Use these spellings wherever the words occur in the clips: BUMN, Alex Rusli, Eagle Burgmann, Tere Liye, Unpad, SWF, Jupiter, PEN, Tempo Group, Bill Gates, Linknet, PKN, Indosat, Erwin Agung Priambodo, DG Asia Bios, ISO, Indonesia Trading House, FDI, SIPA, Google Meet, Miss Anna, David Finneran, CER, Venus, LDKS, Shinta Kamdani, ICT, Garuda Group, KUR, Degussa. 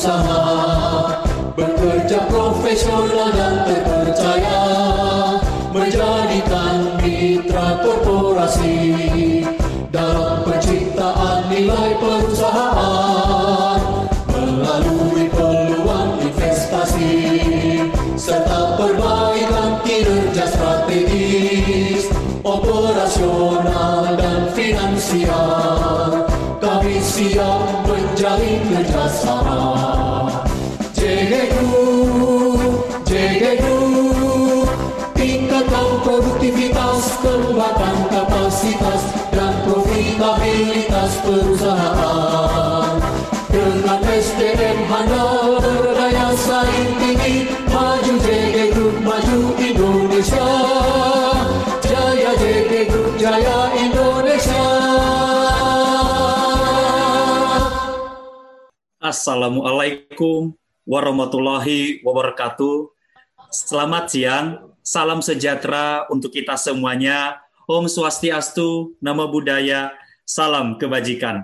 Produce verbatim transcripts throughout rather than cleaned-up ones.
usaha, bekerja profesional dan terpercaya, menjadikan mitra korporasi dalam penciptaan nilai perusahaan melalui peluang investasi serta perbaikan kinerja strategis, operasional dan finansial. Kami siap menjalin kerjasama. J G Group, J G Group, tingkatkan produktivitas, kembangkan kapasitas dan profitabilitas perusahaan dengan S D M handal berdaya saing tinggi. Maju J G Group, maju Indonesia. Jaya J G Group, jaya Indonesia. Assalamualaikum warahmatullahi wabarakatuh. Selamat siang, salam sejahtera untuk kita semuanya. Om Swastiastu, Namo Buddhaya, salam kebajikan.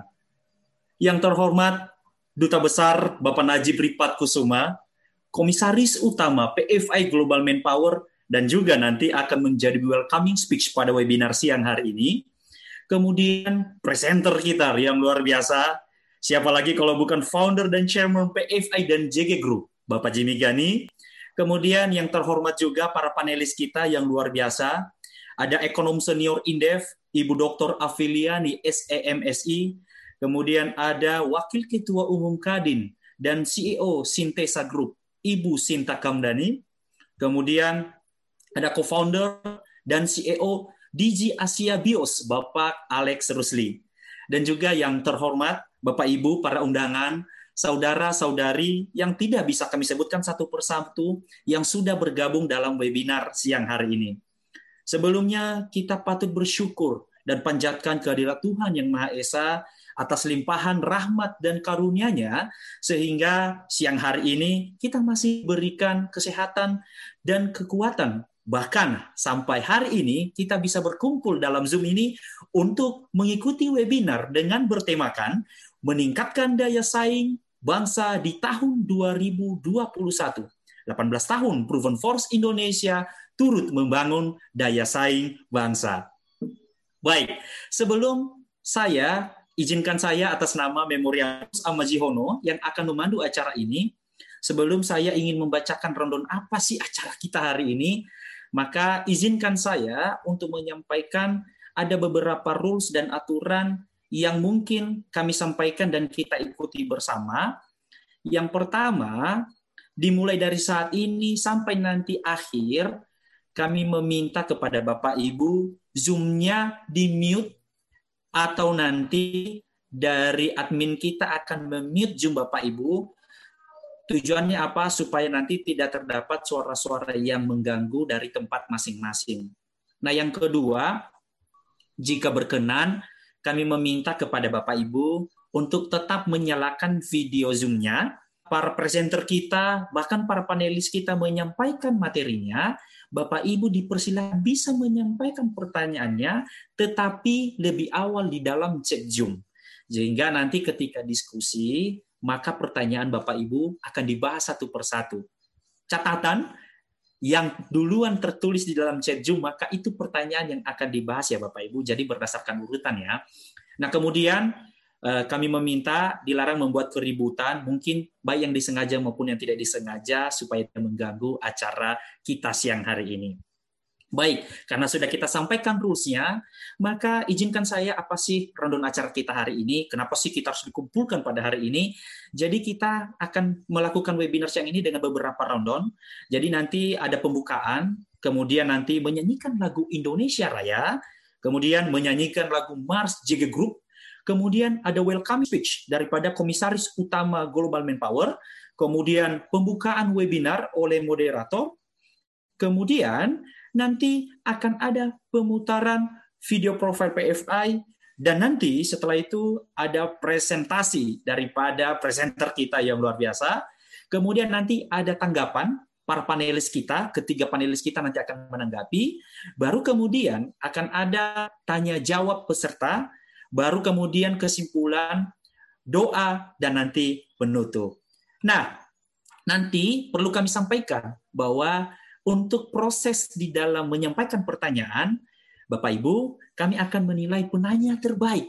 Yang terhormat Duta Besar Bapak Najib Riphat Kusuma, Komisaris Utama P F I Global Manpower, dan juga nanti akan menjadi welcoming speech pada webinar siang hari ini. Kemudian presenter kita yang luar biasa, siapa lagi kalau bukan founder dan chairman P F I dan J G Group, Bapak Jimmy Gani. Kemudian yang terhormat juga para panelis kita yang luar biasa. Ada ekonom senior Indef, Ibu Doktor Aviliani, S E M S I. Kemudian ada Wakil Ketua Umum Kadin dan C E O Sintesa Group, Ibu Shinta Kamdani. Kemudian ada co-founder dan C E O D G Asia Bios, Bapak Alex Rusli. Dan juga yang terhormat Bapak Ibu, para undangan, saudara-saudari yang tidak bisa kami sebutkan satu persatu yang sudah bergabung dalam webinar siang hari ini. Sebelumnya kita patut bersyukur dan panjatkan kehadirat Tuhan Yang Maha Esa atas limpahan rahmat dan karunia-Nya sehingga siang hari ini kita masih berikan kesehatan dan kekuatan. Bahkan sampai hari ini kita bisa berkumpul dalam Zoom ini untuk mengikuti webinar dengan bertemakan meningkatkan daya saing bangsa di tahun dua ribu dua puluh satu. delapan belas tahun Proven Force Indonesia turut membangun daya saing bangsa. Baik, sebelum saya, izinkan saya atas nama Memorius Amazihono yang akan memandu acara ini, sebelum saya ingin membacakan rundown apa sih acara kita hari ini, maka izinkan saya untuk menyampaikan ada beberapa rules dan aturan yang mungkin kami sampaikan dan kita ikuti bersama. Yang pertama, dimulai dari saat ini sampai nanti akhir, kami meminta kepada Bapak Ibu, Zoom-nya di-mute atau nanti dari admin kita akan mem-mute Zoom Bapak Ibu. Tujuannya apa? Supaya nanti tidak terdapat suara-suara yang mengganggu dari tempat masing-masing. Nah, yang kedua, jika berkenan, kami meminta kepada Bapak Ibu untuk tetap menyalakan video Zoom-nya. Para presenter kita, bahkan para panelis kita menyampaikan materinya. Bapak Ibu dipersilakan bisa menyampaikan pertanyaannya, tetapi lebih awal di dalam chat Zoom. Sehingga nanti ketika diskusi, maka pertanyaan Bapak Ibu akan dibahas satu persatu. Catatan yang duluan tertulis di dalam chat Zoom, maka itu pertanyaan yang akan dibahas ya Bapak Ibu, jadi berdasarkan urutan ya. Nah kemudian kami meminta dilarang membuat keributan, mungkin baik yang disengaja maupun yang tidak disengaja, supaya tidak mengganggu acara kita siang hari ini. Baik, karena sudah kita sampaikan rules-nya, maka izinkan saya apa sih rundown acara kita hari ini, kenapa sih kita harus dikumpulkan pada hari ini. Jadi kita akan melakukan webinar siang ini dengan beberapa rundown. Jadi nanti ada pembukaan, kemudian nanti menyanyikan lagu Indonesia Raya, kemudian menyanyikan lagu Mars J G Group, kemudian ada welcome speech daripada Komisaris Utama Global Manpower, kemudian pembukaan webinar oleh moderator, kemudian nanti akan ada pemutaran video profil P F I, dan nanti setelah itu ada presentasi daripada presenter kita yang luar biasa. Kemudian nanti ada tanggapan para panelis kita, ketiga panelis kita nanti akan menanggapi, baru kemudian akan ada tanya-jawab peserta, baru kemudian kesimpulan, doa, dan nanti penutup. Nah, nanti perlu kami sampaikan bahwa untuk proses di dalam menyampaikan pertanyaan, Bapak Ibu, kami akan menilai penanya terbaik.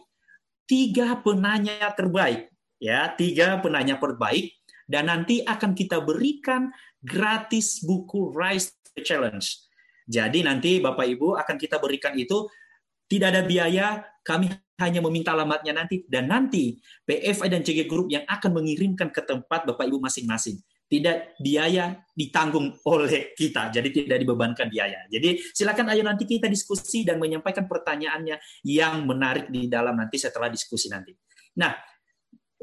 Tiga penanya terbaik, ya, tiga penanya terbaik, dan nanti akan kita berikan gratis buku Rise to Challenge. Jadi nanti Bapak Ibu akan kita berikan itu, tidak ada biaya, kami hanya meminta alamatnya nanti, dan nanti P F I dan J G Group yang akan mengirimkan ke tempat Bapak Ibu masing-masing. Tidak biaya ditanggung oleh kita, jadi tidak dibebankan biaya. Jadi silakan ayo nanti kita diskusi dan menyampaikan pertanyaannya yang menarik di dalam nanti setelah diskusi nanti. Nah,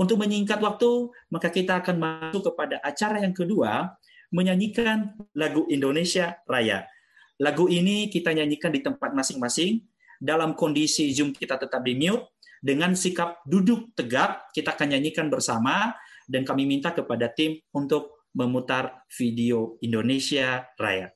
untuk menyingkat waktu, maka kita akan masuk kepada acara yang kedua, menyanyikan lagu Indonesia Raya. Lagu ini kita nyanyikan di tempat masing-masing, dalam kondisi Zoom kita tetap di mute, dengan sikap duduk tegak, kita akan nyanyikan bersama, dan kami minta kepada tim untuk memutar video Indonesia Raya.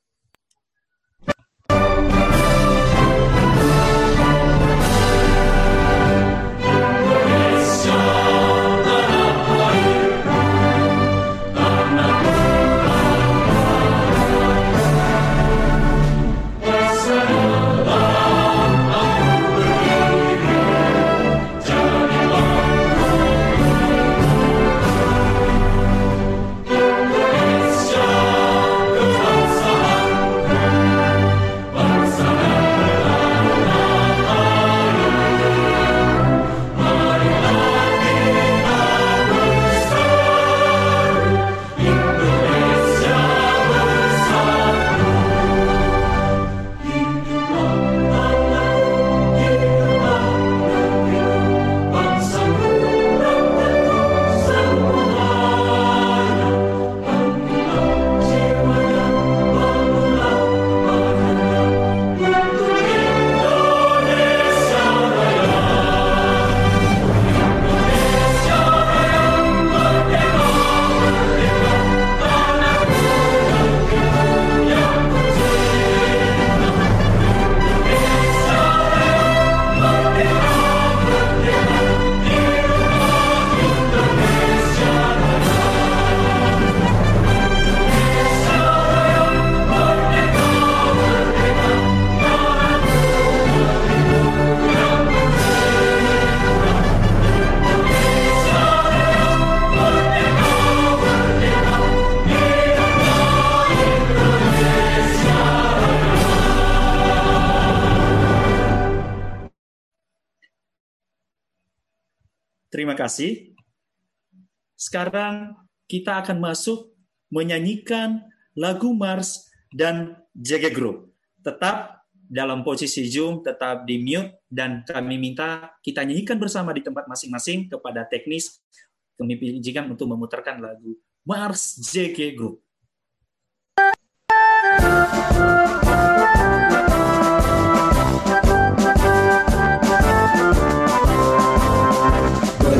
Terima kasih. Sekarang kita akan masuk menyanyikan lagu Mars dan J G Group. Tetap dalam posisi Zoom, tetap di mute, dan kami minta kita nyanyikan bersama di tempat masing-masing kepada teknis. Kami izinkan untuk memutarkan lagu Mars J G Group.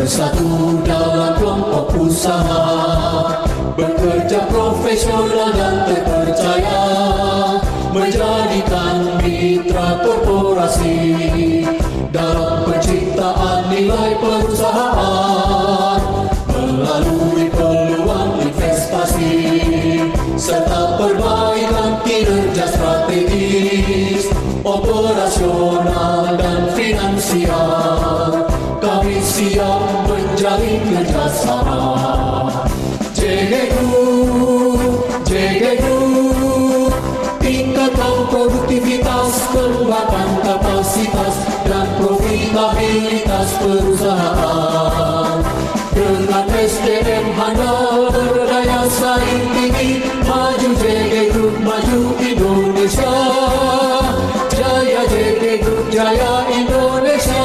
Bersatu dalam kelompok usaha, bekerja profesional dan terpercaya, menjadikan mitra korporasi dalam penciptaan nilai perusahaan, melalui peluang investasi serta perbaikan kinerja strategis, operasional dan finansial. Kami siap menjalin kerjasama. J G Group, J G Group, tingkatkan produktivitas, kembangkan kapasitas dan profitabilitas perusahaan. Dengan S D M handal berdaya saing tinggi, maju J G Group, maju Indonesia. Jaya J G Group, jaya Indonesia.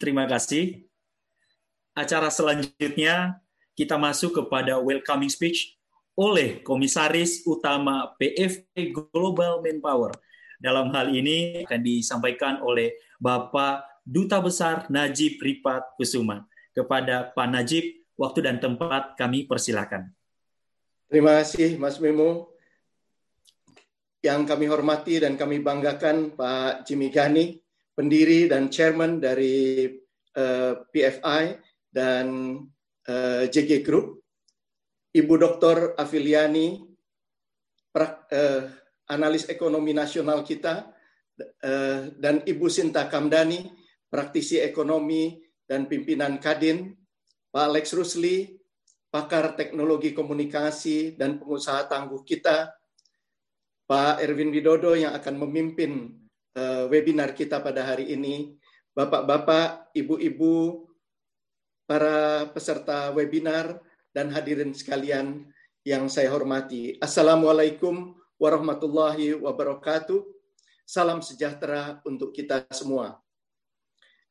Terima kasih. Acara selanjutnya kita masuk kepada welcoming speech oleh Komisaris Utama P F I Global Manpower. Dalam hal ini akan disampaikan oleh Bapak Duta Besar Najib Riphat Kusuma. Kepada Pak Najib, waktu dan tempat kami persilakan. Terima kasih Mas Memo. Yang kami hormati dan kami banggakan Pak Jimmy Gani, pendiri dan chairman dari uh, P F I dan uh, J G Group, Ibu Doktor Aviliani, pra, uh, analis ekonomi nasional kita, uh, dan Ibu Shinta Kamdani, praktisi ekonomi dan pimpinan Kadin, Pak Alex Rusli, pakar teknologi komunikasi dan pengusaha tangguh kita, Pak Erwin Widodo yang akan memimpin uh, webinar kita pada hari ini, Bapak-Bapak, Ibu-Ibu, para peserta webinar, dan hadirin sekalian yang saya hormati. Assalamualaikum warahmatullahi wabarakatuh. Salam sejahtera untuk kita semua.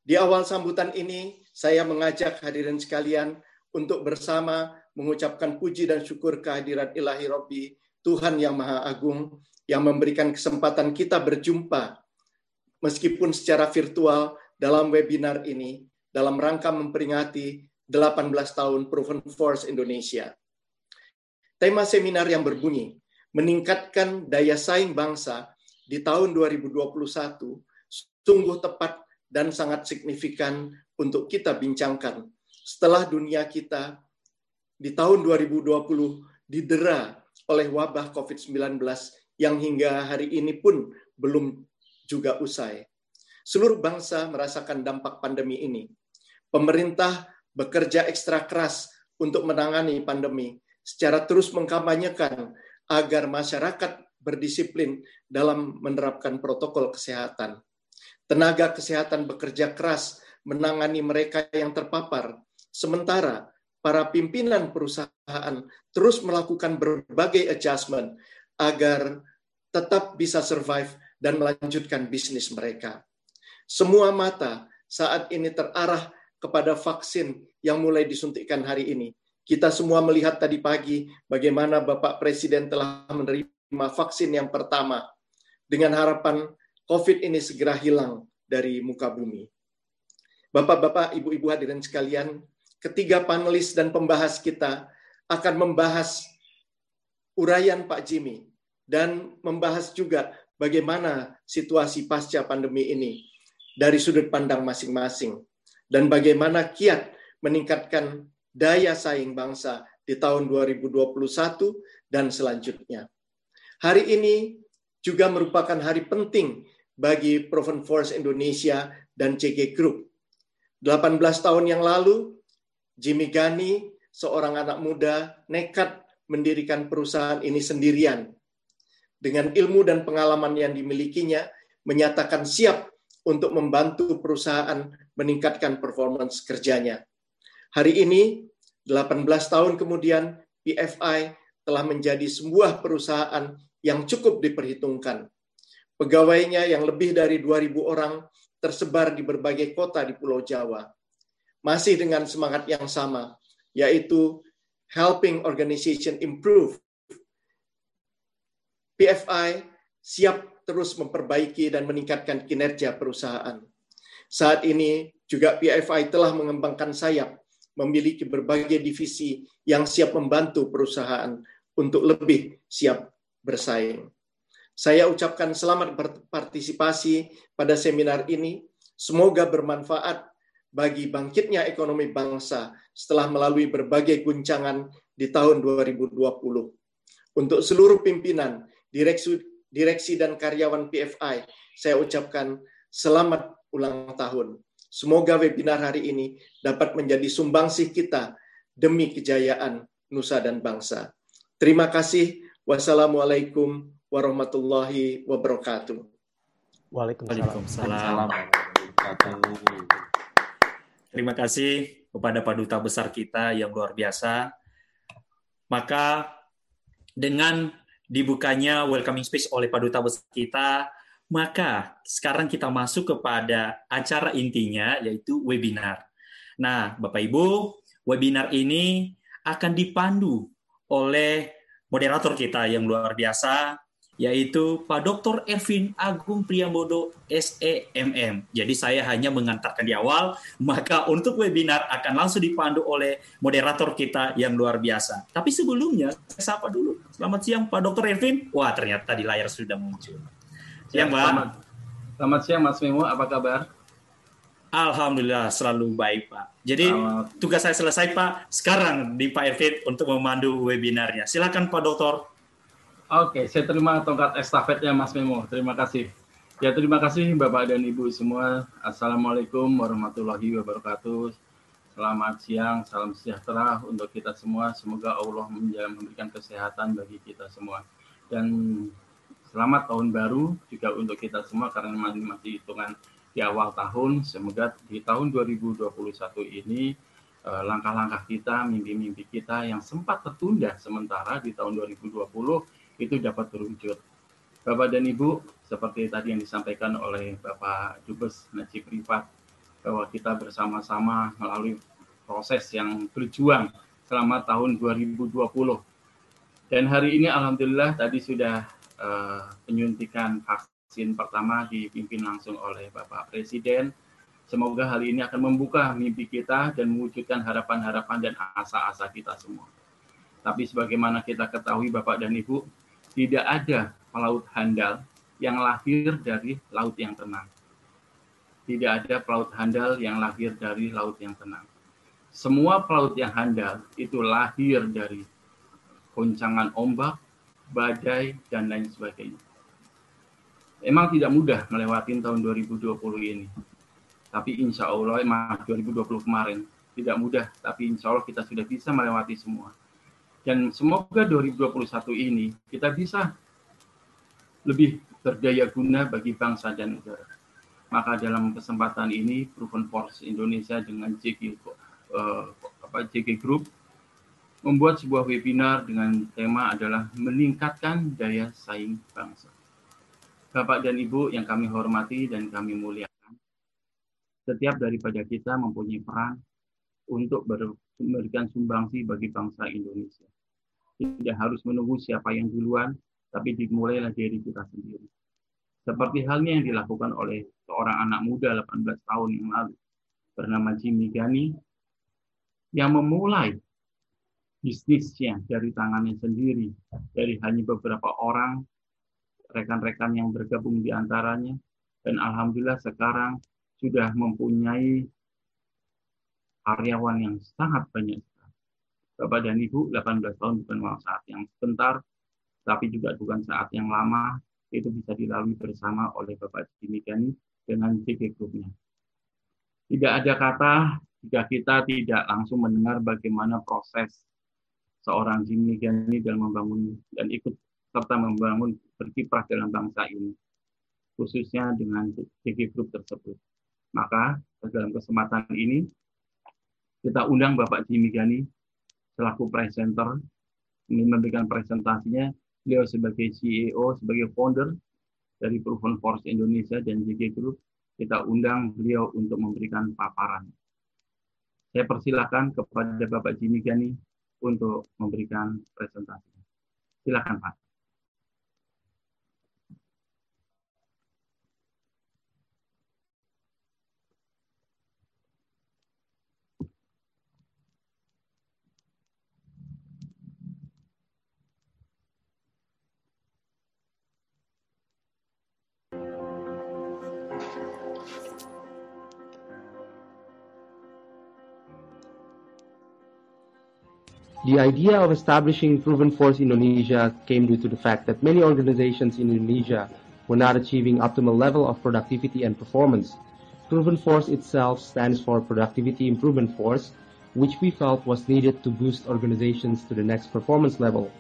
Di awal sambutan ini, saya mengajak hadirin sekalian untuk bersama mengucapkan puji dan syukur kehadirat Ilahi Rabbi, Tuhan yang Maha Agung, yang memberikan kesempatan kita berjumpa meskipun secara virtual dalam webinar ini dalam rangka memperingati delapan belas tahun Proven Force Indonesia. Tema seminar yang berbunyi, meningkatkan daya saing bangsa di tahun dua ribu dua puluh satu sungguh tepat dan sangat signifikan untuk kita bincangkan setelah dunia kita di tahun dua ribu dua puluh didera oleh wabah covid sembilan belas yang hingga hari ini pun belum juga usai. Seluruh bangsa merasakan dampak pandemi ini. Pemerintah bekerja ekstra keras untuk menangani pandemi, secara terus mengkampanyekan agar masyarakat berdisiplin dalam menerapkan protokol kesehatan. Tenaga kesehatan bekerja keras menangani mereka yang terpapar, sementara para pimpinan perusahaan terus melakukan berbagai adjustment agar tetap bisa survive dan melanjutkan bisnis mereka. Semua mata saat ini terarah kepada vaksin yang mulai disuntikkan hari ini. Kita semua melihat tadi pagi bagaimana Bapak Presiden telah menerima vaksin yang pertama dengan harapan COVID ini segera hilang dari muka bumi. Bapak-bapak, ibu-ibu hadirin sekalian, ketiga panelis dan pembahas kita akan membahas uraian Pak Jimmy dan membahas juga bagaimana situasi pasca pandemi ini dari sudut pandang masing-masing dan bagaimana kiat meningkatkan daya saing bangsa di tahun dua ribu dua puluh satu dan selanjutnya. Hari ini juga merupakan hari penting bagi Proven Force Indonesia dan J G Group. delapan belas tahun yang lalu, Jimmy Gani, seorang anak muda, nekat mendirikan perusahaan ini sendirian. Dengan ilmu dan pengalaman yang dimilikinya, menyatakan siap untuk membantu perusahaan meningkatkan performance kerjanya. Hari ini, delapan belas tahun kemudian, P F I telah menjadi sebuah perusahaan yang cukup diperhitungkan. Pegawainya yang lebih dari dua ribu orang tersebar di berbagai kota di Pulau Jawa. Masih dengan semangat yang sama, yaitu helping organization improve. P F I siap terus memperbaiki dan meningkatkan kinerja perusahaan. Saat ini juga P F I telah mengembangkan sayap, memiliki berbagai divisi yang siap membantu perusahaan untuk lebih siap bersaing. Saya ucapkan selamat berpartisipasi pada seminar ini. Semoga bermanfaat bagi bangkitnya ekonomi bangsa setelah melalui berbagai guncangan di tahun dua ribu dua puluh. Untuk seluruh pimpinan, direksi, direksi dan karyawan P F I, saya ucapkan selamat ulang tahun. Semoga webinar hari ini dapat menjadi sumbangsih kita demi kejayaan nusa dan bangsa. Terima kasih. Wassalamualaikum warahmatullahi wabarakatuh. Waalaikumsalam. Waalaikumsalam. Terima kasih kepada Paduta Besar kita yang luar biasa. Maka dengan dibukanya welcoming speech oleh Paduta Besar kita, maka sekarang kita masuk kepada acara intinya, yaitu webinar. Nah, Bapak-Ibu, webinar ini akan dipandu oleh moderator kita yang luar biasa, yaitu Pak Doktor Erwin Agung Priambodo, S E M M. Jadi saya hanya mengantarkan di awal, maka untuk webinar akan langsung dipandu oleh moderator kita yang luar biasa. Tapi sebelumnya, saya sapa dulu. Selamat siang Pak Doktor Erwin. Wah, ternyata di layar sudah muncul. Siang, Pak. Selamat, Selamat siang Mas Memo, apa kabar? Alhamdulillah selalu baik Pak. Jadi Selamat. tugas saya selesai Pak. Sekarang di Pak Ervin untuk memandu webinarnya. Silakan Pak Doktor. Oke, saya terima tongkat estafetnya Mas Memo. Terima kasih. Ya terima kasih Bapak dan Ibu semua. Assalamualaikum warahmatullahi wabarakatuh. Selamat siang, salam sejahtera untuk kita semua. Semoga Allah memberikan kesehatan bagi kita semua. Dan selamat tahun baru juga untuk kita semua karena masih hitungan di awal tahun. Semoga di tahun dua ribu dua puluh satu ini eh, langkah-langkah kita, mimpi-mimpi kita yang sempat tertunda sementara di tahun dua ribu dua puluh itu dapat terwujud. Bapak dan Ibu, seperti tadi yang disampaikan oleh Bapak Dubes Najib Riphat, bahwa kita bersama-sama melalui proses yang berjuang selama tahun dua ribu dua puluh. Dan hari ini Alhamdulillah tadi sudah eh, penyuntikan vaksin. Vaksin pertama dipimpin langsung oleh Bapak Presiden. Semoga hal ini akan membuka mimpi kita dan mewujudkan harapan-harapan dan asa-asa kita semua. Tapi sebagaimana kita ketahui Bapak dan Ibu, tidak ada pelaut handal yang lahir dari laut yang tenang. Tidak ada pelaut handal yang lahir dari laut yang tenang. Semua pelaut yang handal itu lahir dari goncangan ombak, badai, dan lain sebagainya. Emang tidak mudah melewati tahun dua ribu dua puluh ini. Tapi insya Allah, emang dua ribu dua puluh kemarin tidak mudah, tapi insya Allah kita sudah bisa melewati semua. Dan semoga dua ribu dua puluh satu ini kita bisa lebih berdaya guna bagi bangsa dan negara. Maka dalam kesempatan ini, Proven Force Indonesia dengan J G, eh, apa, J G Group membuat sebuah webinar dengan tema adalah meningkatkan daya saing bangsa. Bapak dan Ibu yang kami hormati dan kami muliakan, setiap daripada kita mempunyai peran untuk memberikan sumbangsi bagi bangsa Indonesia. Tidak harus menunggu siapa yang duluan, tapi dimulailah dari kita sendiri. Seperti halnya yang dilakukan oleh seorang anak muda delapan belas tahun yang lalu, bernama Jimmy Gani, yang memulai bisnisnya dari tangannya sendiri, dari hanya beberapa orang, rekan-rekan yang bergabung di antaranya, dan Alhamdulillah sekarang sudah mempunyai karyawan yang sangat banyak. Bapak dan Ibu, delapan belas tahun bukan saat yang sebentar, tapi juga bukan saat yang lama, itu bisa dilalui bersama oleh Bapak Jimmy Gani dengan J G Group-nya. Tidak ada kata jika kita tidak langsung mendengar bagaimana proses seorang Jimmy Gani dalam membangun dan ikut serta membangun berkiprah dalam bangsa ini, khususnya dengan J G Group tersebut. Maka dalam kesempatan ini kita undang Bapak Jimmy Gani selaku presenter memberikan presentasinya. Beliau sebagai C E O, sebagai founder dari Proven Force Indonesia dan J G Group, kita undang beliau untuk memberikan paparan. Saya persilakan kepada Bapak Jimmy Gani untuk memberikan presentasi. Silakan Pak. The idea of establishing Proven Force Indonesia came due to the fact that many organizations in Indonesia were not achieving optimal level of productivity and performance. Proven Force itself stands for Productivity Improvement Force, which we felt was needed to boost organizations to the next performance level.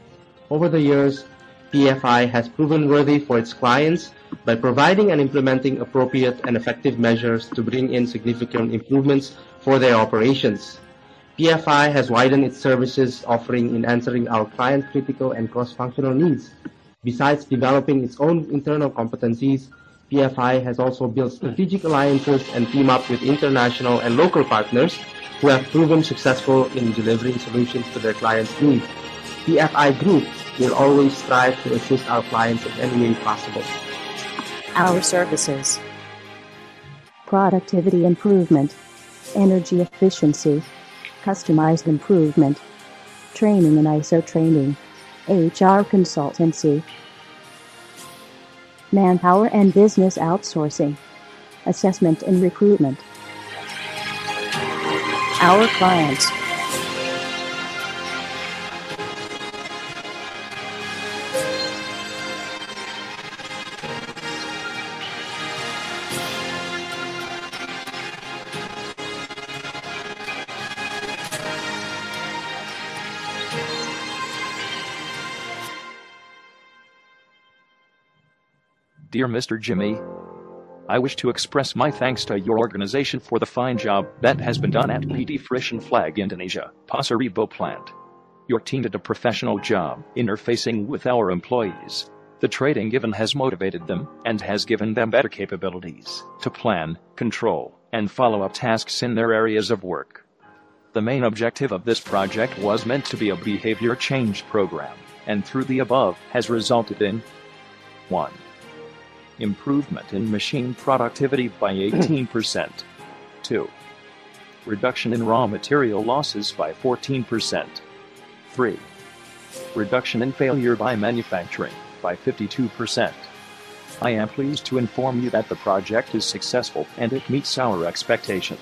Over the years, P F I has proven worthy for its clients by providing and implementing appropriate and effective measures to bring in significant improvements for their operations. P F I has widened its services offering in answering our client critical and cross-functional needs. Besides developing its own internal competencies, P F I has also built strategic alliances and team up with international and local partners who have proven successful in delivering solutions to their clients' needs. P F I Group will always strive to assist our clients in any way possible. Our services: productivity improvement, energy efficiency, customized improvement, training and I S O training, H R consultancy. manpower and business outsourcing, assessment and recruitment. Our clients. Dear Mister Jimmy, I wish to express my thanks to your organization for the fine job that has been done at P T Frisian Flag Indonesia, Pasaribo plant. Your team did a professional job interfacing with our employees. The training given has motivated them and has given them better capabilities to plan, control, and follow up tasks in their areas of work. The main objective of this project was meant to be a behavior change program, and through the above has resulted in one Improvement in machine productivity by eighteen percent. two Reduction in raw material losses by fourteen percent. three Reduction in failure by manufacturing by fifty-two percent. I am pleased to inform you that the project is successful and it meets our expectation.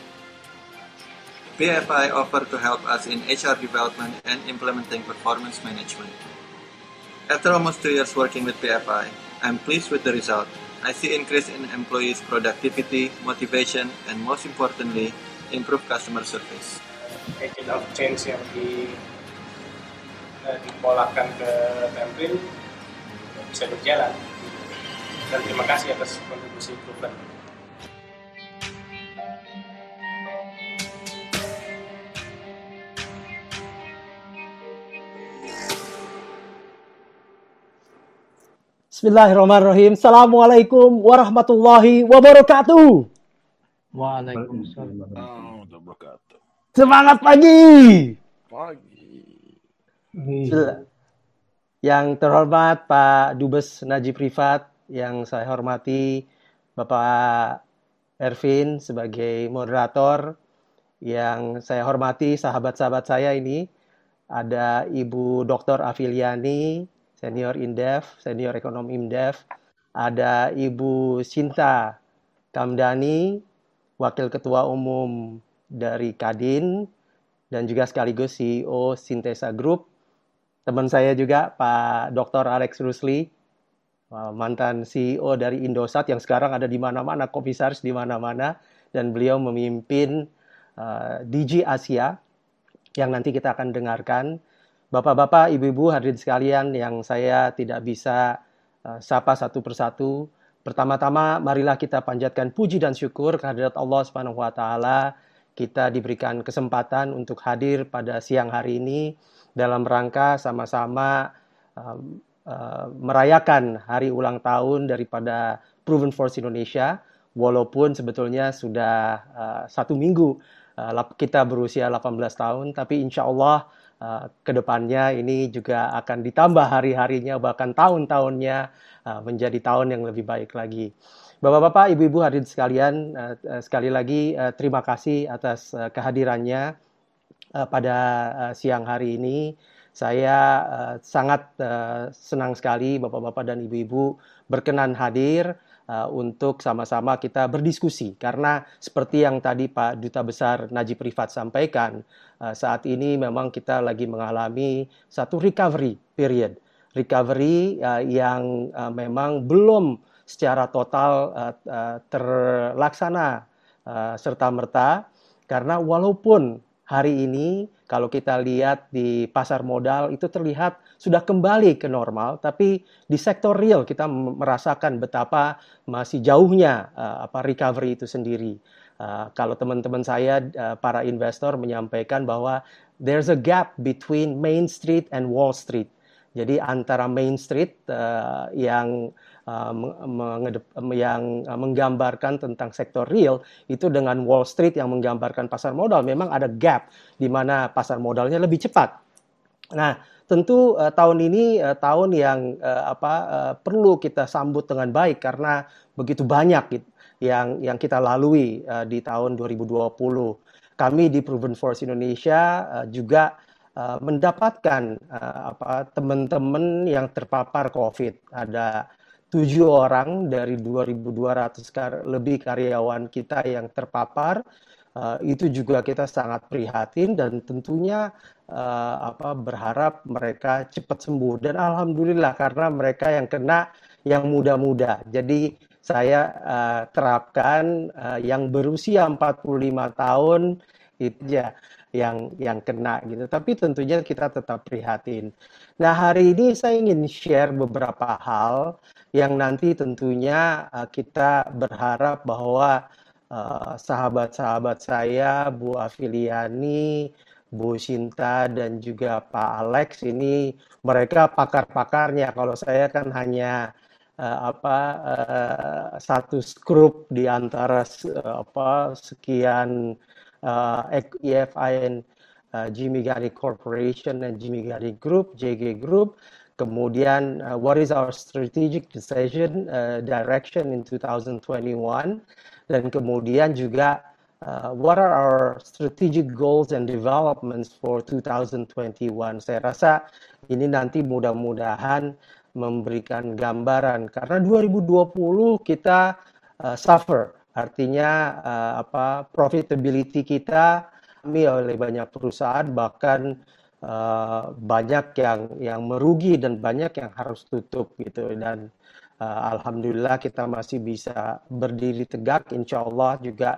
P F I offered to help us in H R development and implementing performance management. After almost two years working with P F I, I'm pleased with the result. I see increase in employees' productivity, motivation, and most importantly, improved customer service. Agent of change yang di, eh, dipolakan ke Tempril bisa berjalan. Dan terima kasih atas kontribusi improvement. Bismillahirrahmanirrahim. Assalamualaikum warahmatullahi wabarakatuh. Waalaikumsalam warahmatullahi wabarakatuh. Semangat pagi. Pagi. Yang terhormat Pak Dubes Najib Riphat, yang saya hormati Bapak Erwin sebagai moderator, yang saya hormati sahabat-sahabat saya ini ada Ibu Doktor Aviliani, Senior Indef, Senior Ekonom Indef, ada Ibu Shinta Kamdani, Wakil Ketua Umum dari Kadin, dan juga sekaligus C E O Sintesa Group. Teman saya juga Pak Doktor Alex Rusli, mantan C E O dari Indosat yang sekarang ada di mana-mana, komisaris di mana-mana, dan beliau memimpin uh, D G Asia yang nanti kita akan dengarkan. Bapak-bapak, ibu-ibu, hadirin sekalian yang saya tidak bisa uh, sapa satu persatu. Pertama-tama, marilah kita panjatkan puji dan syukur kehadirat Allah Subhanahu wa taala. Kita diberikan kesempatan untuk hadir pada siang hari ini dalam rangka sama-sama uh, uh, merayakan hari ulang tahun daripada Proven Force Indonesia, walaupun sebetulnya sudah uh, satu minggu uh, kita berusia delapan belas tahun, tapi insya Allah Uh, kedepannya ini juga akan ditambah hari-harinya, bahkan tahun-tahunnya uh, menjadi tahun yang lebih baik lagi. Bapak-bapak, ibu-ibu hadirin sekalian, uh, uh, sekali lagi uh, terima kasih atas uh, kehadirannya uh, pada uh, siang hari ini. Saya uh, sangat uh, senang sekali bapak-bapak dan ibu-ibu berkenan hadir uh, untuk sama-sama kita berdiskusi. Karena seperti yang tadi Pak Duta Besar Najib Riphat sampaikan, uh, saat ini memang kita lagi mengalami satu recovery period. Recovery uh, yang uh, memang belum secara total uh, uh, terlaksana uh, serta-merta. Karena walaupun hari ini kalau kita lihat di pasar modal itu terlihat sudah kembali ke normal, tapi di sektor real kita merasakan betapa masih jauhnya uh, apa recovery itu sendiri. Uh, kalau teman-teman saya uh, para investor menyampaikan bahwa there's a gap between Main Street and Wall Street. Jadi antara Main Street uh, yang uh, mengedep, yang menggambarkan tentang sektor real itu dengan Wall Street yang menggambarkan pasar modal, memang ada gap di mana pasar modalnya lebih cepat. Nah, tentu uh, tahun ini uh, tahun yang uh, apa uh, perlu kita sambut dengan baik karena begitu banyak gitu, yang yang kita lalui uh, di tahun dua ribu dua puluh. Kami di Proven Force Indonesia uh, juga Uh, mendapatkan uh, apa teman-teman yang terpapar COVID. Ada tujuh orang dari dua ribu dua ratus kar- lebih karyawan kita yang terpapar. Uh, itu juga kita sangat prihatin dan tentunya uh, apa, berharap mereka cepat sembuh. Dan alhamdulillah karena mereka yang kena yang muda-muda. Jadi saya uh, terapkan uh, yang berusia empat puluh lima tahun itu ya yang yang kena gitu. Tapi tentunya kita tetap prihatin. Nah, hari ini saya ingin share beberapa hal yang nanti tentunya uh, kita berharap bahwa Uh, sahabat-sahabat saya, Bu Aviliani, Bu Shinta, dan juga Pak Alex ini mereka pakar-pakarnya. Kalau saya kan hanya uh, apa uh, satu skrup di antara uh, apa sekian uh, P F I and uh, Jimmy Gani Corporation dan Jimmy Gani Group, J G Group. Kemudian uh, what is our strategic decision uh, direction in dua ribu dua puluh satu? Dan kemudian juga uh, what are our strategic goals and developments for dua ribu dua puluh satu. Saya rasa ini nanti mudah-mudahan memberikan gambaran karena dua ribu dua puluh kita uh, suffer, artinya uh, apa profitability kita kami oleh banyak perusahaan bahkan uh, banyak yang yang merugi dan banyak yang harus tutup gitu. Dan Uh, Alhamdulillah kita masih bisa berdiri tegak, insya Allah juga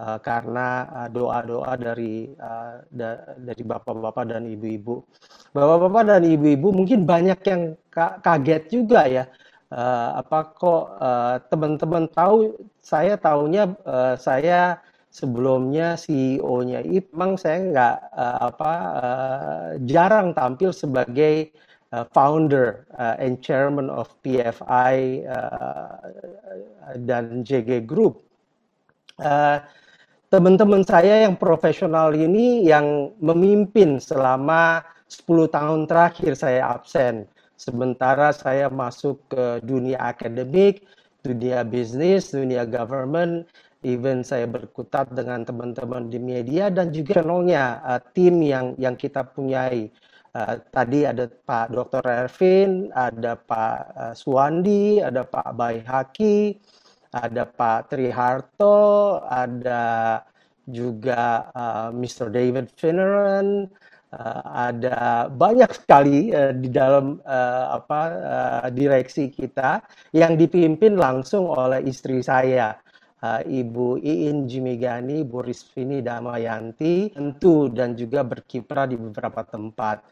uh, karena uh, doa-doa dari uh, da- dari bapak-bapak dan ibu-ibu. Bapak-bapak dan ibu-ibu mungkin banyak yang ka- kaget juga ya, uh, apa kok uh, teman-teman tahu, saya tahunya uh, saya sebelumnya C E O-nya, emang saya nggak uh, apa uh, jarang tampil sebagai founder uh, and chairman of P F I uh, dan J G Group. Uh, teman-teman saya yang profesional ini yang memimpin selama sepuluh tahun terakhir saya absen. Sementara saya masuk ke dunia akademik, dunia bisnis, dunia government, even saya berkutat dengan teman-teman di media dan juga channelnya, uh, tim yang yang kita punyai. Uh, tadi ada Pak Doktor Erwin, ada Pak uh, Suwandi, ada Pak Baihaki, ada Pak Triharto, ada juga uh, mister David Finneran, uh, ada banyak sekali uh, di dalam uh, apa uh, direksi kita yang dipimpin langsung oleh istri saya. Uh, Ibu Iin Jimmy Gani, Bu Risvini Damayanti, tentu dan juga berkiprah di beberapa tempat.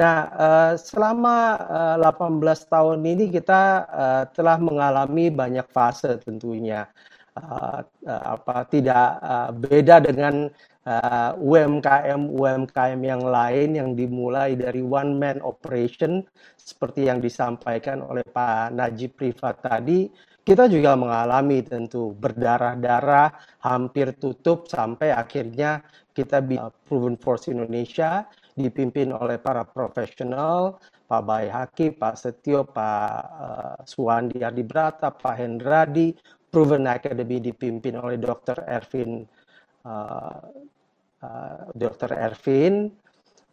Nah, uh, selama uh, delapan belas tahun ini kita uh, telah mengalami banyak fase tentunya. Uh, uh, apa tidak uh, beda dengan uh, U M K M U M K M yang lain yang dimulai dari one man operation seperti yang disampaikan oleh Pak Najib Riphat tadi. Kita juga mengalami tentu berdarah-darah, hampir tutup sampai akhirnya kita bisa Proven Force Indonesia dipimpin oleh para profesional, Pak Baihaki, Pak Setio, Pak uh, Suwandi Adibrata, Pak Hendradi, Proven Academy dipimpin oleh Doktor Erwin, uh, uh, Doktor Erwin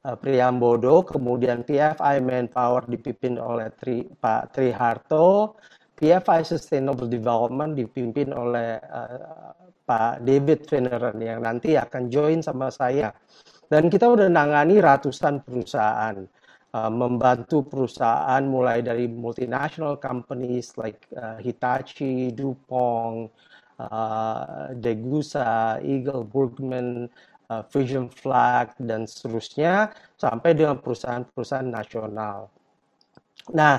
uh, Priambodo, kemudian P F I Manpower dipimpin oleh Tri, Pak Triharto. P F I Sustainable Development dipimpin oleh uh, Pak David Finneran yang nanti akan join sama saya. Dan kita udah nangani ratusan perusahaan, uh, membantu perusahaan mulai dari multinational companies like uh, Hitachi, DuPont, uh, Degussa, Eagle Burgmann, uh, Frisian Flag, dan seterusnya sampai dengan perusahaan-perusahaan nasional. Nah,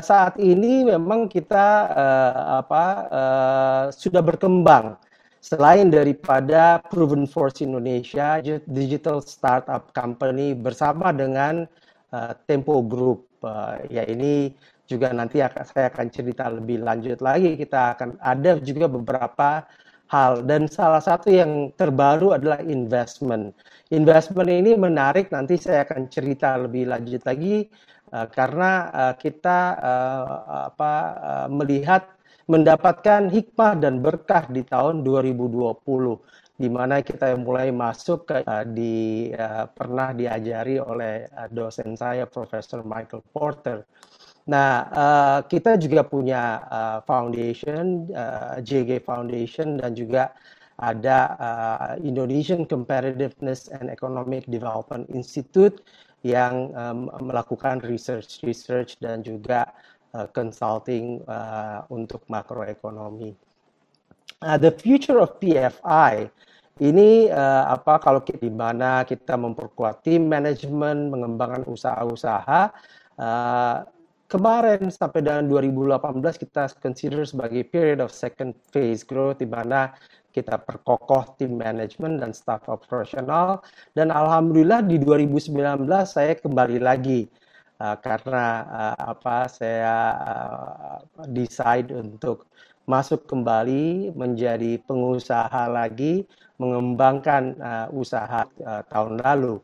saat ini memang kita uh, apa uh, sudah berkembang selain daripada Proven Force Indonesia, digital startup company bersama dengan uh, Tempo Group. Uh, ya ini juga nanti akan, saya akan cerita lebih lanjut lagi. Kita akan ada juga beberapa hal dan salah satu yang terbaru adalah investment. Investment ini menarik, nanti saya akan cerita lebih lanjut lagi. Uh, karena uh, kita uh, apa, uh, melihat mendapatkan hikmah dan berkah di tahun dua ribu dua puluh. di mana kita mulai masuk ke uh, di uh, pernah diajari oleh uh, dosen saya Profesor Michael Porter. Nah, uh, kita juga punya uh, foundation uh, J G Foundation dan juga ada uh, Indonesian Competitiveness and Economic Development Institute yang um, melakukan research research dan juga uh, consulting uh, untuk makroekonomi. Uh, the future of P F I ini uh, apa kalau di mana kita memperkuat tim manajemen, mengembangkan usaha-usaha. Uh, kemarin sampai dengan dua ribu delapan belas kita consider sebagai period of second phase growth, di mana kita perkokoh tim manajemen dan staff operasional. Dan alhamdulillah di dua ribu sembilan belas saya kembali lagi uh, karena uh, apa saya uh, decide untuk masuk kembali menjadi pengusaha lagi, mengembangkan uh, usaha uh, tahun lalu.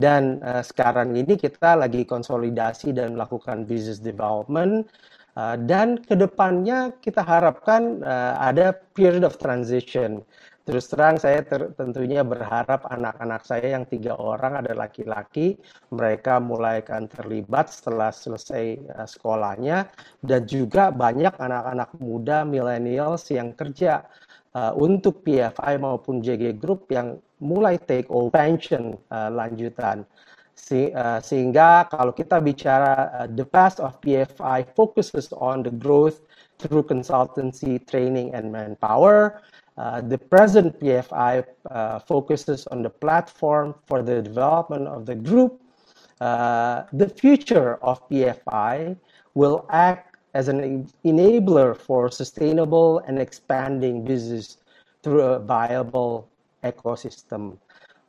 Dan uh, sekarang ini kita lagi konsolidasi dan melakukan business development. Uh, dan kedepannya kita harapkan uh, ada period of transition. Terus terang saya ter- tentunya berharap anak-anak saya yang tiga orang ada laki-laki, mereka mulai akan terlibat setelah selesai uh, sekolahnya, dan juga banyak anak-anak muda millennials yang kerja uh, untuk P F I maupun J G Group yang mulai take over pension uh, lanjutan. Se- uh, sehingga kalau kita bicara uh, the past of P F I focuses on the growth through consultancy, training, and manpower. Uh, the present P F I uh, focuses on the platform for the development of the group. Uh, the future of P F I will act as an enabler for sustainable and expanding business through a viable ecosystem.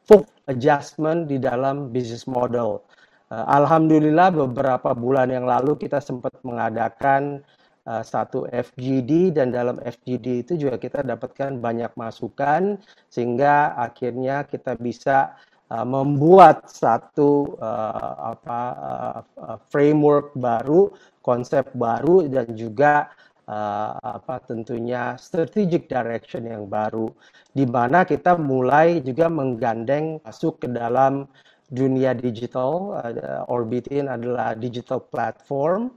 For adjustment di dalam business model. Uh, Alhamdulillah beberapa bulan yang lalu kita sempat mengadakan Uh, satu F G D, dan dalam F G D itu juga kita dapatkan banyak masukan sehingga akhirnya kita bisa uh, membuat satu uh, apa, uh, framework baru, konsep baru, dan juga uh, apa tentunya strategic direction yang baru, di mana kita mulai juga menggandeng masuk ke dalam dunia digital. uh, Orbitin adalah digital platform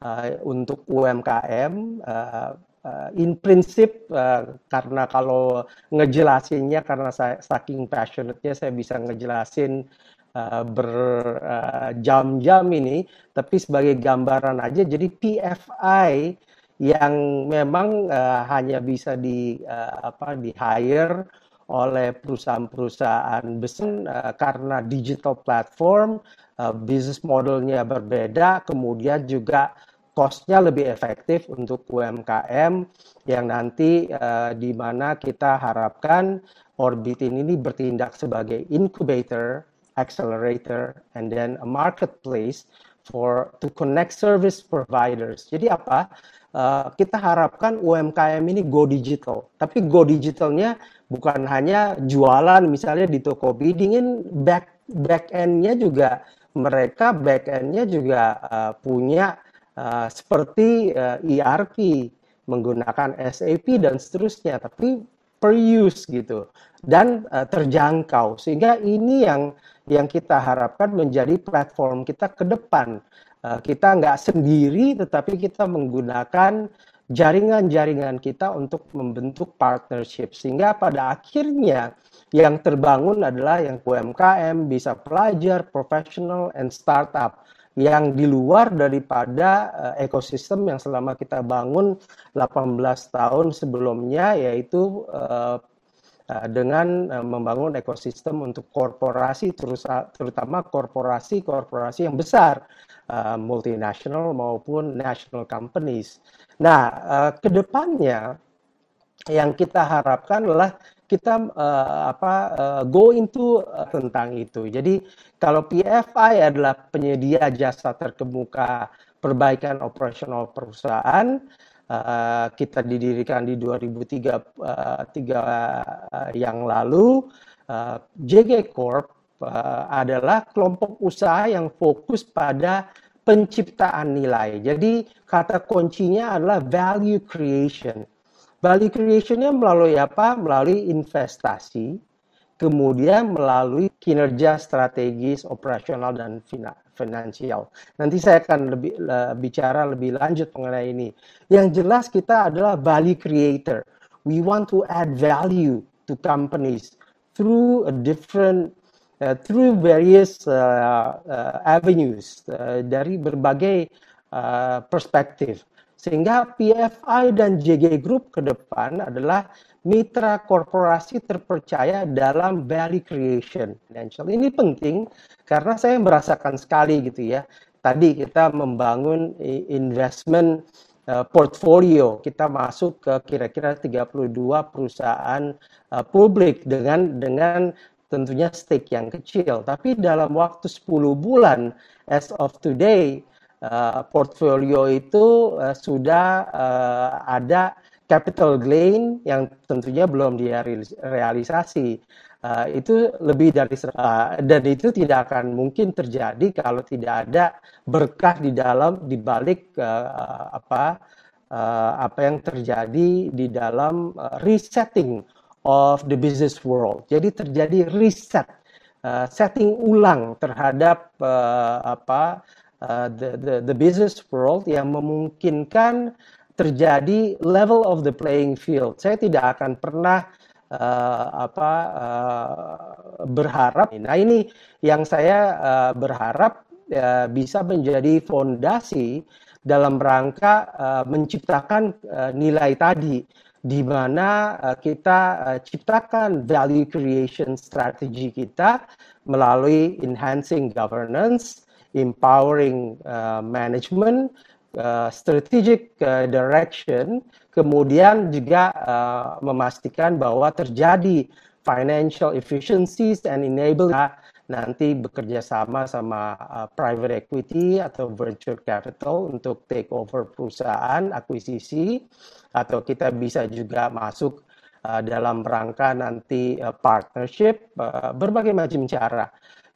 Uh, untuk U M K M, uh, uh, in prinsip uh, karena kalau ngejelasinnya, karena saya saking passionate-nya saya bisa ngejelasin uh, berjam-jam uh, ini, tapi sebagai gambaran aja. Jadi P F I yang memang uh, hanya bisa di uh, apa di hire oleh perusahaan-perusahaan besar uh, karena digital platform, uh, bisnis modelnya berbeda, kemudian juga cost-nya lebih efektif untuk U M K M, yang nanti uh, di mana kita harapkan Orbitin ini bertindak sebagai incubator, accelerator, and then a marketplace for to connect service providers. Jadi apa? Uh, kita harapkan U M K M ini go digital. Tapi go digitalnya bukan hanya jualan misalnya di Tokopedia, ingin back back end-nya juga mereka back end-nya juga uh, punya Uh, seperti uh, E R P, menggunakan S A P dan seterusnya, tapi per use gitu, dan uh, terjangkau, sehingga ini yang yang kita harapkan menjadi platform kita ke depan. Uh, kita nggak sendiri, tetapi kita menggunakan jaringan-jaringan kita untuk membentuk partnership, sehingga pada akhirnya yang terbangun adalah yang U M K M, bisa pelajar, profesional, and startup, yang di luar daripada uh, ekosistem yang selama kita bangun delapan belas tahun sebelumnya, yaitu uh, uh, dengan uh, membangun ekosistem untuk korporasi, terus, terutama korporasi-korporasi yang besar, uh, multinational maupun national companies. Nah, uh, kedepannya yang kita harapkan adalah kita uh, apa uh, go into uh, tentang itu. Jadi kalau P F I adalah penyedia jasa terkemuka perbaikan operasional perusahaan, uh, kita didirikan di dua ribu tiga yang lalu. uh, J G Corp uh, adalah kelompok usaha yang fokus pada penciptaan nilai. Jadi kata kuncinya adalah value creation. Value creation-nya melalui apa? Melalui investasi, kemudian melalui kinerja strategis, operasional, dan finansial. Nanti saya akan lebih, uh, bicara lebih lanjut mengenai ini. Yang jelas kita adalah value creator. We want to add value to companies through a different, uh, through various uh, uh, avenues, uh, dari berbagai uh, perspektif. Sehingga P F I dan J G Group ke depan adalah mitra korporasi terpercaya dalam value creation. Ini penting karena saya merasakan sekali gitu ya. Tadi kita membangun investment portfolio, kita masuk ke kira-kira tiga puluh dua perusahaan publik dengan dengan tentunya stake yang kecil. Tapi dalam waktu sepuluh bulan as of today, Uh, portfolio itu uh, sudah uh, ada capital gain yang tentunya belum direalisasi. Uh, itu lebih dari uh, dan itu tidak akan mungkin terjadi kalau tidak ada berkah di dalam dibalik uh, apa uh, apa yang terjadi di dalam uh, resetting of the business world. Jadi terjadi reset, uh, setting ulang terhadap uh, apa Uh, the, the, the business world yang memungkinkan terjadi level of the playing field. Saya tidak akan pernah uh, apa uh, berharap. Nah ini yang saya uh, berharap uh, bisa menjadi fondasi dalam rangka uh, menciptakan uh, nilai tadi, di mana uh, kita uh, ciptakan value creation strategi kita melalui enhancing governance, empowering uh, management, uh, strategic uh, direction, kemudian juga uh, memastikan bahwa terjadi financial efficiencies and enable nanti bekerja sama sama uh, private equity atau venture capital untuk take over perusahaan, akuisisi, atau kita bisa juga masuk uh, dalam rangka nanti uh, partnership, uh, berbagai macam cara.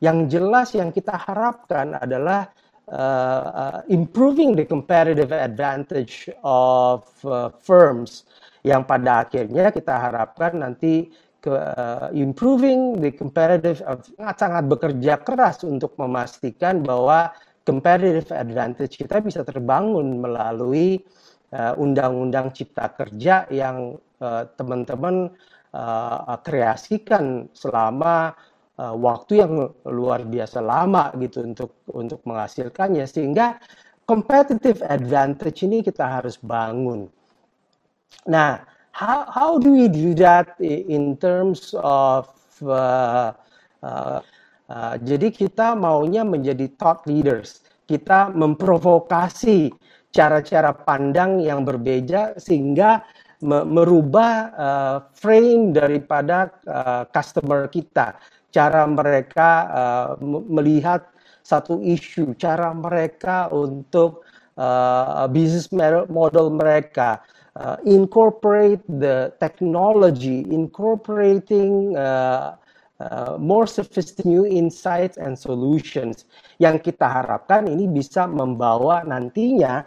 Yang jelas yang kita harapkan adalah uh, uh, improving the competitive advantage of uh, firms, yang pada akhirnya kita harapkan nanti ke, uh, improving the competitive sangat-sangat bekerja keras untuk memastikan bahwa competitive advantage kita bisa terbangun melalui uh, undang-undang cipta kerja yang uh, teman-teman uh, kreasikan selama Uh, waktu yang luar biasa lama gitu untuk untuk menghasilkannya, sehingga competitive advantage ini kita harus bangun. Nah, how how do we do that in terms of uh, uh, uh, jadi kita maunya menjadi thought leaders, kita memprovokasi cara-cara pandang yang berbeda sehingga merubah uh, frame daripada uh, customer kita. Cara mereka uh, melihat satu isu, cara mereka untuk uh, business model mereka, uh, incorporate the technology, incorporating uh, uh, more sophisticated new insights and solutions. Yang kita harapkan ini bisa membawa nantinya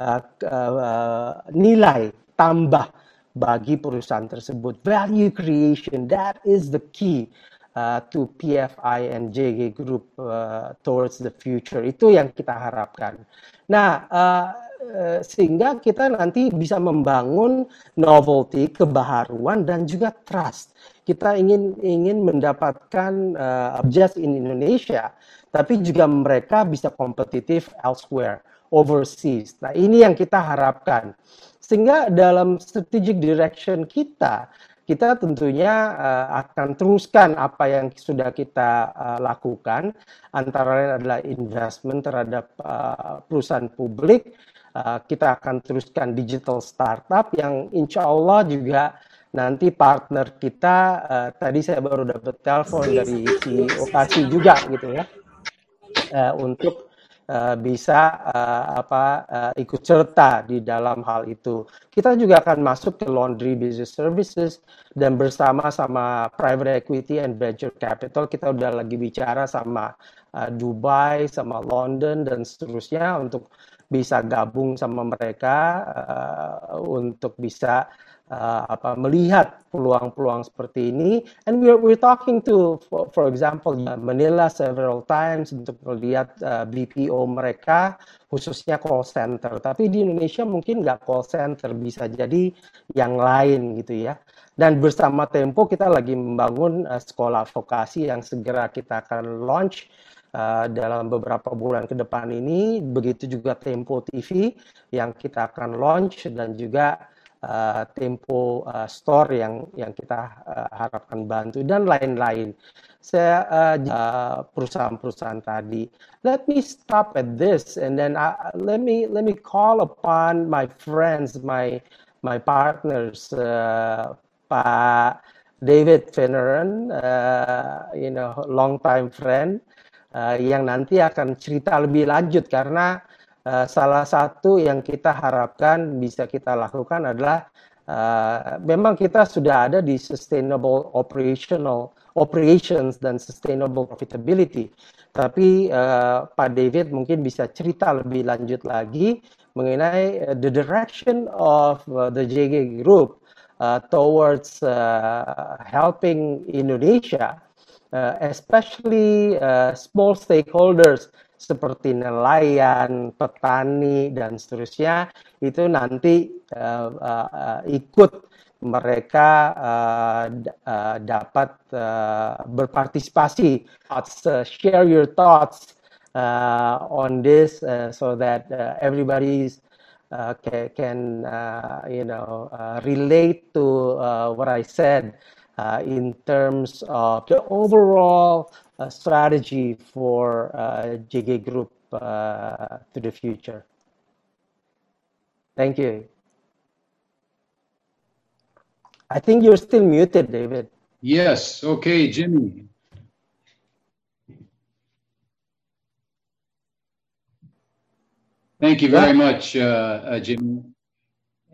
uh, uh, nilai tambah bagi perusahaan tersebut. Value creation, that is the key. Uh, to P F I and J G Group uh, towards the future, itu yang kita harapkan. Nah, uh, uh, sehingga kita nanti bisa membangun novelty, kebaharuan, dan juga trust. Kita ingin ingin mendapatkan uh, objek in Indonesia, tapi juga mereka bisa kompetitif elsewhere, overseas. Nah, ini yang kita harapkan. Sehingga dalam strategic direction kita, kita tentunya uh, akan teruskan apa yang sudah kita uh, lakukan, antara lain adalah investment terhadap uh, perusahaan publik. Uh, kita akan teruskan digital startup yang insya Allah juga nanti partner kita. Uh, tadi saya baru dapat telepon dari C E O Hitachi juga gitu ya, uh, untuk Uh, bisa uh, apa uh, ikut serta di dalam hal itu. Kita juga akan masuk ke laundry business services, dan bersama sama private equity and venture capital kita udah lagi bicara sama uh, Dubai, sama London, dan seterusnya untuk bisa gabung sama mereka uh, untuk bisa Uh, apa melihat peluang-peluang seperti ini, and we're we're talking to for, for example Manila several times untuk melihat uh, B P O mereka khususnya call center, tapi di Indonesia mungkin nggak call center, bisa jadi yang lain gitu ya. Dan bersama Tempo kita lagi membangun uh, sekolah vokasi yang segera kita akan launch Uh, dalam beberapa bulan ke depan ini, begitu juga Tempo T V yang kita akan launch dan juga uh, Tempo uh, Store yang yang kita uh, harapkan bantu dan lain-lain. Saya uh, uh, perusahaan-perusahaan tadi. Let me stop at this and then I, let me let me call upon my friends, my my partners, uh, Pak David Finneran, uh, you know, long time friend. Uh, yang nanti akan cerita lebih lanjut karena uh, salah satu yang kita harapkan bisa kita lakukan adalah uh, memang kita sudah ada di sustainable operational operations dan sustainable profitability, tapi uh, Pak David mungkin bisa cerita lebih lanjut lagi mengenai uh, the direction of uh, the J G Group uh, towards uh, helping Indonesia. Uh, especially uh, small stakeholders seperti nelayan, petani, dan seterusnya, itu nanti uh, uh, uh, ikut mereka uh, d- uh, dapat uh, berpartisipasi. Thoughts, uh, share your thoughts uh, on this uh, so that uh, everybody uh, ca- can uh, you know uh, relate to uh, what I said. Uh, in terms of the overall uh, strategy for uh, J G Group uh, to the future. Thank you. I think you're still muted, David. Yes, okay, Jimmy. Thank you very much, uh, uh, Jimmy.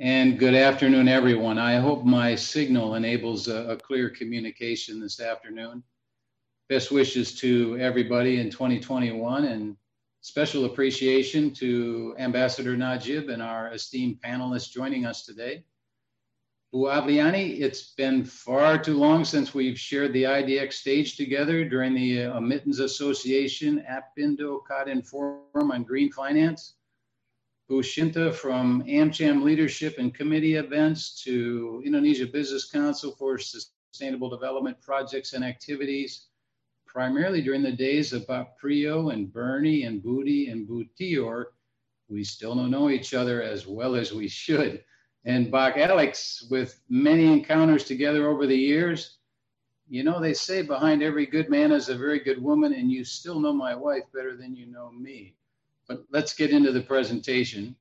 And good afternoon, everyone. I hope my signal enables a, a clear communication this afternoon. Best wishes to everybody in twenty twenty-one and special appreciation to Ambassador Najib and our esteemed panelists joining us today. Bu Aviliani, it's been far too long since we've shared the I D X stage together during the uh, Emittance Association Apindo Kadin Forum on Green Finance. Shinta, from AmCham leadership and committee events to Indonesia Business Council for Sustainable Development Projects and Activities, primarily during the days of Pak Priyo and Bernie and Budi and Butior, we still don't know each other as well as we should, and Pak Alex, with many encounters together over the years. You know, they say behind every good man is a very good woman, and you still know my wife better than you know me. But let's get into the presentation.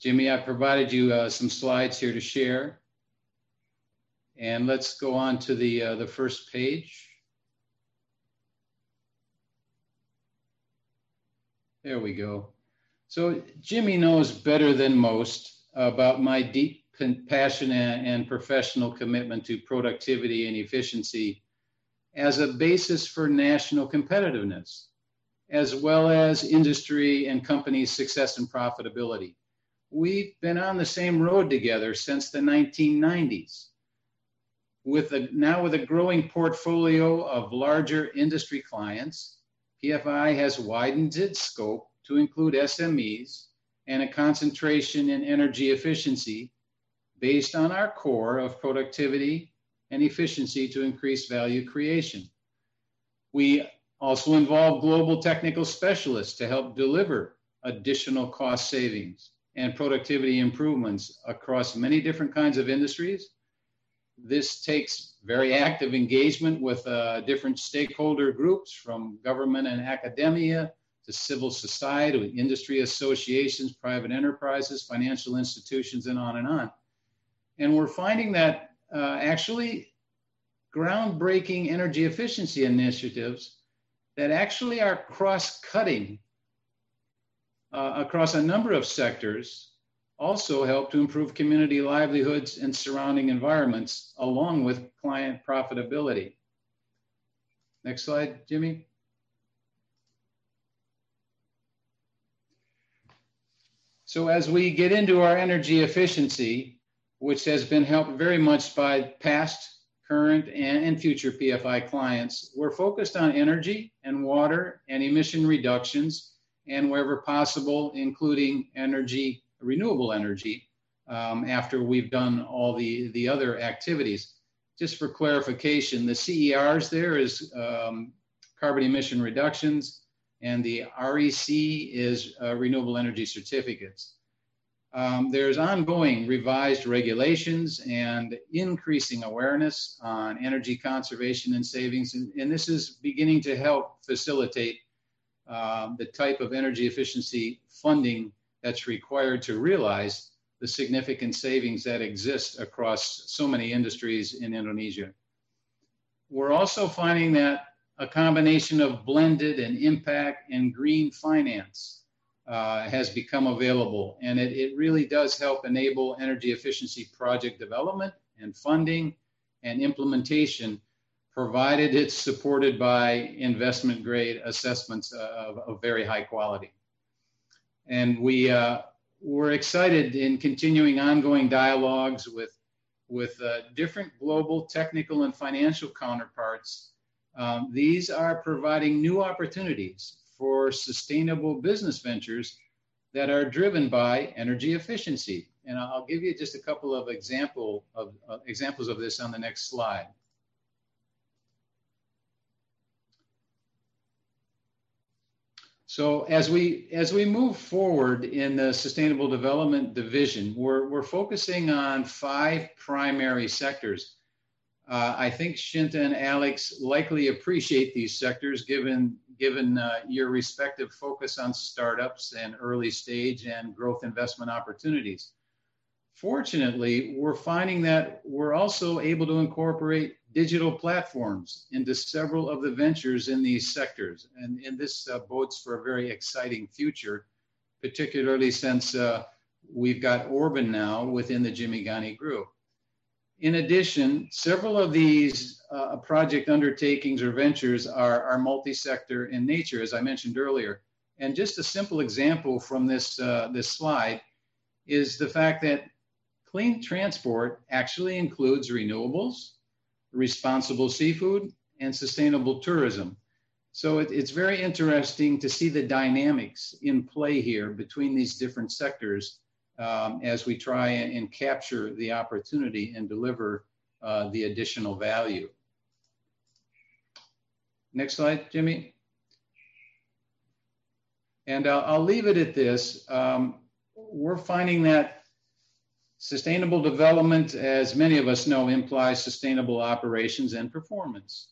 Jimmy, I provided you uh, some slides here to share. And let's go on to the, uh, the first page. There we go. So Jimmy knows better than most about my deep passion and professional commitment to productivity and efficiency as a basis for national competitiveness, as well as industry and company success and profitability. We've been on the same road together since the nineteen nineties. With a, now with a growing portfolio of larger industry clients, P F I has widened its scope to include S M Es and a concentration in energy efficiency based on our core of productivity and efficiency to increase value creation. We also involve global technical specialists to help deliver additional cost savings and productivity improvements across many different kinds of industries. This takes very active engagement with uh, different stakeholder groups, from government and academia to civil society, to industry associations, private enterprises, financial institutions, and on and on. And we're finding that uh, actually groundbreaking energy efficiency initiatives that actually are cross-cutting uh, across a number of sectors also help to improve community livelihoods and surrounding environments, along with client profitability. Next slide, Jimmy. So as we get into our energy efficiency, which has been helped very much by past, current, and, and future P F I clients. We're focused on energy and water and emission reductions, and wherever possible, including energy, renewable energy, um, after we've done all the, the other activities. Just for clarification, the C E Rs there is um, carbon emission reductions, and the R E C is uh, renewable energy certificates. Um, there's ongoing revised regulations and increasing awareness on energy conservation and savings, and, and this is beginning to help facilitate um, the type of energy efficiency funding that's required to realize the significant savings that exist across so many industries in Indonesia. We're also finding that a combination of blended and impact and green finance uh, has become available. And it, it really does help enable energy efficiency project development and funding and implementation, provided it's supported by investment grade assessments of, of very high quality. And we, uh, we're excited in continuing ongoing dialogues with, with uh, different global technical and financial counterparts. Um, these are providing new opportunities for sustainable business ventures that are driven by energy efficiency. And I'll give you just a couple of, example of uh, examples of this on the next slide. So as we, as we move forward in the Sustainable Development Division, we're, we're focusing on five primary sectors. Uh, I think Shinta and Alex likely appreciate these sectors given, given uh, your respective focus on startups and early stage and growth investment opportunities. Fortunately, we're finding that we're also able to incorporate digital platforms into several of the ventures in these sectors. And, and this uh, bodes for a very exciting future, particularly since uh, we've got Orbitin now within the Jimmy Gani Group. In addition, several of these uh, project undertakings or ventures are, are multi-sector in nature, as I mentioned earlier. And just a simple example from this, uh, this slide is the fact that clean transport actually includes renewables, responsible seafood, and sustainable tourism. So it, it's very interesting to see the dynamics in play here between these different sectors um, as we try and, and capture the opportunity and deliver uh, the additional value. Next slide, Jimmy. And uh, I'll leave it at this. Um, we're finding that sustainable development, as many of us know, implies sustainable operations and performance.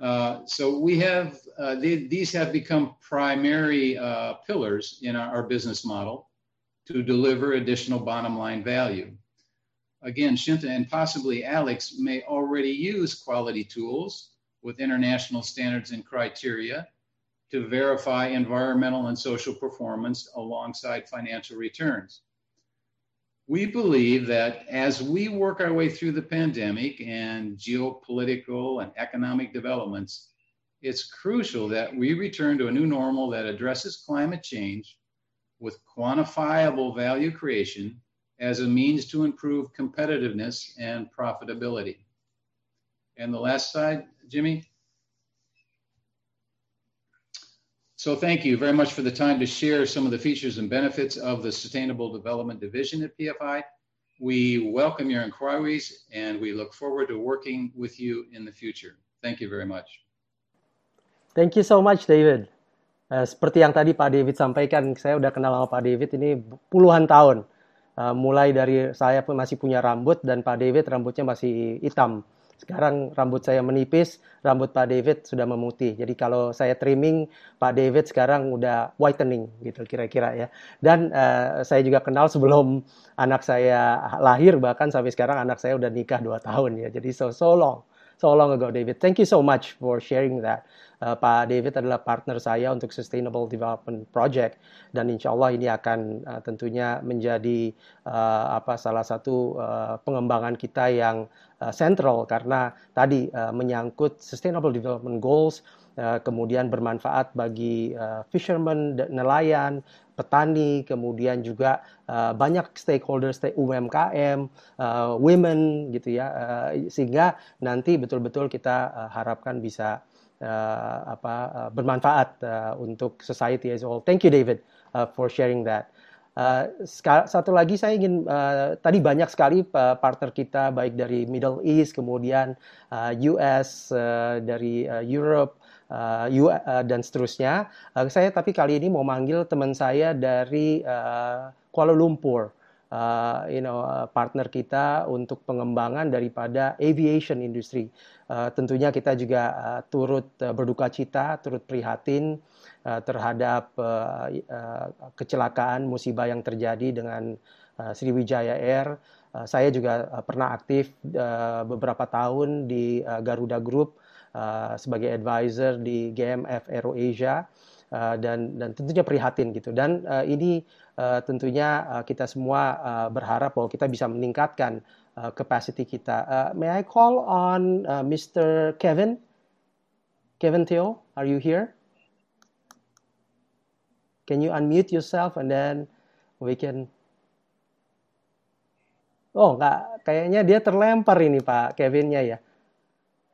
Uh, so we have, uh, they, these have become primary uh, pillars in our, our business model to deliver additional bottom line value. Again, Shinta and possibly Alex may already use quality tools with international standards and criteria to verify environmental and social performance alongside financial returns. We believe that as we work our way through the pandemic and geopolitical and economic developments, it's crucial that we return to a new normal that addresses climate change with quantifiable value creation as a means to improve competitiveness and profitability. And the last slide, Jimmy. So thank you very much for the time to share some of the features and benefits of the Sustainable Development Division at P F I. We welcome your inquiries and we look forward to working with you in the future. Thank you very much. Thank you so much, David. Uh, seperti yang tadi Pak David sampaikan, saya udah kenal sama Pak David ini puluhan tahun. Uh, mulai dari saya pun masih punya rambut dan Pak David rambutnya masih hitam. Sekarang rambut saya menipis, rambut Pak David sudah memutih. Jadi kalau saya trimming, Pak David sekarang udah whitening gitu kira-kira ya. Dan uh, saya juga kenal sebelum anak saya lahir, bahkan sampai sekarang anak saya udah nikah dua tahun ya. Jadi so, so long, so long ago David. Thank you so much for sharing that. Uh, Pak David adalah partner saya untuk Sustainable Development Project dan insya Allah ini akan uh, tentunya menjadi uh, apa salah satu uh, pengembangan kita yang uh, central karena tadi uh, menyangkut Sustainable Development Goals kemudian bermanfaat bagi fisherman, nelayan, petani, kemudian juga uh, banyak stakeholder, U M K M, uh, women gitu ya, uh, sehingga nanti betul-betul kita uh, harapkan bisa uh, apa, uh, bermanfaat uh, untuk society as a whole. Thank you David uh, for sharing that. Uh, satu lagi saya ingin, uh, tadi banyak sekali uh, partner kita baik dari Middle East, kemudian uh, U S, uh, dari uh, Europe, Uh, you, uh, dan seterusnya. Uh, saya tapi kali ini mau manggil teman saya dari uh, Kuala Lumpur, uh, you know, uh, partner kita untuk pengembangan daripada aviation industry. Uh, tentunya kita juga uh, turut uh, berduka cita, turut prihatin uh, terhadap uh, uh, kecelakaan musibah yang terjadi dengan uh, Sriwijaya Air. Uh, saya juga uh, pernah aktif uh, beberapa tahun di uh, Garuda Group, Uh, sebagai advisor di G M F Aero Asia, uh, dan dan tentunya prihatin gitu, dan uh, ini uh, tentunya uh, kita semua uh, berharap bahwa kita bisa meningkatkan uh, capacity kita. Uh, may I call on uh, Mister Kevin? Kevin Theo, are you here? Can you unmute yourself and then we can. Oh, nggak, kayaknya dia terlempar ini Pak Kevinnya ya.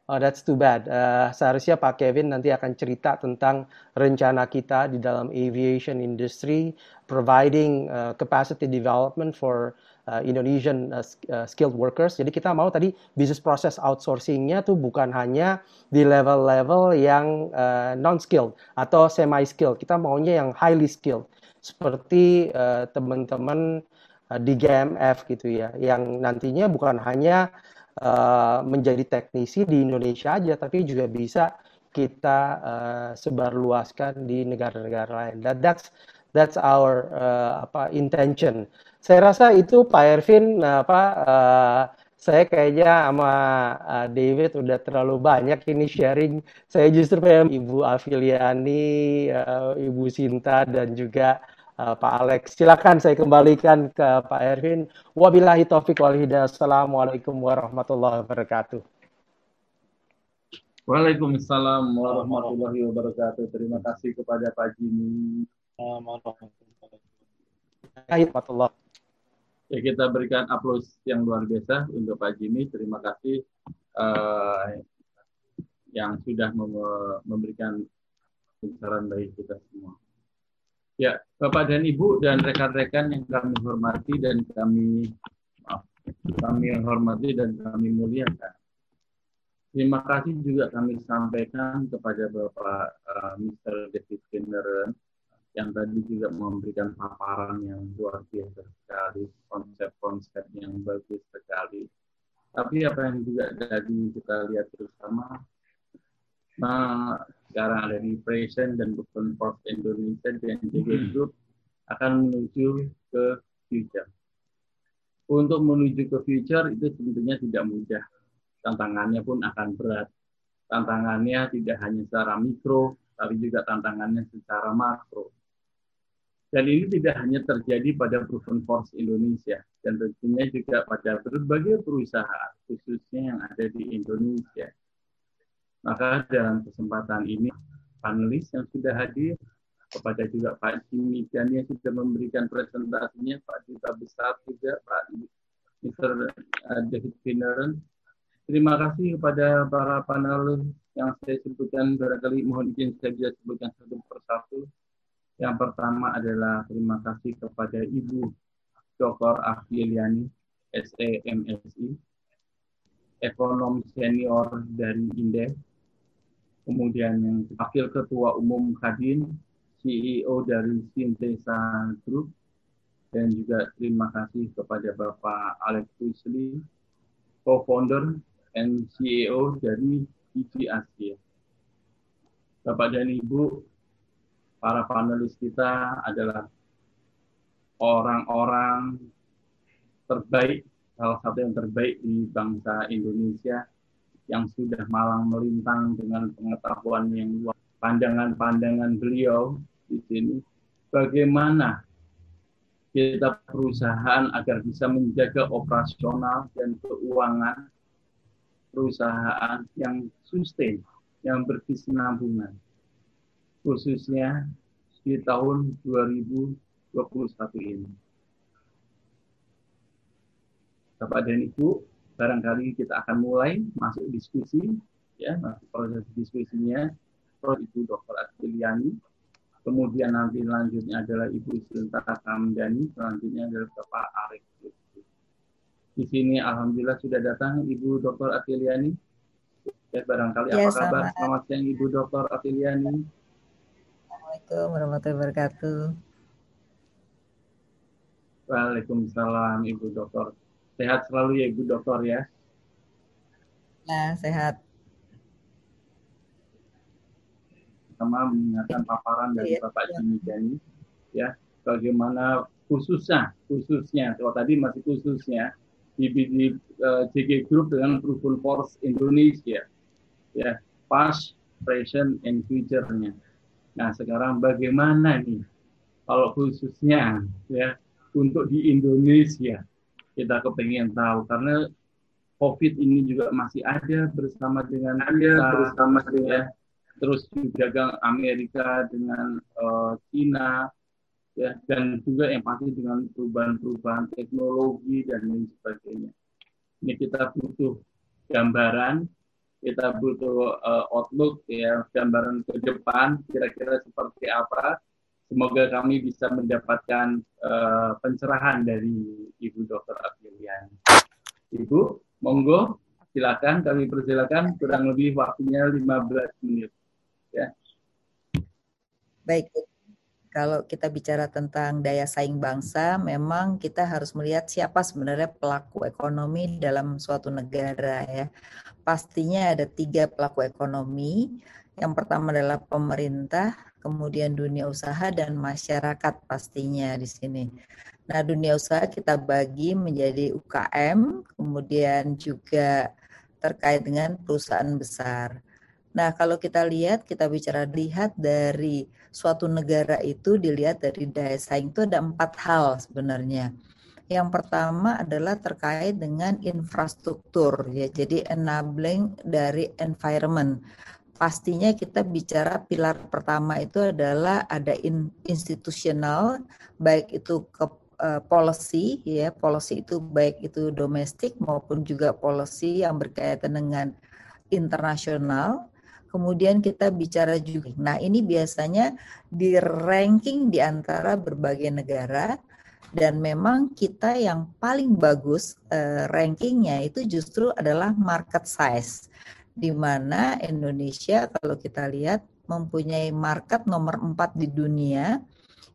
Oh, that's too bad. Uh, seharusnya Pak Kevin nanti akan cerita tentang rencana kita di dalam aviation industry, providing uh, capacity development for uh, Indonesian uh, uh, skilled workers. Jadi kita mau tadi business process outsourcing-nya tuh bukan hanya di level-level yang uh, non-skilled atau semi-skilled. Kita maunya yang highly skilled. Seperti uh, teman-teman uh, di G M F gitu ya, yang nantinya bukan hanya Uh, menjadi teknisi di Indonesia aja, tapi juga bisa kita uh, sebarluaskan di negara-negara lain. That, that's that's our uh, apa intention. Saya rasa itu Pak Erwin, apa uh, saya kayaknya sama uh, David udah terlalu banyak ini sharing. Saya justru pengen Ibu Aviliani, uh, Ibu Shinta, dan juga Uh, Pak Alex. Silakan saya kembalikan ke Pak Erwin. Wabillahi taufiq wal hidayah. Assalamualaikum warahmatullahi wabarakatuh. Waalaikumsalam warahmatullahi wabarakatuh. Terima kasih kepada Pak Jimmy. Assalamualaikum. Ya, kita berikan aplaus yang luar biasa untuk Pak Jimmy. Terima kasih uh, yang sudah mem- memberikan saran bagi kita semua. Ya, Bapak dan Ibu dan rekan-rekan yang kami hormati dan kami maaf, kami yang hormati dan kami muliakan. Terima kasih juga kami sampaikan kepada Bapak uh, Mister David Finneran yang tadi juga memberikan paparan yang luar biasa sekali, konsep-konsep yang bagus sekali. Tapi apa yang juga tadi kita lihat bersama, nah, sekarang ada di Frisian dan Proven Force Indonesia dan J G Group akan menuju ke future. Untuk menuju ke future itu tentunya tidak mudah. Tantangannya pun akan berat. Tantangannya tidak hanya secara mikro, tapi juga tantangannya secara makro. Dan ini tidak hanya terjadi pada Proven Force Indonesia, dan tentunya juga pada berbagai perusahaan, khususnya yang ada di Indonesia. Maka dalam kesempatan ini, panelis yang sudah hadir, kepada juga Pak Jimmy Gani yang sudah memberikan presentasinya, Pak Duta Besar juga, Pak Mister David Finneran. Terima kasih kepada para panelis yang saya sebutkan, barangkali mohon izin saya bisa sebutkan satu persatu. Yang pertama adalah terima kasih kepada Ibu Doktor Aviliani, S E M S I, ekonom senior dari Indef. Kemudian yang Wakil Ketua Umum Kadin, C E O dari Sintesa Group, dan juga terima kasih kepada Bapak Alex Rusli, co-founder and C E O dari D G Asia. Bapak dan Ibu, para panelis kita adalah orang-orang terbaik, salah satu yang terbaik di bangsa Indonesia, yang sudah malang melintang dengan pengetahuan yang luas, pandangan-pandangan beliau di sini. Bagaimana kita perusahaan agar bisa menjaga operasional dan keuangan perusahaan yang sustain, yang berkesinambungan, khususnya di tahun dua ribu dua puluh satu ini. Bapak dan Ibu, barangkali kita akan mulai masuk diskusi, ya, masuk proses diskusinya Prof Ibu Doktor Aviliani, kemudian nanti lanjutnya adalah Ibu Shinta Kamdani, selanjutnya adalah Bapak Alex Rusli. Di sini alhamdulillah sudah datang Ibu Doktor Aviliani. Ya, barangkali ya, apa kabar? Selamat. Selamat siang Ibu Doktor Aviliani. Assalamualaikum warahmatullahi wabarakatuh. Waalaikumsalam Ibu Doktor. Sehat selalu ya Ibu Doktor ya. Nah, sehat. Sama mendengarkan paparan dari ya, Bapak ya. Jimmy Gani, ya, bagaimana khususnya, khususnya, kalau tadi masih khususnya di, di uh, J G Group dengan Proven Force Indonesia, ya, past, present, and future-nya. Nah, sekarang bagaimana nih, kalau khususnya, ya, untuk di Indonesia. Kita kepengen tahu karena COVID ini juga masih ada bersama dengan ada bersama dengan ya. Terus juga Amerika dengan uh, China ya, dan juga yang pasti dengan perubahan-perubahan teknologi dan lain sebagainya. Ini kita butuh gambaran, kita butuh uh, outlook ya, gambaran ke depan kira-kira seperti apa. Semoga kami bisa mendapatkan uh, pencerahan dari Ibu Doktor Aviliani. Ibu, monggo, silakan kami persilakan, kurang lebih waktunya lima belas menit. Ya. Baik, kalau kita bicara tentang daya saing bangsa, memang kita harus melihat siapa sebenarnya pelaku ekonomi dalam suatu negara. Ya. Pastinya ada tiga pelaku ekonomi. Yang pertama adalah pemerintah, kemudian dunia usaha dan masyarakat pastinya di sini. Nah, dunia usaha kita bagi menjadi U K M, kemudian juga terkait dengan perusahaan besar. Nah, kalau kita lihat, kita bicara lihat dari suatu negara itu dilihat dari daya saing itu ada empat hal sebenarnya. Yang pertama adalah terkait dengan infrastruktur, ya, jadi enabling dari environment. Pastinya kita bicara pilar pertama itu adalah ada in, institutional, baik itu ke uh, policy, ya policy itu baik itu domestik maupun juga policy yang berkaitan dengan internasional. Kemudian kita bicara juga, nah ini biasanya di ranking di antara berbagai negara. Dan memang kita yang paling bagus uh, rankingnya itu justru adalah market size. Di mana Indonesia kalau kita lihat mempunyai market nomor empat di dunia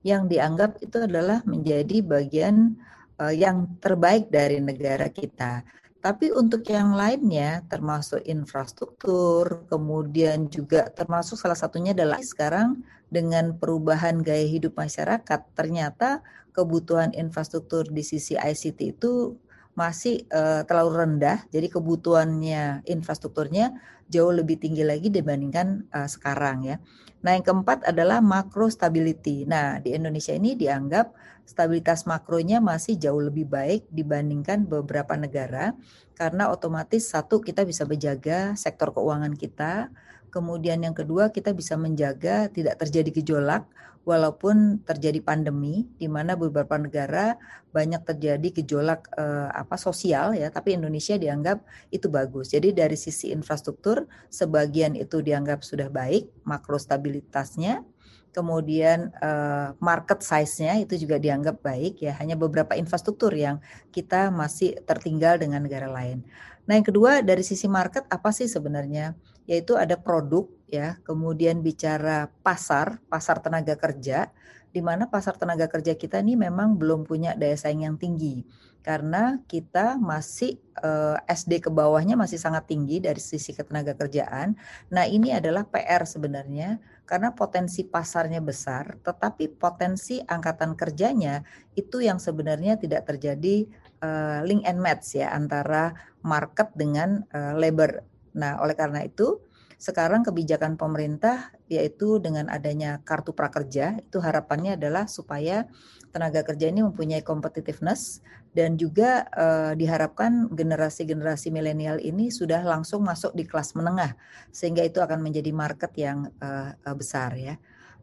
yang dianggap itu adalah menjadi bagian uh, yang terbaik dari negara kita. Tapi untuk yang lainnya termasuk infrastruktur, kemudian juga termasuk salah satunya adalah sekarang dengan perubahan gaya hidup masyarakat, ternyata kebutuhan infrastruktur di sisi I C T itu masih uh, terlalu rendah, jadi kebutuhannya infrastrukturnya jauh lebih tinggi lagi dibandingkan uh, sekarang ya. Nah yang keempat adalah makro stability. Nah di Indonesia ini dianggap stabilitas makronya masih jauh lebih baik dibandingkan beberapa negara karena otomatis satu kita bisa menjaga sektor keuangan kita, kemudian yang kedua kita bisa menjaga tidak terjadi gejolak. Walaupun terjadi pandemi, di mana beberapa negara banyak terjadi gejolak eh, apa sosial ya, tapi Indonesia dianggap itu bagus. Jadi dari sisi infrastruktur, sebagian itu dianggap sudah baik, makro stabilitasnya, kemudian eh, market size-nya itu juga dianggap baik ya. Hanya beberapa infrastruktur yang kita masih tertinggal dengan negara lain. Nah yang kedua dari sisi market apa sih sebenarnya? Yaitu ada produk ya, kemudian bicara pasar, pasar tenaga kerja, di mana pasar tenaga kerja kita ini memang belum punya daya saing yang tinggi karena kita masih eh, S D ke bawahnya masih sangat tinggi dari sisi ketenaga kerjaan. Nah ini adalah P R sebenarnya karena potensi pasarnya besar, tetapi potensi angkatan kerjanya itu yang sebenarnya tidak terjadi eh, link and match ya antara market dengan eh, labor. Nah, oleh karena itu Sekarang kebijakan pemerintah yaitu dengan adanya kartu prakerja itu harapannya adalah supaya tenaga kerja ini mempunyai competitiveness dan juga eh, diharapkan generasi-generasi milenial ini sudah langsung masuk di kelas menengah sehingga itu akan menjadi market yang eh, besar ya.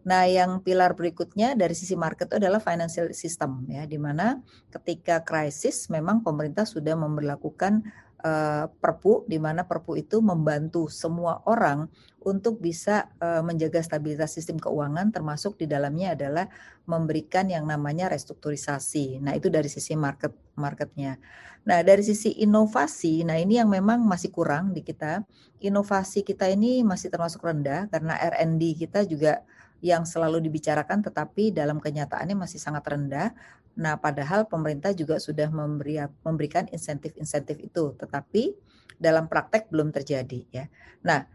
Nah, yang pilar berikutnya dari sisi market itu adalah financial system ya, di mana ketika krisis memang pemerintah sudah memberlakukan uh, perpu, di mana perpu itu membantu semua orang untuk bisa uh, menjaga stabilitas sistem keuangan, termasuk di dalamnya adalah memberikan yang namanya restrukturisasi. Nah, itu dari sisi market marketnya. Nah, dari sisi inovasi, nah ini yang memang masih kurang di kita. Inovasi kita ini masih termasuk rendah karena R and D kita juga yang selalu dibicarakan tetapi dalam kenyataannya masih sangat rendah. Nah, padahal pemerintah juga sudah memberi, memberikan insentif-insentif itu, tetapi dalam praktek belum terjadi ya. Nah,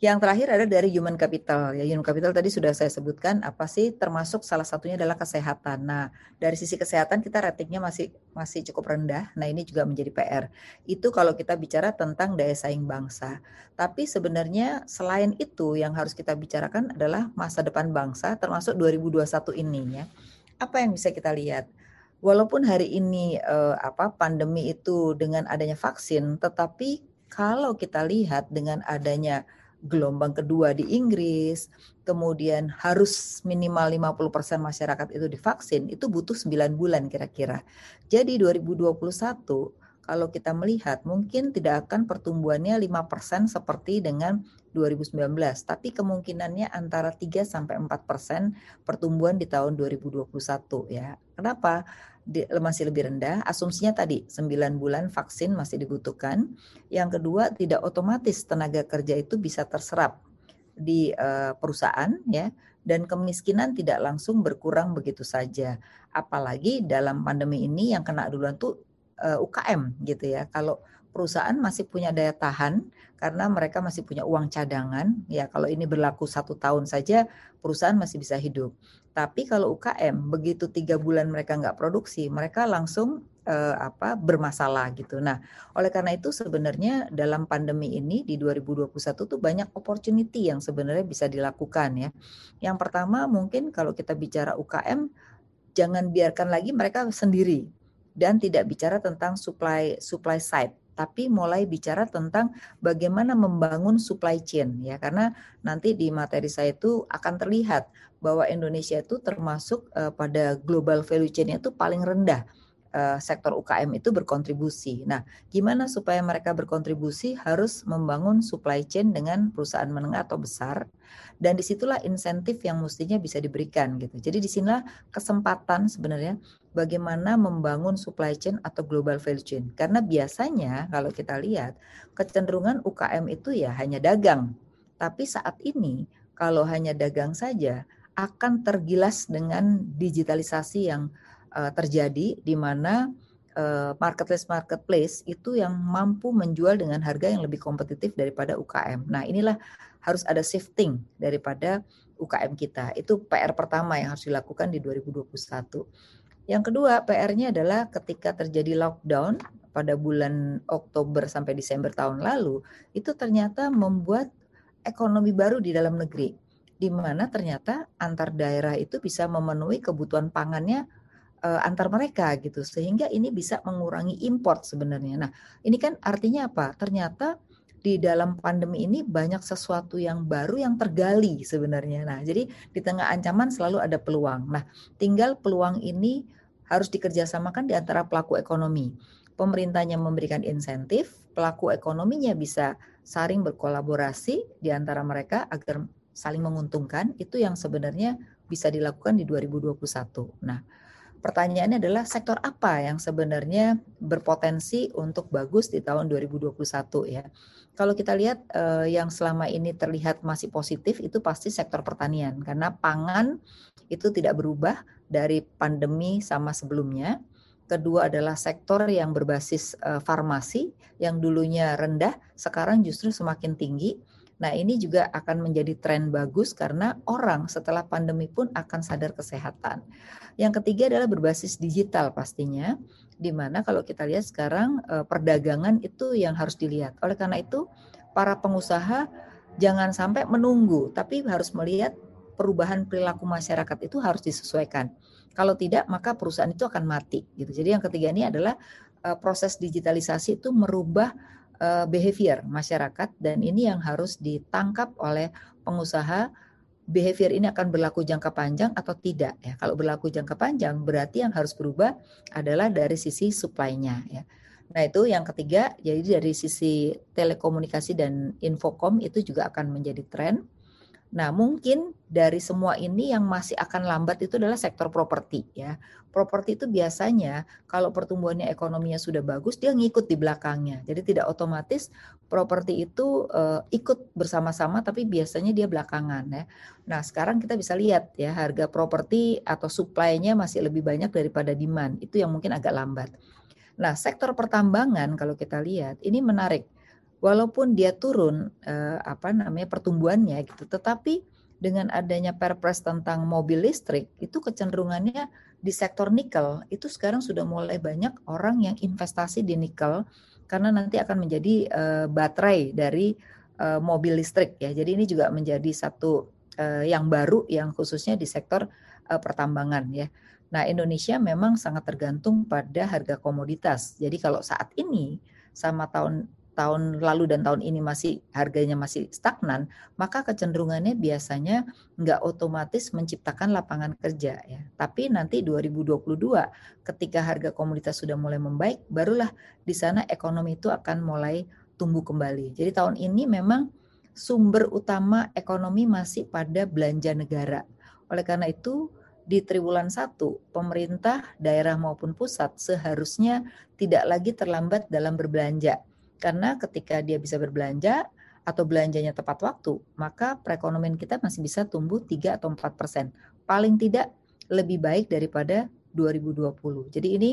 yang terakhir ada dari human capital. Ya, human capital tadi sudah saya sebutkan apa sih, termasuk salah satunya adalah kesehatan. Nah, dari sisi kesehatan kita ratingnya masih masih cukup rendah. Nah, ini juga menjadi P R. Itu kalau kita bicara tentang daya saing bangsa. Tapi sebenarnya selain itu yang harus kita bicarakan adalah masa depan bangsa termasuk dua ribu dua puluh satu ini ya. Apa yang bisa kita lihat? Walaupun hari ini eh, apa pandemi itu dengan adanya vaksin, tetapi kalau kita lihat dengan adanya gelombang kedua di Inggris, kemudian harus minimal lima puluh persen masyarakat itu divaksin, itu butuh sembilan bulan kira-kira. Jadi dua ribu dua puluh satu kalau kita melihat mungkin tidak akan pertumbuhannya lima persen seperti dengan dua ribu sembilan belas, tapi kemungkinannya antara tiga sampai empat persen pertumbuhan di tahun dua ribu dua puluh satu ya. Kenapa? Di, masih lebih rendah, asumsinya tadi sembilan bulan vaksin masih dibutuhkan. Yang kedua, tidak otomatis tenaga kerja itu bisa terserap di uh, perusahaan ya, dan kemiskinan tidak langsung berkurang begitu saja. Apalagi dalam pandemi ini yang kena duluan tuh uh, U K M gitu ya. Kalau perusahaan masih punya daya tahan karena mereka masih punya uang cadangan ya, kalau ini berlaku satu tahun saja perusahaan masih bisa hidup. Tapi kalau U K M begitu tiga bulan mereka nggak produksi, mereka langsung eh, apa bermasalah gitu. Nah, oleh karena itu sebenarnya dalam pandemi ini di dua ribu dua puluh satu tuh banyak opportunity yang sebenarnya bisa dilakukan ya. Yang pertama mungkin kalau kita bicara U K M, jangan biarkan lagi mereka sendiri dan tidak bicara tentang supply supply side, tapi mulai bicara tentang bagaimana membangun supply chain ya, karena nanti di materi saya itu akan terlihat bahwa Indonesia itu termasuk uh, pada global value chain-nya itu paling rendah uh, sektor U K M itu berkontribusi. Nah, gimana supaya mereka berkontribusi? Harus membangun supply chain dengan perusahaan menengah atau besar, dan disitulah insentif yang mestinya bisa diberikan gitu. Jadi disinilah kesempatan sebenarnya bagaimana membangun supply chain atau global value chain. Karena biasanya kalau kita lihat kecenderungan U K M itu ya hanya dagang. Tapi saat ini kalau hanya dagang saja akan tergilas dengan digitalisasi yang uh, terjadi, di mana uh, marketplace-marketplace itu yang mampu menjual dengan harga yang lebih kompetitif daripada U K M. Nah, inilah harus ada shifting daripada U K M kita. Itu P R pertama yang harus dilakukan di dua ribu dua puluh satu. Yang kedua, P R-nya adalah ketika terjadi lockdown pada bulan Oktober sampai Desember tahun lalu, itu ternyata membuat ekonomi baru di dalam negeri, di mana ternyata antar daerah itu bisa memenuhi kebutuhan pangannya e, antar mereka gitu, sehingga ini bisa mengurangi import sebenarnya. Nah, ini kan artinya apa? Ternyata di dalam pandemi ini banyak sesuatu yang baru yang tergali sebenarnya. Nah, jadi di tengah ancaman selalu ada peluang. Nah, tinggal peluang ini harus dikerjasamakan di antara pelaku ekonomi. Pemerintahnya memberikan insentif, pelaku ekonominya bisa saling berkolaborasi di antara mereka agar saling menguntungkan. Itu yang sebenarnya bisa dilakukan di dua ribu dua puluh satu. Nah, pertanyaannya adalah sektor apa yang sebenarnya berpotensi untuk bagus di tahun dua ribu dua puluh satu ya. Kalau kita lihat eh, yang selama ini terlihat masih positif itu pasti sektor pertanian, karena pangan itu tidak berubah dari pandemi sama sebelumnya. Kedua adalah sektor yang berbasis eh, farmasi yang dulunya rendah sekarang justru semakin tinggi. Nah, ini juga akan menjadi tren bagus karena orang setelah pandemi pun akan sadar kesehatan. Yang ketiga adalah berbasis digital pastinya, di mana kalau kita lihat sekarang perdagangan itu yang harus dilihat. Oleh karena itu, para pengusaha jangan sampai menunggu, tapi harus melihat perubahan perilaku masyarakat itu harus disesuaikan. Kalau tidak, maka perusahaan itu akan mati. Gitu. Jadi yang ketiga ini adalah uh, proses digitalisasi itu merubah uh, behavior masyarakat, dan ini yang harus ditangkap oleh pengusaha. Behavior ini akan berlaku jangka panjang atau tidak. Ya. Kalau berlaku jangka panjang, berarti yang harus berubah adalah dari sisi supply-nya. Ya. Nah itu yang ketiga, jadi dari sisi telekomunikasi dan infocom itu juga akan menjadi tren. Nah mungkin dari semua ini yang masih akan lambat itu adalah sektor properti. Ya. Properti itu biasanya kalau pertumbuhannya ekonominya sudah bagus, dia ngikut di belakangnya. Jadi tidak otomatis properti itu uh, ikut bersama-sama, tapi biasanya dia belakangan. Ya. Nah sekarang kita bisa lihat ya harga properti atau supply-nya masih lebih banyak daripada demand. Itu yang mungkin agak lambat. Nah sektor pertambangan kalau kita lihat ini menarik. Walaupun dia turun eh, apa namanya pertumbuhannya gitu, tetapi dengan adanya Perpres tentang mobil listrik itu kecenderungannya di sektor nikel itu sekarang sudah mulai banyak orang yang investasi di nikel karena nanti akan menjadi eh, baterai dari eh, mobil listrik ya. Jadi ini juga menjadi satu eh, yang baru yang khususnya di sektor eh, pertambangan ya. Nah, Indonesia memang sangat tergantung pada harga komoditas. Jadi kalau saat ini sama tahun tahun lalu dan tahun ini masih harganya masih stagnan, maka kecenderungannya biasanya nggak otomatis menciptakan lapangan kerja ya. Tapi nanti dua ribu dua puluh dua ketika harga komoditas sudah mulai membaik, barulah di sana ekonomi itu akan mulai tumbuh kembali. Jadi tahun ini memang sumber utama ekonomi masih pada belanja negara. Oleh karena itu di triwulan satu, pemerintah daerah maupun pusat seharusnya tidak lagi terlambat dalam berbelanja. Karena ketika dia bisa berbelanja atau belanjanya tepat waktu, maka perekonomian kita masih bisa tumbuh tiga atau empat persen. Paling tidak lebih baik daripada dua ribu dua puluh. Jadi ini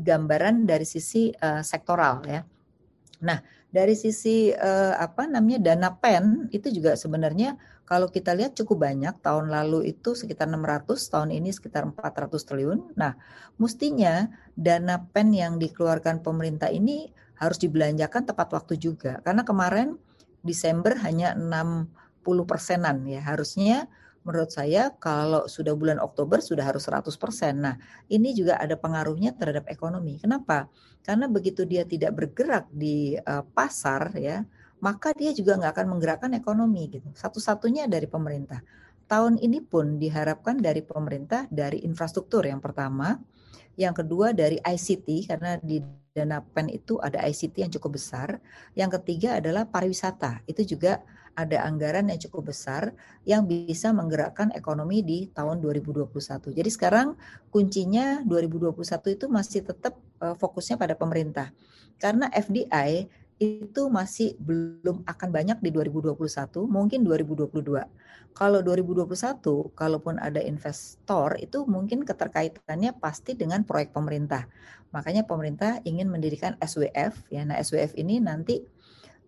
gambaran dari sisi uh, sektoral ya. Nah, dari sisi uh, apa namanya dana P E N itu juga sebenarnya kalau kita lihat cukup banyak. Tahun lalu itu sekitar enam ratus, tahun ini sekitar empat ratus triliun. Nah, mestinya dana P E N yang dikeluarkan pemerintah ini harus dibelanjakan tepat waktu juga. Karena kemarin Desember hanya enam puluh persenan ya. Harusnya menurut saya kalau sudah bulan Oktober sudah harus seratus persen. Nah ini juga ada pengaruhnya terhadap ekonomi. Kenapa? Karena begitu dia tidak bergerak di uh, pasar ya, maka dia juga nggak akan menggerakkan ekonomi gitu. Satu-satunya dari pemerintah. Tahun ini pun diharapkan dari pemerintah dari infrastruktur yang pertama. Yang kedua dari I C T, karena di dana P E N itu ada I C T yang cukup besar. Yang ketiga adalah pariwisata, itu juga ada anggaran yang cukup besar yang bisa menggerakkan ekonomi di tahun dua ribu dua puluh satu. Jadi sekarang kuncinya dua ribu dua puluh satu itu masih tetap fokusnya pada pemerintah. Karena F D I itu masih belum akan banyak di dua ribu dua puluh satu, mungkin dua ribu dua puluh dua. Kalau dua ribu dua puluh satu, kalaupun ada investor, itu mungkin keterkaitannya pasti dengan proyek pemerintah. Makanya pemerintah ingin mendirikan S W F. Ya, nah S W F ini nanti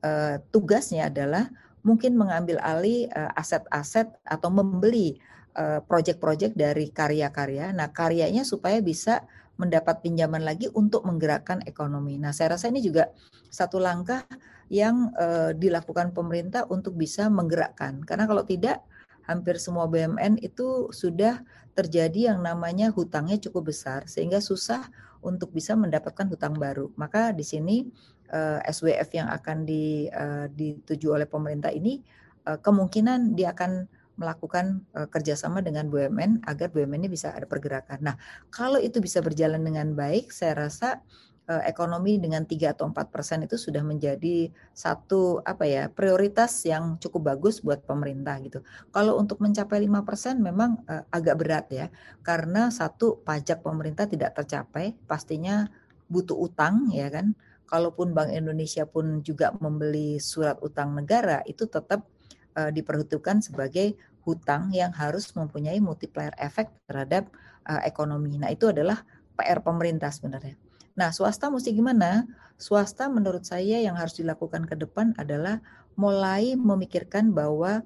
eh, tugasnya adalah mungkin mengambil alih eh, aset-aset atau membeli eh, proyek-proyek dari karya-karya. Nah karyanya supaya bisa mendapat pinjaman lagi untuk menggerakkan ekonomi. Nah, saya rasa ini juga satu langkah yang e, dilakukan pemerintah untuk bisa menggerakkan. Karena kalau tidak, hampir semua B M N itu sudah terjadi yang namanya hutangnya cukup besar, sehingga susah untuk bisa mendapatkan hutang baru. Maka di sini e, S W F yang akan di, e, dituju oleh pemerintah ini, e, kemungkinan dia akan melakukan uh, kerjasama dengan B U M N agar B U M N ini bisa ada pergerakan. Nah, kalau itu bisa berjalan dengan baik, saya rasa uh, ekonomi dengan tiga atau empat persen itu sudah menjadi satu apa ya prioritas yang cukup bagus buat pemerintah gitu. Kalau untuk mencapai lima persen memang uh, agak berat ya, karena satu pajak pemerintah tidak tercapai, pastinya butuh utang ya kan. Kalaupun Bank Indonesia pun juga membeli surat utang negara itu tetap diperhitungkan sebagai hutang yang harus mempunyai multiplier efek terhadap uh, ekonomi. Nah itu adalah P R pemerintah sebenarnya. Nah swasta mesti gimana? Swasta menurut saya yang harus dilakukan ke depan adalah mulai memikirkan bahwa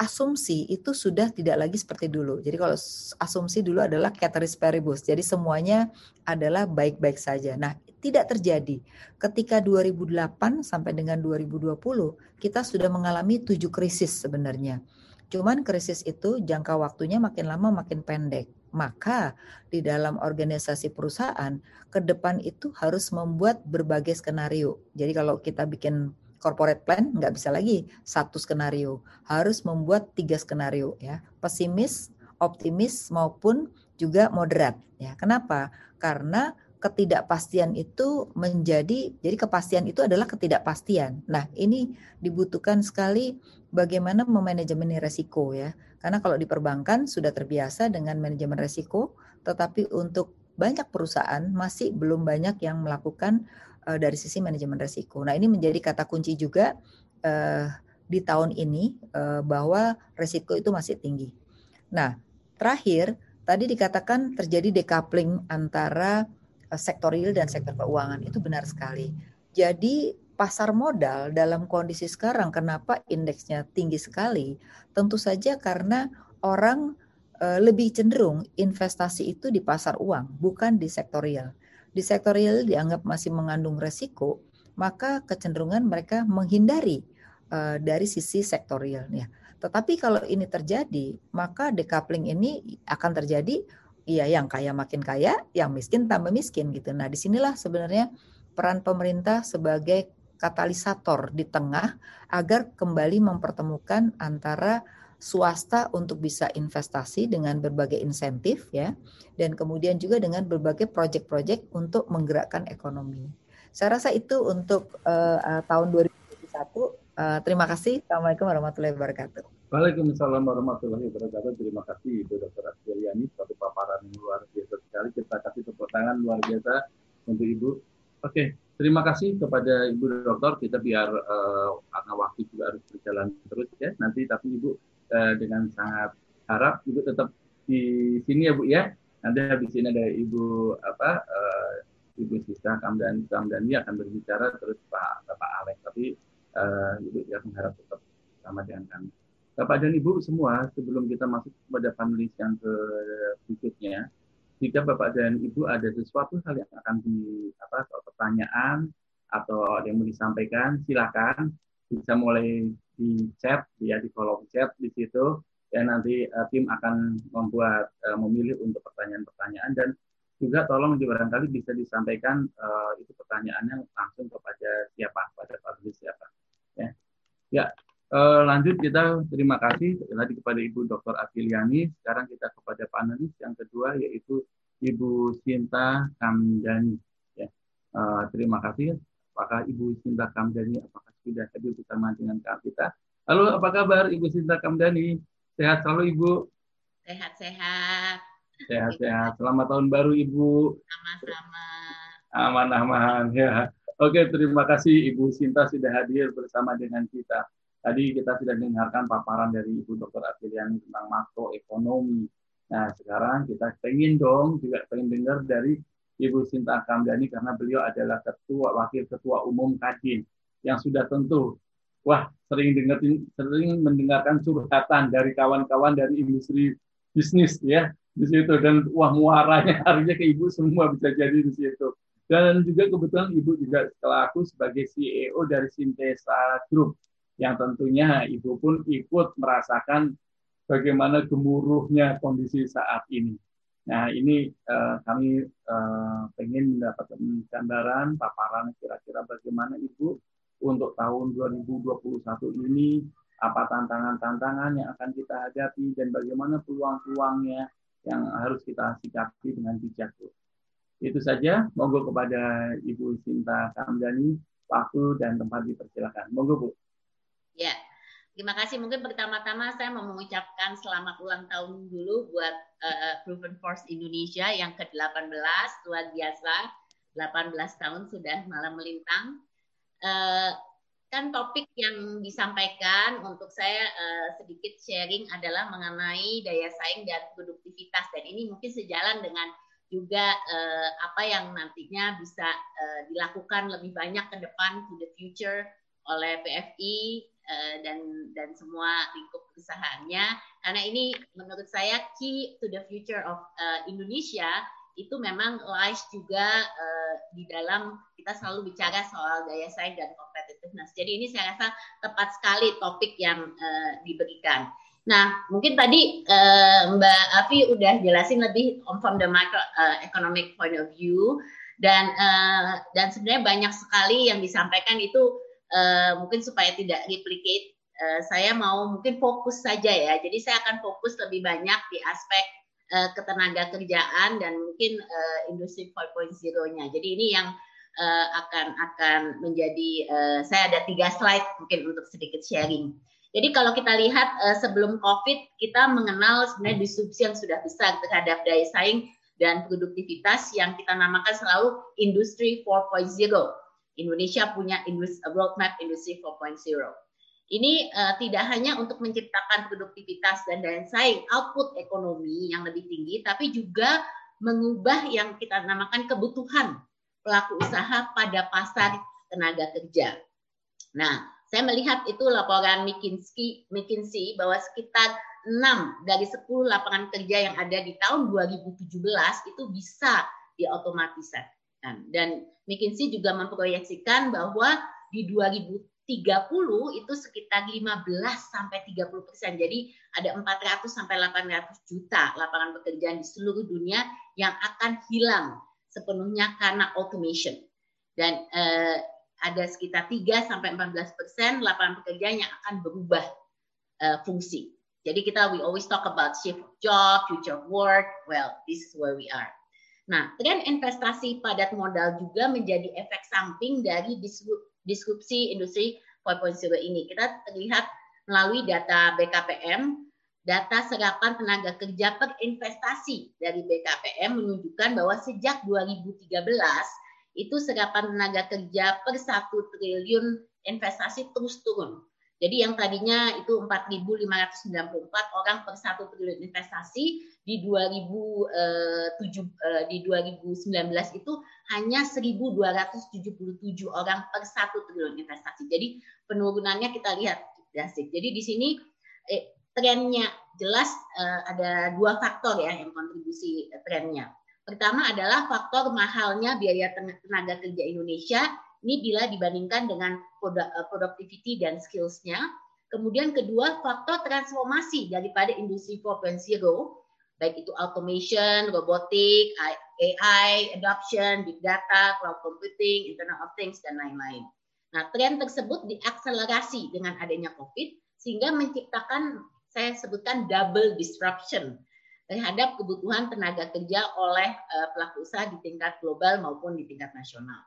asumsi itu sudah tidak lagi seperti dulu. Jadi kalau asumsi dulu adalah ceteris paribus, jadi semuanya adalah baik-baik saja. Nah, tidak terjadi. Ketika dua ribu delapan sampai dengan dua ribu dua puluh, kita sudah mengalami tujuh krisis sebenarnya. Cuman krisis itu jangka waktunya makin lama makin pendek. Maka di dalam organisasi perusahaan, ke depan itu harus membuat berbagai skenario. Jadi kalau kita bikin corporate plan, nggak bisa lagi satu skenario. Harus membuat tiga skenario, ya, pesimis, optimis, maupun juga moderat. Ya, kenapa? Karena ketidakpastian itu menjadi, jadi kepastian itu adalah ketidakpastian. Nah, ini dibutuhkan sekali bagaimana memanajemeni resiko, ya. Karena kalau di perbankan sudah terbiasa dengan manajemen resiko, tetapi untuk banyak perusahaan masih belum banyak yang melakukan uh, dari sisi manajemen resiko. Nah, ini menjadi kata kunci juga uh, di tahun ini uh, bahwa resiko itu masih tinggi. Nah, terakhir tadi dikatakan terjadi decoupling antara sektor real dan sektor keuangan, itu benar sekali. Jadi pasar modal dalam kondisi sekarang kenapa indeksnya tinggi sekali? Tentu saja karena orang e, lebih cenderung investasi itu di pasar uang, bukan di sektor real. Di sektor real dianggap masih mengandung resiko, maka kecenderungan mereka menghindari e, dari sisi sektor real. Ya. Tetapi kalau ini terjadi, maka decoupling ini akan terjadi. Iya, yang kaya makin kaya, yang miskin tambah miskin gitu. Nah, disinilah sebenarnya peran pemerintah sebagai katalisator di tengah agar kembali mempertemukan antara swasta untuk bisa investasi dengan berbagai insentif, ya, dan kemudian juga dengan berbagai proyek-proyek untuk menggerakkan ekonomi. Saya rasa itu untuk uh, uh, tahun dua ribu dua puluh satu. Uh, terima kasih. Assalamualaikum warahmatullahi wabarakatuh. Waalaikumsalam warahmatullahi wabarakatuh. Terima kasih Ibu Doktor Aviliani, suatu paparan luar biasa sekali. Kita kasih tepuk tangan luar biasa untuk Ibu. Oke, terima kasih kepada Ibu Doktor. Kita biar uh, waktu juga harus berjalan terus, ya. Nanti tapi Ibu uh, dengan sangat harap Ibu tetap di sini, ya Bu, ya. Nanti habis ini ada Ibu apa uh, Ibu Shinta Kamdani Kamdani akan berbicara, terus Pak Pak Alex. Tapi uh, Ibu yang mengharap tetap sama dengan kami. Bapak dan Ibu semua, sebelum kita masuk kepada panelis yang berikutnya, jika Bapak dan Ibu ada sesuatu hal yang akan di apa atau pertanyaan atau yang mau disampaikan, silakan bisa mulai di chat, ya, di kolom chat di situ, dan nanti uh, tim akan membuat uh, memilih untuk pertanyaan-pertanyaan, dan juga tolong barangkali bisa disampaikan uh, itu pertanyaannya langsung kepada siapa, pada panelis siapa, ya. Ya. Uh, lanjut kita terima kasih tadi kepada Ibu Doktor Aviliani. Sekarang kita kepada panelis yang kedua, yaitu Ibu Shinta Kamdani. Ya. Uh, terima kasih. Apakah Ibu Shinta Kamdani apakah sudah hadir bersama dengan kita? Halo, apa kabar Ibu Shinta Kamdani? Sehat selalu Ibu. Sehat-sehat. Sehat-sehat. Selamat tahun baru Ibu. Sama-sama. Aman-aman ya. Oke, terima kasih Ibu Shinta sudah hadir bersama dengan kita. Tadi kita sudah dengarkan paparan dari Ibu Doktor Aviliani tentang makroekonomi. Nah, sekarang kita pengen dong, juga pengen dengar dari Ibu Shinta Kamdani, karena beliau adalah ketua, wakil ketua umum Kadin, yang sudah tentu, wah, sering dengar, sering mendengarkan curhatan dari kawan-kawan dari industri bisnis, ya, di situ. Dan wah, muaranya harusnya ke Ibu semua bisa jadi di situ. Dan juga kebetulan Ibu juga selaku sebagai C E O dari Sintesa Group, yang tentunya Ibu pun ikut merasakan bagaimana gemuruhnya kondisi saat ini. Nah, ini eh, kami eh, ingin mendapatkan gambaran, paparan kira-kira bagaimana Ibu untuk tahun dua ribu dua puluh satu ini, apa tantangan-tantangan yang akan kita hadapi, dan bagaimana peluang-peluangnya yang harus kita sikapi dengan bijak. Itu saja, monggo kepada Ibu Shinta Kamdani, waktu dan tempat dipersilakan. Monggo Bu. Ya, terima kasih. Mungkin pertama-tama saya mau mengucapkan selamat ulang tahun dulu buat uh, Proven Force Indonesia yang ke delapan belas, luar biasa, delapan belas tahun sudah malam melintang. Uh, kan topik yang disampaikan untuk saya uh, sedikit sharing adalah mengenai daya saing dan produktivitas, dan ini mungkin sejalan dengan juga uh, apa yang nantinya bisa uh, dilakukan lebih banyak ke depan, to the future, oleh P F I dan dan semua lingkup perusahaannya, karena ini menurut saya key to the future of uh, Indonesia. Itu memang lies juga uh, di dalam kita selalu bicara soal daya saing dan competitiveness. Jadi ini saya rasa tepat sekali topik yang uh, diberikan. Nah, mungkin tadi uh, Mbak Afi udah jelasin lebih from the micro uh, economic point of view, dan uh, dan sebenarnya banyak sekali yang disampaikan itu. Uh, mungkin supaya tidak replicate, uh, saya mau mungkin fokus saja ya. Jadi saya akan fokus lebih banyak di aspek uh, ketenaga kerjaan dan mungkin uh, industri empat titik nol-nya. Jadi ini yang uh, akan akan menjadi, uh, saya ada tiga slide mungkin untuk sedikit sharing. Jadi kalau kita lihat uh, sebelum COVID, kita mengenal sebenarnya disrupsi yang sudah besar terhadap daya saing dan produktivitas yang kita namakan selalu industri empat titik nol. Indonesia punya roadmap industri empat titik nol. Ini uh, tidak hanya untuk menciptakan produktivitas dan daya saing, output ekonomi yang lebih tinggi, tapi juga mengubah yang kita namakan kebutuhan pelaku usaha pada pasar tenaga kerja. Nah, saya melihat itu laporan McKinsey, McKinsey bahwa sekitar enam dari sepuluh lapangan kerja yang ada di tahun dua ribu tujuh belas itu bisa diotomatisasi. Dan McKinsey juga memproyeksikan bahwa di dua ribu tiga puluh itu sekitar lima belas sampai tiga puluh persen. Jadi ada empat ratus sampai delapan ratus juta lapangan pekerjaan di seluruh dunia yang akan hilang sepenuhnya karena automation. Dan eh, ada sekitar tiga sampai empat belas persen lapangan pekerjaan yang akan berubah eh, fungsi. Jadi kita we always talk about shift of job, future of work. Well, this is where we are. Nah, tren investasi padat modal juga menjadi efek samping dari disrupsi industri empat titik nol ini. Kita terlihat melalui data B K P M, data serapan tenaga kerja per investasi dari B K P M menunjukkan bahwa sejak dua ribu tiga belas itu serapan tenaga kerja per satu triliun investasi terus turun. Jadi yang tadinya itu empat ribu lima ratus sembilan puluh empat orang per satu triliun investasi di dua ribu tujuh di dua ribu sembilan belas itu hanya seribu dua ratus tujuh puluh tujuh orang per satu triliun investasi. Jadi penurunannya kita lihat drastis. Jadi di sini eh, trennya jelas eh, ada dua faktor ya yang kontribusi eh, trennya. Pertama adalah faktor mahalnya biaya tenaga kerja Indonesia. Ini bila dibandingkan dengan productivity dan skills-nya. Kemudian kedua, faktor transformasi daripada industri empat titik nol, baik itu automation, robotik, A I, adoption, big data, cloud computing, internet of things, dan lain-lain. Nah, tren tersebut diakselerasi dengan adanya COVID, sehingga menciptakan, saya sebutkan double disruption terhadap kebutuhan tenaga kerja oleh pelaku usaha di tingkat global maupun di tingkat nasional.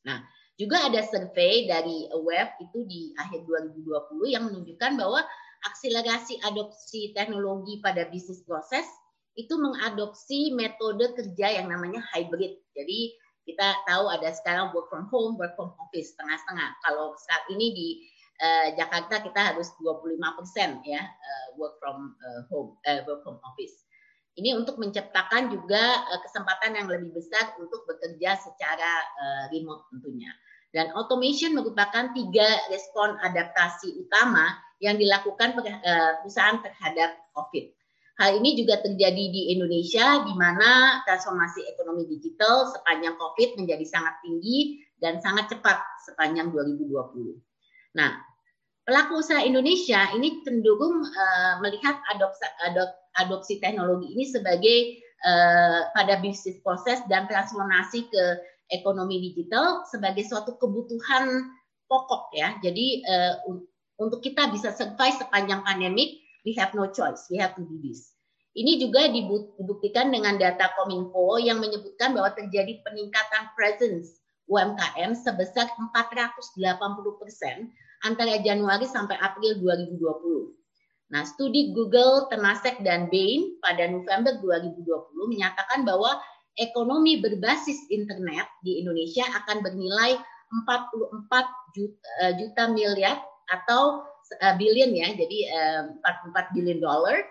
Nah, juga ada survei dari W E F itu di akhir dua ribu dua puluh yang menunjukkan bahwa akselerasi adopsi teknologi pada bisnis proses itu mengadopsi metode kerja yang namanya hybrid. Jadi kita tahu ada sekarang work from home, work from office, tengah-tengah. Kalau saat ini di uh, Jakarta kita harus dua puluh lima persen ya uh, work from uh, home, uh, work from office. Ini untuk menciptakan juga kesempatan yang lebih besar untuk bekerja secara remote tentunya. Dan automation merupakan tiga respon adaptasi utama yang dilakukan perusahaan terhadap COVID. Hal ini juga terjadi di Indonesia, di mana transformasi ekonomi digital sepanjang COVID menjadi sangat tinggi dan sangat cepat sepanjang dua ribu dua puluh. Nah, pelaku usaha Indonesia ini cenderung uh, melihat adopsi adop, adopsi teknologi ini sebagai uh, pada bisnis proses dan transformasi ke ekonomi digital sebagai suatu kebutuhan pokok ya. Jadi uh, untuk kita bisa survive sepanjang pandemik, we have no choice, we have to do this. Ini juga dibuktikan dengan data Kominfo yang menyebutkan bahwa terjadi peningkatan presence U M K M sebesar empat ratus delapan puluh persen antara Januari sampai April dua ribu dua puluh. Nah, studi Google, Temasek, dan Bain pada November dua ribu dua puluh menyatakan bahwa ekonomi berbasis internet di Indonesia akan bernilai empat puluh empat juta miliar atau uh, billion ya, jadi uh, empat puluh empat billion dollar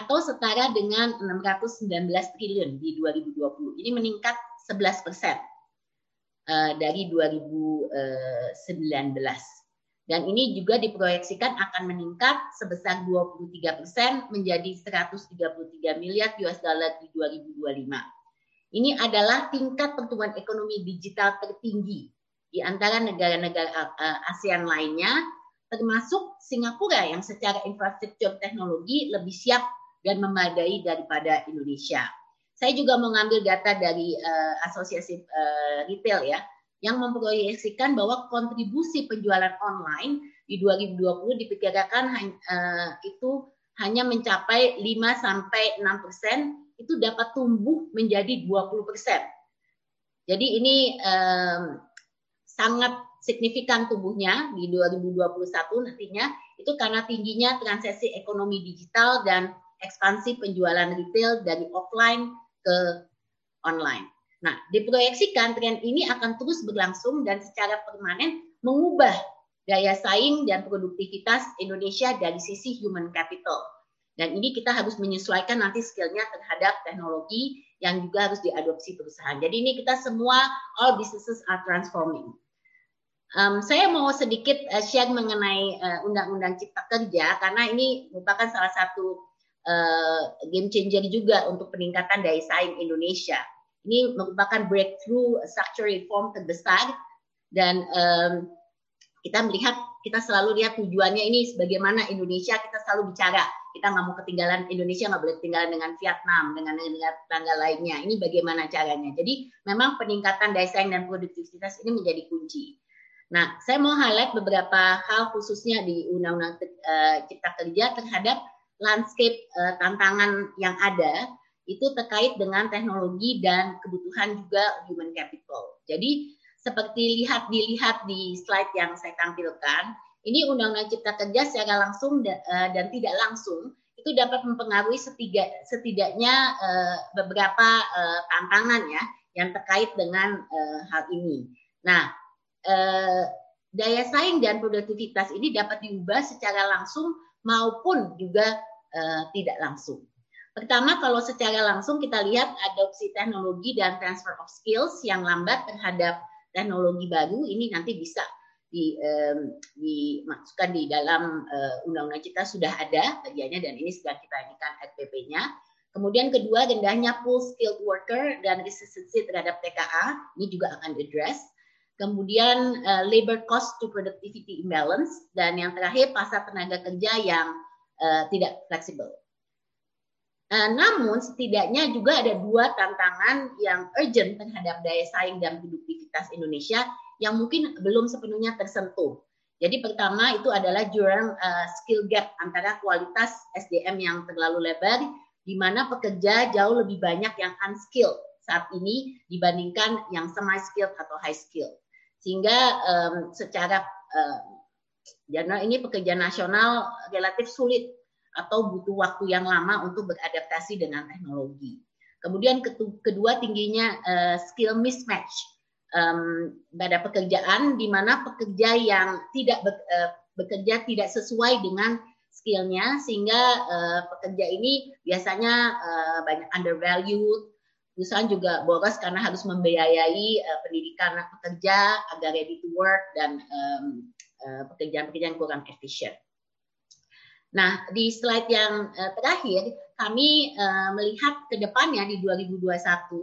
atau setara dengan enam ratus sembilan belas triliun di dua ribu dua puluh. Ini meningkat sebelas persen uh, dari dua ribu sembilan belas. Dan ini juga diproyeksikan akan meningkat sebesar dua puluh tiga persen menjadi seratus tiga puluh tiga miliar U S dollar di dua ribu dua puluh lima. Ini adalah tingkat pertumbuhan ekonomi digital tertinggi di antara negara-negara ASEAN lainnya, termasuk Singapura yang secara infrastruktur teknologi lebih siap dan memadai daripada Indonesia. Saya juga mengambil data dari uh, Asosiasi uh, Retail ya, yang memproyeksikan bahwa kontribusi penjualan online di dua ribu dua puluh diperkirakan uh, itu hanya mencapai lima sampai enam persen, itu dapat tumbuh menjadi dua puluh persen. Jadi ini um, sangat signifikan tumbuhnya di dua ribu dua puluh satu nantinya, itu karena tingginya transaksi ekonomi digital dan ekspansi penjualan retail dari offline ke online. Nah, diproyeksikan tren ini akan terus berlangsung dan secara permanen mengubah daya saing dan produktivitas Indonesia dari sisi human capital. Dan ini kita harus menyesuaikan nanti skillnya terhadap teknologi yang juga harus diadopsi perusahaan. Jadi ini kita semua, all businesses are transforming. Um, saya mau sedikit uh, share mengenai Undang-Undang uh, Cipta Kerja, karena ini merupakan salah satu uh, game changer juga untuk peningkatan daya saing Indonesia. Ini merupakan breakthrough structural reform terbesar, dan um, kita melihat, kita selalu lihat tujuannya ini sebagaimana Indonesia, kita selalu bicara, kita nggak mau ketinggalan, Indonesia nggak boleh ketinggalan dengan Vietnam, dengan negara tetangga lainnya, ini bagaimana caranya. Jadi memang peningkatan daya saing dan produktivitas ini menjadi kunci. Nah, saya mau highlight beberapa hal khususnya di Undang-Undang uh, Cipta Kerja terhadap landscape uh, tantangan yang ada, itu terkait dengan teknologi dan kebutuhan juga human capital. Jadi seperti lihat dilihat di slide yang saya tampilkan, ini Undang-Undang Cipta Kerja secara langsung dan tidak langsung itu dapat mempengaruhi setiga, setidaknya beberapa tantangan ya yang terkait dengan hal ini. Nah, daya saing dan produktivitas ini dapat diubah secara langsung maupun juga tidak langsung. Pertama, kalau secara langsung kita lihat adopsi teknologi dan transfer of skills yang lambat terhadap teknologi baru ini nanti bisa di, um, dimasukkan di dalam Undang-Undang uh, Cipta, sudah ada bagiannya dan ini sedang kita inikan R P P-nya. Kemudian kedua, rendahnya pool skilled worker dan resistensi terhadap T K A ini juga akan address. Kemudian uh, labor cost to productivity imbalance, dan yang terakhir pasar tenaga kerja yang uh, tidak fleksibel. Uh, namun setidaknya juga ada dua tantangan yang urgent terhadap daya saing dan produktivitas Indonesia yang mungkin belum sepenuhnya tersentuh. Jadi pertama itu adalah jurang uh, skill gap antara kualitas S D M yang terlalu lebar, di mana pekerja jauh lebih banyak yang unskilled saat ini dibandingkan yang semi-skilled atau high-skilled. Sehingga um, secara uh, general ini pekerja nasional relatif sulit atau butuh waktu yang lama untuk beradaptasi dengan teknologi. Kemudian kedua, tingginya uh, skill mismatch um, pada pekerjaan, di mana pekerja yang tidak be uh, bekerja tidak sesuai dengan skillnya, sehingga uh, pekerja ini biasanya uh, banyak undervalued. Perusahaan juga boros karena harus membiayai uh, pendidikan pekerja agar ready to work dan pekerjaan-pekerjaan um, uh, kurang efisien. Nah, di slide yang terakhir, kami uh, melihat ke depannya di dua ribu dua puluh satu,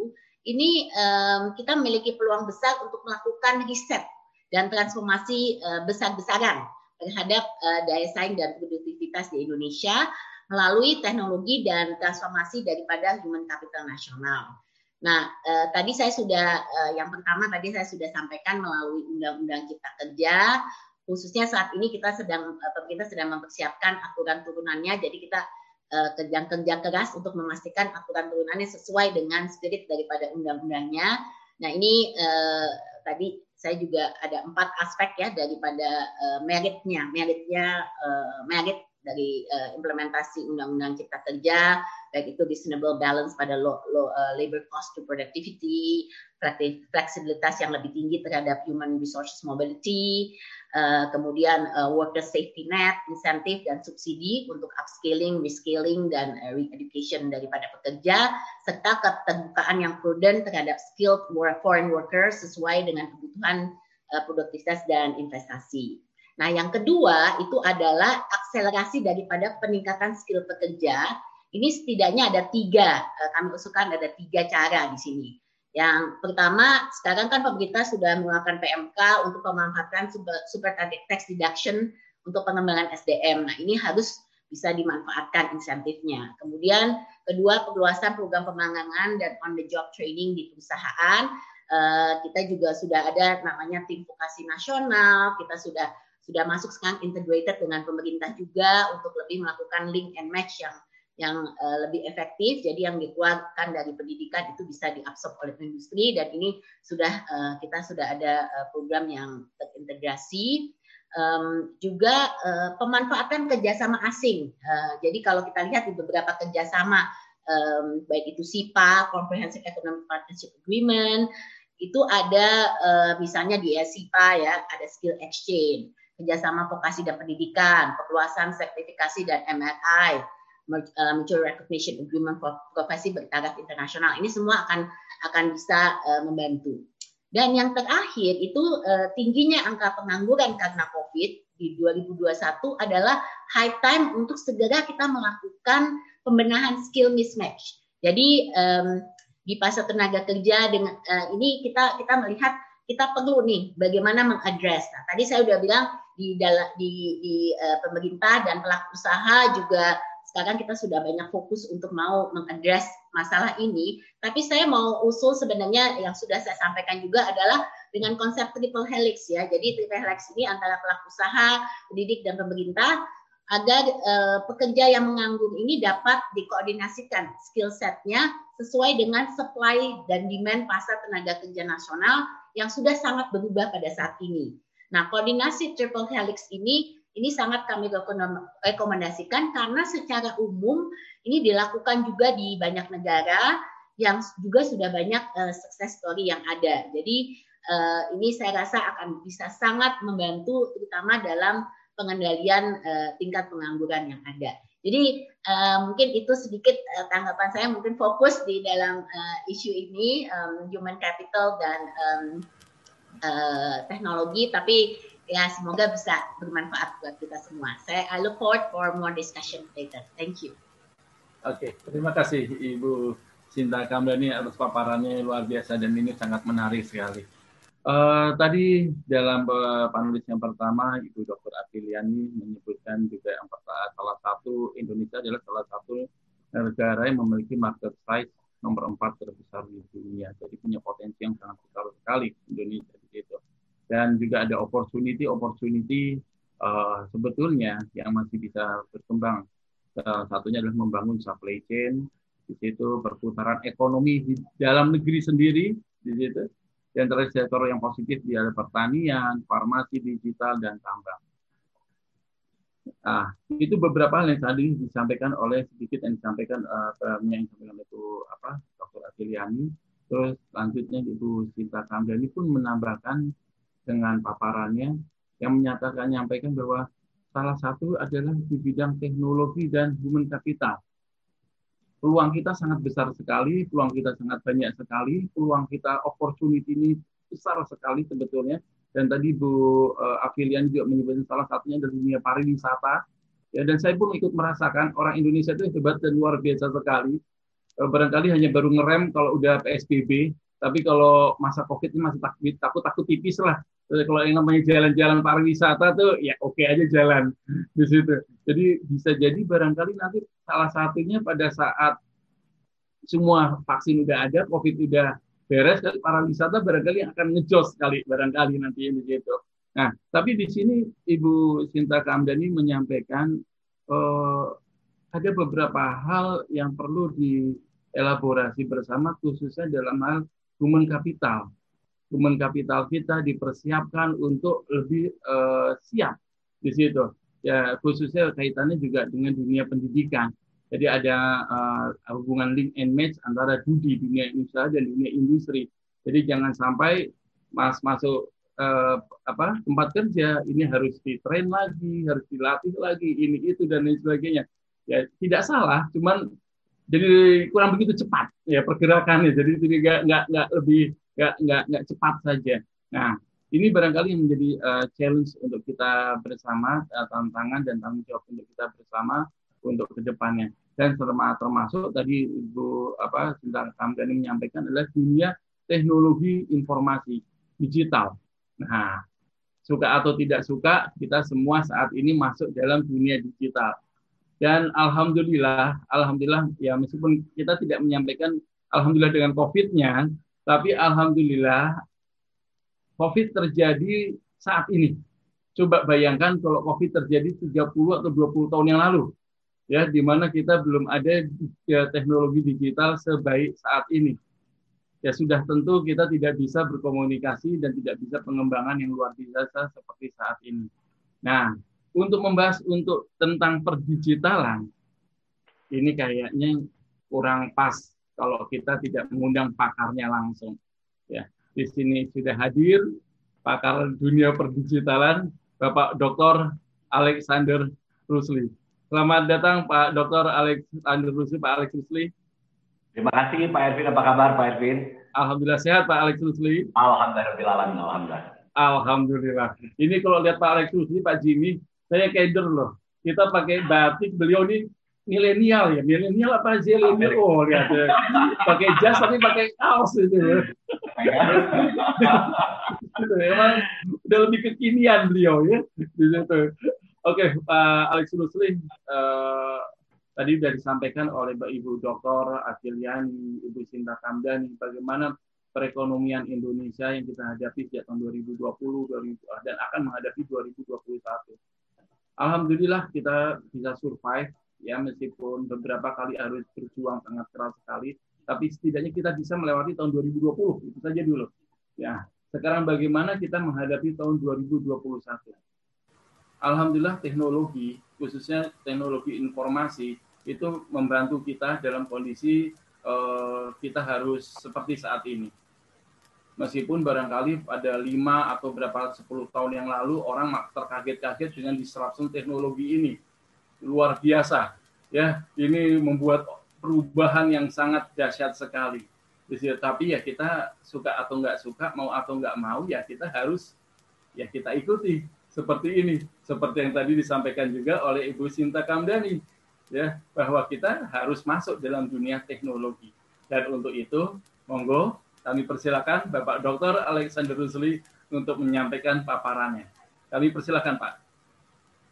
ini um, kita memiliki peluang besar untuk melakukan riset dan transformasi uh, besar-besaran terhadap uh, daya saing dan produktivitas di Indonesia melalui teknologi dan transformasi daripada human capital nasional. Nah, uh, tadi saya sudah, uh, yang pertama tadi saya sudah sampaikan melalui Undang-Undang Cipta Kerja, khususnya saat ini kita sedang, pemerintah sedang mempersiapkan aturan turunannya, jadi kita uh, kerja-kerja keras untuk memastikan aturan turunannya sesuai dengan spirit daripada undang-undangnya. Nah ini uh, tadi saya juga ada empat aspek ya daripada uh, meritnya, meritnya uh, merit dari uh, implementasi Undang-Undang Cipta Kerja, baik itu reasonable balance pada low, low, uh, labor cost to productivity, fleksibilitas yang lebih tinggi terhadap human resources mobility, uh, kemudian uh, worker safety net, insentif dan subsidi untuk upscaling, reskilling dan uh, re-education daripada pekerja, serta keterbukaan yang prudent terhadap skilled foreign workers sesuai dengan kebutuhan uh, produktivitas dan investasi. Nah, yang kedua itu adalah akselerasi daripada peningkatan skill pekerja. Ini setidaknya ada tiga, kami usulkan ada tiga cara di sini. Yang pertama, sekarang kan pemerintah sudah melakukan P M K untuk pemanfaatan super tax deduction untuk pengembangan S D M. Nah, ini harus bisa dimanfaatkan insentifnya. Kemudian kedua, perluasan program pemagangan dan on the job training di perusahaan. Uh, kita juga sudah ada namanya tim vokasi nasional, kita sudah sudah masuk sekarang integrated dengan pemerintah juga untuk lebih melakukan link and match yang yang uh, lebih efektif. Jadi yang dikeluarkan dari pendidikan itu bisa diabsorb oleh industri, dan ini sudah uh, kita sudah ada uh, program yang terintegrasi. Um, juga uh, pemanfaatan kerjasama asing. Uh, jadi kalau kita lihat di beberapa kerjasama, um, baik itu S I P A, Comprehensive Economic Partnership Agreement, itu ada uh, misalnya di S I P A ya, ada skill exchange, kerjasama vokasi dan pendidikan, perluasan sertifikasi dan M R I, Mutual Recognition Agreement for profesi bertaraf internasional. Ini semua akan akan bisa uh, membantu. Dan yang terakhir itu tingginya angka pengangguran karena COVID di dua ribu dua puluh satu adalah high time untuk segera kita melakukan pembenahan skill mismatch. Jadi di pasar tenaga kerja dengan ini kita kita melihat kita perlu nih bagaimana mengadres. Nah, tadi saya sudah bilang di di, di pemerintah dan pelaku usaha juga sekarang kita sudah banyak fokus untuk mau mengadres masalah ini, tapi saya mau usul sebenarnya yang sudah saya sampaikan juga adalah dengan konsep triple helix ya. Jadi triple helix ini antara pelaku usaha, pendidik, dan pemerintah agar e, pekerja yang menganggur ini dapat dikoordinasikan skill setnya sesuai dengan supply dan demand pasar tenaga kerja nasional yang sudah sangat berubah pada saat ini. Nah, koordinasi triple helix ini Ini sangat kami rekomendasikan karena secara umum ini dilakukan juga di banyak negara yang juga sudah banyak uh, success story yang ada. Jadi uh, ini saya rasa akan bisa sangat membantu terutama dalam pengendalian uh, tingkat pengangguran yang ada. Jadi uh, mungkin itu sedikit uh, tanggapan saya, mungkin fokus di dalam uh, isu ini um, human capital dan um, uh, teknologi, tapi ya, semoga bisa bermanfaat buat kita semua. Saya I look forward for more discussion later. Thank you. Oke, okay, terima kasih Ibu Shinta Kamdani atas paparannya luar biasa dan ini sangat menarik sekali. Uh, tadi dalam panelis yang pertama Ibu Doktor Aviliani menyebutkan juga yang pertama, salah satu Indonesia adalah salah satu negara yang memiliki market size nomor empat terbesar di dunia. Jadi punya potensi yang sangat besar sekali Indonesia gitu. Dan juga ada opportunity opportunity uh, sebetulnya yang masih bisa berkembang. Salah satunya adalah membangun supply chain, di situ perputaran ekonomi di dalam negeri sendiri di situ. Dan terus sektor yang positif di ada pertanian, farmasi, digital, dan tambang. Ah, itu beberapa hal yang tadi disampaikan oleh sedikit yang disampaikan uh, yang disampaikan itu apa Doktor Aviliani. Terus lanjutnya Ibu Shinta Kamdani pun menambahkan dengan paparannya yang menyatakan nyampaikan bahwa salah satu adalah di bidang teknologi dan human capital. Peluang kita sangat besar sekali, peluang kita sangat banyak sekali, peluang kita opportunity ini besar sekali sebetulnya. Dan tadi Bu Aviliani juga menyebutkan salah satunya dari dunia pariwisata. Ya, dan saya pun ikut merasakan orang Indonesia itu hebat dan luar biasa sekali. Barangkali hanya baru ngerem kalau udah P S B B. Tapi kalau masa COVID ini masih takut, takut, takut tipis lah. Jadi kalau yang namanya jalan-jalan pariwisata tuh, ya oke aja jalan di situ. Jadi bisa jadi barangkali nanti salah satunya pada saat semua vaksin udah ada, COVID udah beres, dan pariwisata barangkali akan ngejos sekali barangkali nanti di situ. Nah, tapi di sini Ibu Shinta Kamdani menyampaikan eh, ada beberapa hal yang perlu dielaborasi bersama, khususnya dalam hal human capital, human capital kita dipersiapkan untuk lebih uh, siap di situ. Ya, khususnya kaitannya juga dengan dunia pendidikan. Jadi ada uh, hubungan link and match antara di dunia usaha dan dunia industri. Jadi jangan sampai mas masuk uh, apa tempat kerja ini harus ditrain lagi, harus dilatih lagi, ini itu dan lain sebagainya. Ya tidak salah, cuman jadi kurang begitu cepat ya pergerakannya, jadi tidak nggak nggak lebih nggak nggak nggak cepat saja. Nah, Ini barangkali yang menjadi uh, challenge untuk kita bersama, uh, tantangan dan tanggung jawab untuk kita bersama untuk kedepannya. Dan termasuk tadi Ibu apa Shinta Kamdani menyampaikan adalah dunia teknologi informasi digital. Nah, suka atau tidak suka, kita semua saat ini masuk dalam dunia digital. Dan alhamdulillah, alhamdulillah ya meskipun kita tidak menyampaikan alhamdulillah dengan COVID-nya, tapi alhamdulillah COVID terjadi saat ini. Coba bayangkan kalau COVID terjadi tiga puluh atau dua puluh tahun yang lalu. Ya, di mana kita belum ada ya, teknologi digital sebaik saat ini. Ya, sudah tentu kita tidak bisa berkomunikasi dan tidak bisa pengembangan yang luar biasa seperti saat ini. Nah, untuk membahas untuk tentang perdigitalan, ini kayaknya kurang pas kalau kita tidak mengundang pakarnya langsung. Ya. Di sini sudah hadir pakar dunia perdigitalan, Bapak Doktor Alex Rusli. Selamat datang Pak Doktor Alex Rusli, Pak Alex Rusli. Terima kasih Pak Erwin, apa kabar Pak Erwin? Alhamdulillah sehat Pak Alex Rusli. Alhamdulillah, alhamdulillah. Alhamdulillah. Ini kalau lihat Pak Alex Rusli, Pak Jimmy, saya keder loh. Kita pakai batik, beliau ini milenial ya, milenial apa zilenial? Oh lihat, ya. Pakai jas tapi pakai kaos itu. Memang udah lebih kekinian beliau ya di situ. Oke, Pak Alex Rusli, eh, tadi sudah disampaikan oleh Ibu Doktor Aviliani, Ibu Shinta Kamdani, bagaimana perekonomian Indonesia yang kita hadapi sejak tahun dua ribu dua puluh dan akan menghadapi dua ribu dua puluh satu. Alhamdulillah kita bisa survive ya meskipun beberapa kali harus berjuang sangat keras sekali. Tapi setidaknya kita bisa melewati tahun dua ribu dua puluh, itu saja dulu. Ya, sekarang bagaimana kita menghadapi tahun dua ribu dua puluh satu? Alhamdulillah teknologi, khususnya teknologi informasi, itu membantu kita dalam kondisi eh, kita harus seperti saat ini. Meskipun barangkali pada lima atau berapa sepuluh tahun yang lalu, orang terkaget-kaget dengan disruption teknologi ini. Luar biasa. Ya, ini membuat perubahan yang sangat dahsyat sekali. Tapi ya kita suka atau nggak suka, mau atau nggak mau, ya kita harus, ya kita ikuti. Seperti ini, seperti yang tadi disampaikan juga oleh Ibu Shinta Kamdani, ya bahwa kita harus masuk dalam dunia teknologi. Dan untuk itu, monggo kami persilakan Bapak Doktor Alex Rusli untuk menyampaikan paparannya. Kami persilakan Pak.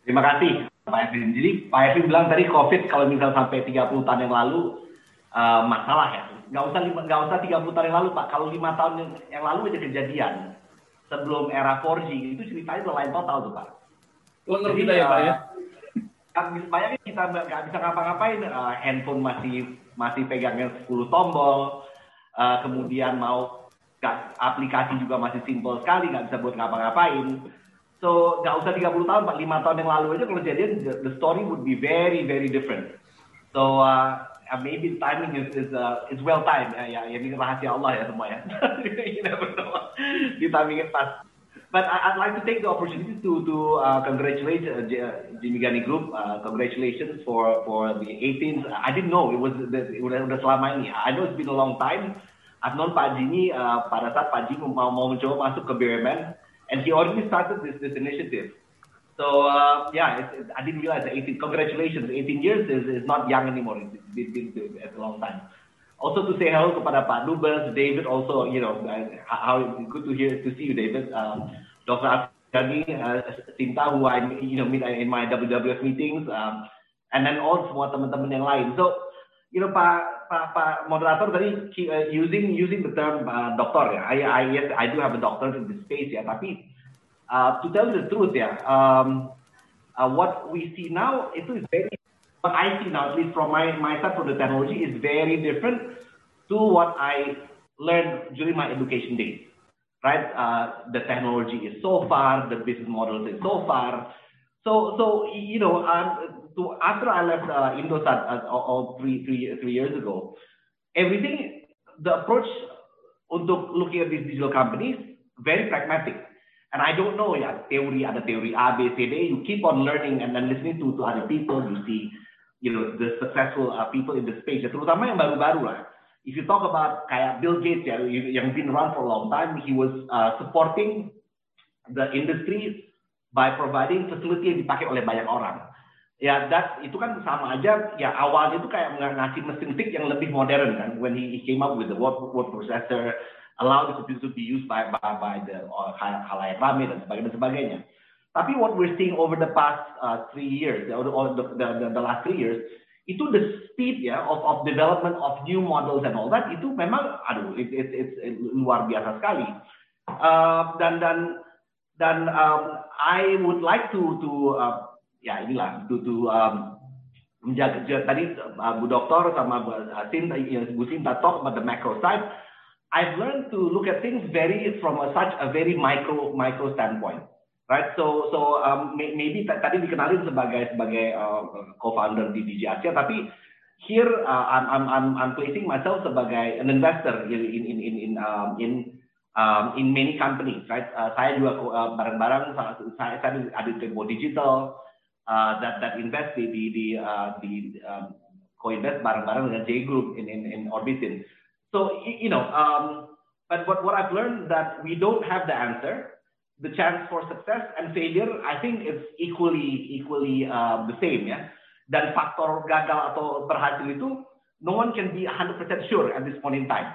Terima kasih. Pak Erwin. Jadi Pak Erwin bilang tadi COVID kalau misal sampai tiga puluh tahun yang lalu uh, masalah ya. Nggak usah, nggak usah tiga puluh tahun yang lalu Pak. Kalau lima tahun yang lalu ada kejadian sebelum era empat G itu ceritanya udah lain total tuh Pak. Lengar kita ya Pak ya. Bayangin kita nggak bisa ngapa-ngapain. Uh, handphone masih masih pegangnya sepuluh tombol. Uh, kemudian mau gak, aplikasi juga masih simpel sekali, nggak bisa buat ngapa-ngapain. So, nggak usah tiga puluh tahun, empat puluh lima tahun yang lalu aja kalau jadian, the story would be very, very different. So, uh, maybe timing is, is, uh, is well timed. Ya, ya, ini rahasia Allah ya semua ya. You never know. Di timing it pas. But I, I'd like to take the opportunity to, to uh, congratulate uh, Jimmy Gani Group. Uh, congratulations for, for the eighteenth. I didn't know it was udah selama ini. I know it's been a long time. I've known Pak Jimmy uh, pada saat Pak Jimmy mau, mau mencoba masuk ke B U M N. And he already started this, this initiative. So, uh, yeah, it, it, I didn't realize that eighteen, congratulations, eighteen years is, is not young anymore. It's been, been, been a long time. Also to say hello kepada Pak Dubes, David also, you know, how good to hear, to see you, David. Um, Doctor Gani, Shinta, who I, you know, meet in my W W F meetings, um, and then all semua teman-teman yang lain. So, you know, Pak, Pak, Pak moderator tadi uh, using using the term uh, doktor ya. I, I yes, I do have a doctor in this space ya. Tapi uh, to tell you the truth ya, um, uh, what we see now itu is very what I see now at least from my my side of the technology is very different to what I learned during my education days, right? Uh, the technology is so far, the business models is so far. So so you know. Um, So after I left uh, Indosat uh, uh, three, three, three years ago, everything, the approach untuk looking at these digital companies, very pragmatic. And I don't know, yeah, theory, ada theory A, B, C, D, you keep on learning and then listening to, to other people, you see, you know, the successful uh, people in the space, ya, terutama yang baru-baru lah. If you talk about kayak Bill Gates, ya, yang been around for a long time, he was uh, supporting the industry by providing facility yang dipakai oleh banyak orang. Ya, that, itu kan sama aja. Ya, awalnya itu kayak ngasih mesin tik yang lebih modern kan. When he, he came up with the word, word processor, allow the computer to be used by by, by the halayak ramai dan sebagainya, sebagainya. Tapi what we're seeing over the past uh, three years, or the, the, the, the last three years, itu the speed ya of, of development of new models and all that itu memang, aduh, it, it, it, it, luar biasa sekali. Uh, dan dan dan um, I would like to to uh, ya inilah itu tuh um, menjaga tadi uh, Bu Doktor sama Bu Sinta, Bu Sinta talk about the macro side. I've learned to look at things very from a, such a very micro micro standpoint, right? So so um, maybe tadi dikenalin sebagai sebagai uh, co-founder di D G Asia, tapi here uh, I'm I'm I'm placing myself sebagai an investor in in in in um, in um, in many companies, right? Uh, saya juga uh, bareng-bareng saya saya ada Tempo Digital. Uh, that that invest di di di, uh, di um, co-invest bareng-bareng dengan J G Group in in in Orbitin. So you know, um, but what what I've learned that we don't have the answer. The chance for success and failure, I think it's equally equally uh, the same ya. Dan faktor gagal atau berhasil itu, no one can be one hundred percent sure at this point in time.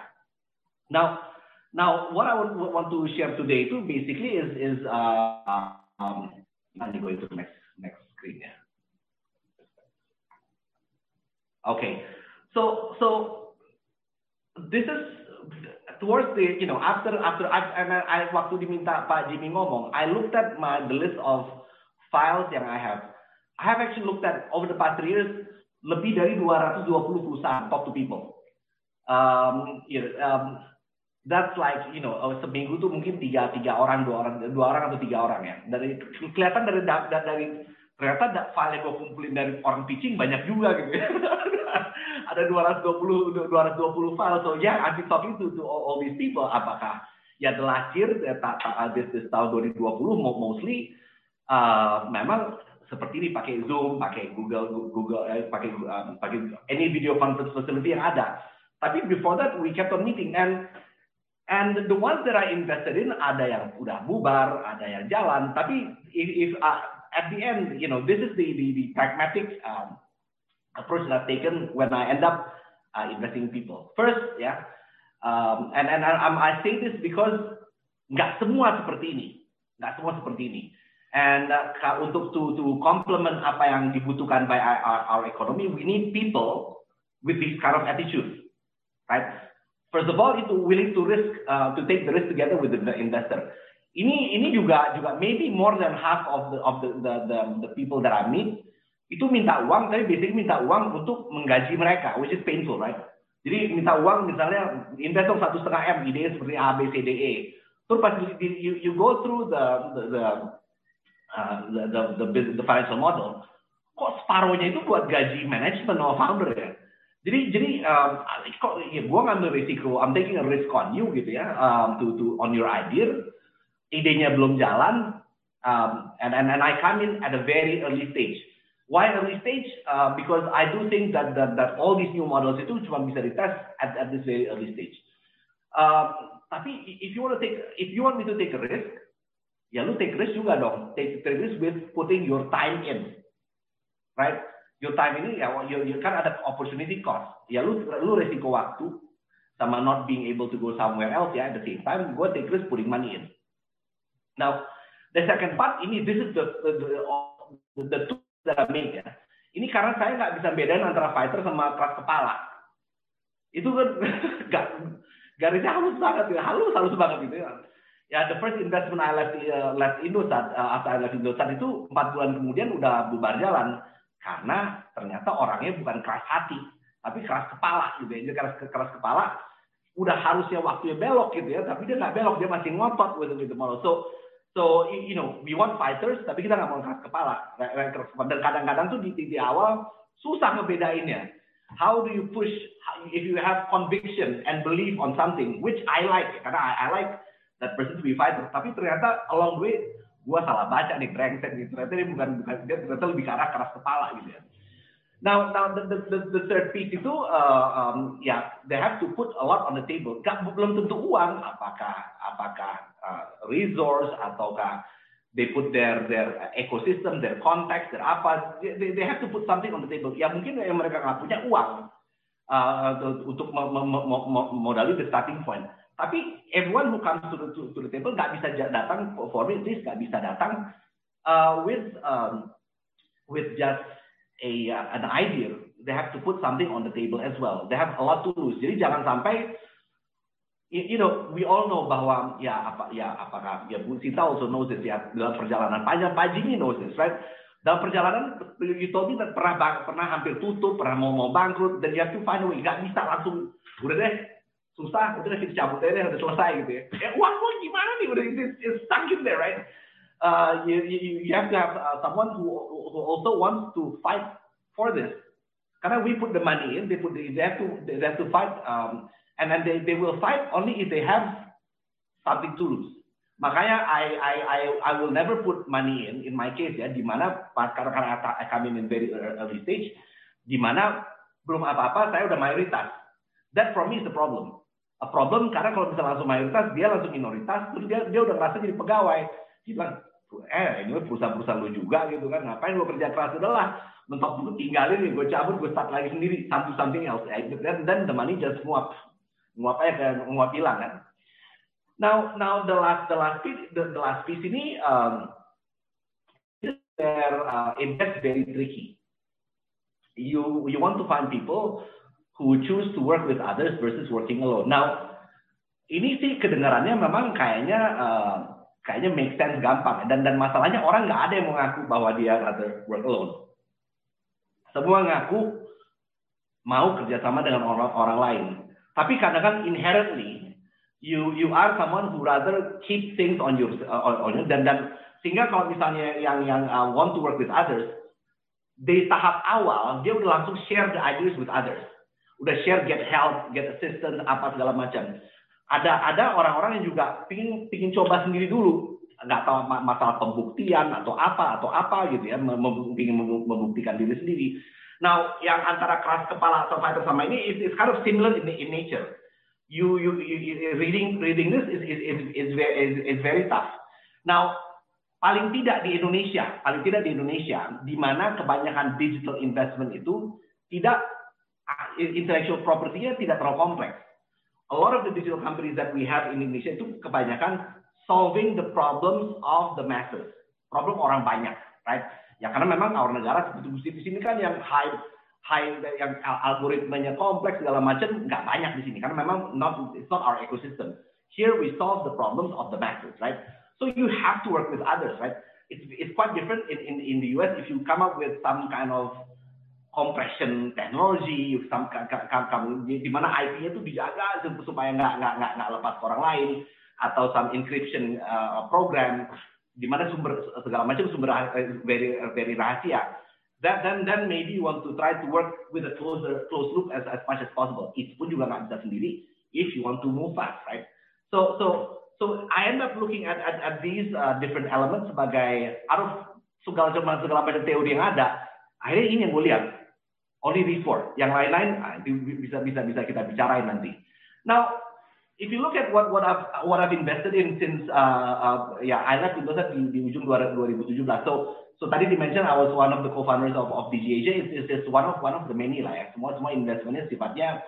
Now now what I would, would want to share today too basically is is uh, um, let me go into the next next. Okay, so so this is towards the you know after after I, I waktu diminta Pak Jimmy ngomong, I looked at my the list of files yang I have. I have actually looked at over the past three years lebih dari dua ratus dua puluh perusahaan talk to people. Um, you know, um, that's like you know seminggu tuh mungkin tiga tiga orang dua orang dua orang atau tiga orang ya. Dari kelihatan dari dari ternyata file yang gue kumpulin dari orang pitching banyak juga gitu. Ada dua ratus dua puluh file. So yeah, I've been talking to, to all, all these people. Apakah ya the last year, this tahun dua ribu dua puluh mostly uh, memang seperti ini pakai Zoom, pakai Google, Google, eh, pakai um, pakai any video conference facility yang ada. Tapi before that we kept on meeting and and the ones that I invested in ada yang udah bubar, ada yang jalan. Tapi if, if uh, at the end, you know, this is the the, the pragmatic um, approach that I've taken when I end up uh, investing people. First, yeah, um, and and I, I say this because nggak semua seperti ini, nggak semua seperti ini. And uh, untuk to to complement apa yang dibutuhkan by our, our economy, we need people with this kind of attitude, right? First of all, itu willing to risk uh, to take the risk together with the investor. Ini ini juga juga maybe more than half of the of the the the, the people that I meet itu minta uang, tapi biasanya minta uang untuk menggaji mereka, which is painful, right? Jadi minta uang misalnya investor satu setengah m, ide seperti A, B, C, D, E. Terus pas you, you go through the the the, uh, the the the the financial model, kok separohnya itu buat gaji management or founder ya? Jadi jadi um, kok ya gua ngambil risiko, I'm taking a risk on you gitu ya, um, to to on your idea. Idenya belum jalan, um, and, and and I come in at a very early stage. Why early stage? Uh, because I do think that, that that all these new models itu cuma bisa dites at, at this very early stage. Um, tapi if you want to take, if you want me to take a risk, ya lu take risk juga dong. Take, take risk with putting your time in, right? Your time ini ya, you, you kan ada opportunity cost. Ya lu lu resiko waktu sama not being able to go somewhere else ya. At the same time, gue take risk putting money in. Now, the second part ini, this is the the the, the two that I made ya. Ini karena saya nggak bisa bedain antara fighter sama keras kepala. Itu kan garisnya halus banget, ya. halus halus banget gitu ya. Ya, the first investment I left uh, left Indosat, uh, after I left Indosat itu empat bulan kemudian udah bubar jalan karena ternyata orangnya bukan keras hati, tapi keras kepala gitu ya. Jadi keras keras kepala, udah harusnya waktunya belok gitu ya, tapi dia nggak belok, dia masih ngotot with the model. So So, you know, we want fighters, tapi kita nggak mau keras kepala. Dan kadang-kadang tuh di, di awal susah ngebedainnya. How do you push if you have conviction and belief on something, which I like, karena I, I like that person to be fighter. Tapi ternyata along the way, gua salah baca nih, brengsek nih. Ternyata dia bukan, bukan dia ternyata lebih ke arah keras kepala gitu ya. Now, now the, the, the third piece itu, uh, um, ya, they have to put a lot on the table. Gak, belum tentu uang, apakah apakah uh, resource ataukah they put their their ecosystem, their contacts, their apa, they, they have to put something on the table. Ya mungkin yang mereka nggak punya uang uh, untuk memodali the starting point. Tapi everyone who comes to the, to, to the table nggak bisa datang for me, please nggak bisa datang uh, with um, with just a uh, an idea. They have to put something on the table as well. They have a lot to lose. Jadi jangan sampai, you, you know, we all know bahwa ya apa ya apakah ya Bu Sita also knows this ya, dalam perjalanan panjang Pak Jimmy knows this, right? Dalam perjalanan you told me that pernah pernah hampir tutup, pernah mau mau bangkrut, dan ya tuh finally nggak bisa langsung udah deh. Susah, udah kita cabut aja, udah selesai gitu ya. Eh, uang pun gimana nih, udah it's stuck in there, right? Uh, you, you, you have to have uh, someone who, who also wants to fight for this. Karena we put the money in, they put the, they have to they have to fight, um, and then they they will fight only if they have something to lose. Makanya I I I I will never put money in in my case ya, di mana karena karena I come in very early stage, di mana belum apa-apa, saya udah mayoritas. That for me is the problem. A problem karena kalau bisa langsung mayoritas, dia langsung minoritas, terus dia, dia udah merasa jadi pegawai. Dia bilang, eh ini perusahaan-perusahaan lo juga gitu kan, ngapain lo kerja keras, udahlah, mentok gue tinggalin nih, gue cabut, gue start lagi sendiri, something something else. Dan the money just nguap, nguap aja, nguap hilang kan. Now, now the last the last piece, the, the last piece ini, um, their uh, impact very tricky. You you want to find people who choose to work with others versus working alone. Now, ini sih kedengarannya memang kayaknya uh, kayaknya make sense gampang. Dan dan masalahnya orang nggak ada yang mengaku bahwa dia rather work alone. Semua ngaku mau kerjasama dengan orang orang lain. Tapi kadang-kadang inherently you you are someone who rather keep things on your uh, on, on dan dan sehingga kalau misalnya yang yang uh, want to work with others, di tahap awal dia udah langsung share the ideas with others. Udah share, get help, get assistance, apa segala macam. Ada ada orang-orang yang juga pingin pingin coba sendiri dulu, nggak tahu masalah pembuktian atau apa atau apa gitu ya, pingin membuktikan diri sendiri. Nah, yang antara keras kepala survivor sama ini is, is kind of similar in, in nature. You, you you reading reading this is is is is very, is, is very tough. Now, paling tidak di Indonesia, paling tidak di Indonesia, di mana kebanyakan digital investment itu tidak intellectual property-nya tidak terlalu kompleks. A lot of the digital companies that we have in Indonesia itu kebanyakan solving the problems of the masses, problem orang banyak, right? Ya karena memang our negara seperti di sini kan yang high, high yang algoritmanya kompleks segala macam nggak banyak di sini karena memang not it's not our ecosystem. Here we solve the problems of the masses, right? So you have to work with others, right? It's it's quite different in in in the U S if you come up with some kind of compression technology, di mana I P-nya itu dijaga supaya nggak nggak nggak nggak lepas ke orang lain, atau some encryption uh, program, di mana sumber segala macam sumber very very rahasia. That then then maybe you want to try to work with a closer close loop as as much as possible. Itu pun juga nggak bisa sendiri if you want to move fast, right? So so so I end up looking at at, at these uh, different elements sebagai out of segala segala macam teori yang ada. Akhirnya ini yang gue lihat. Only these four. Yang lain-lain bisa bisa bisa kita bicarain nanti. Now, if you look at what what I've what I've invested in since uh, uh, ya yeah, I left Indosat di, di ujung dua ribu tujuh belas. So so tadi di mention I was one of the co-founders of of D G Asia. It's just one of one of the many lah ya. Semua semua investmentnya sifatnya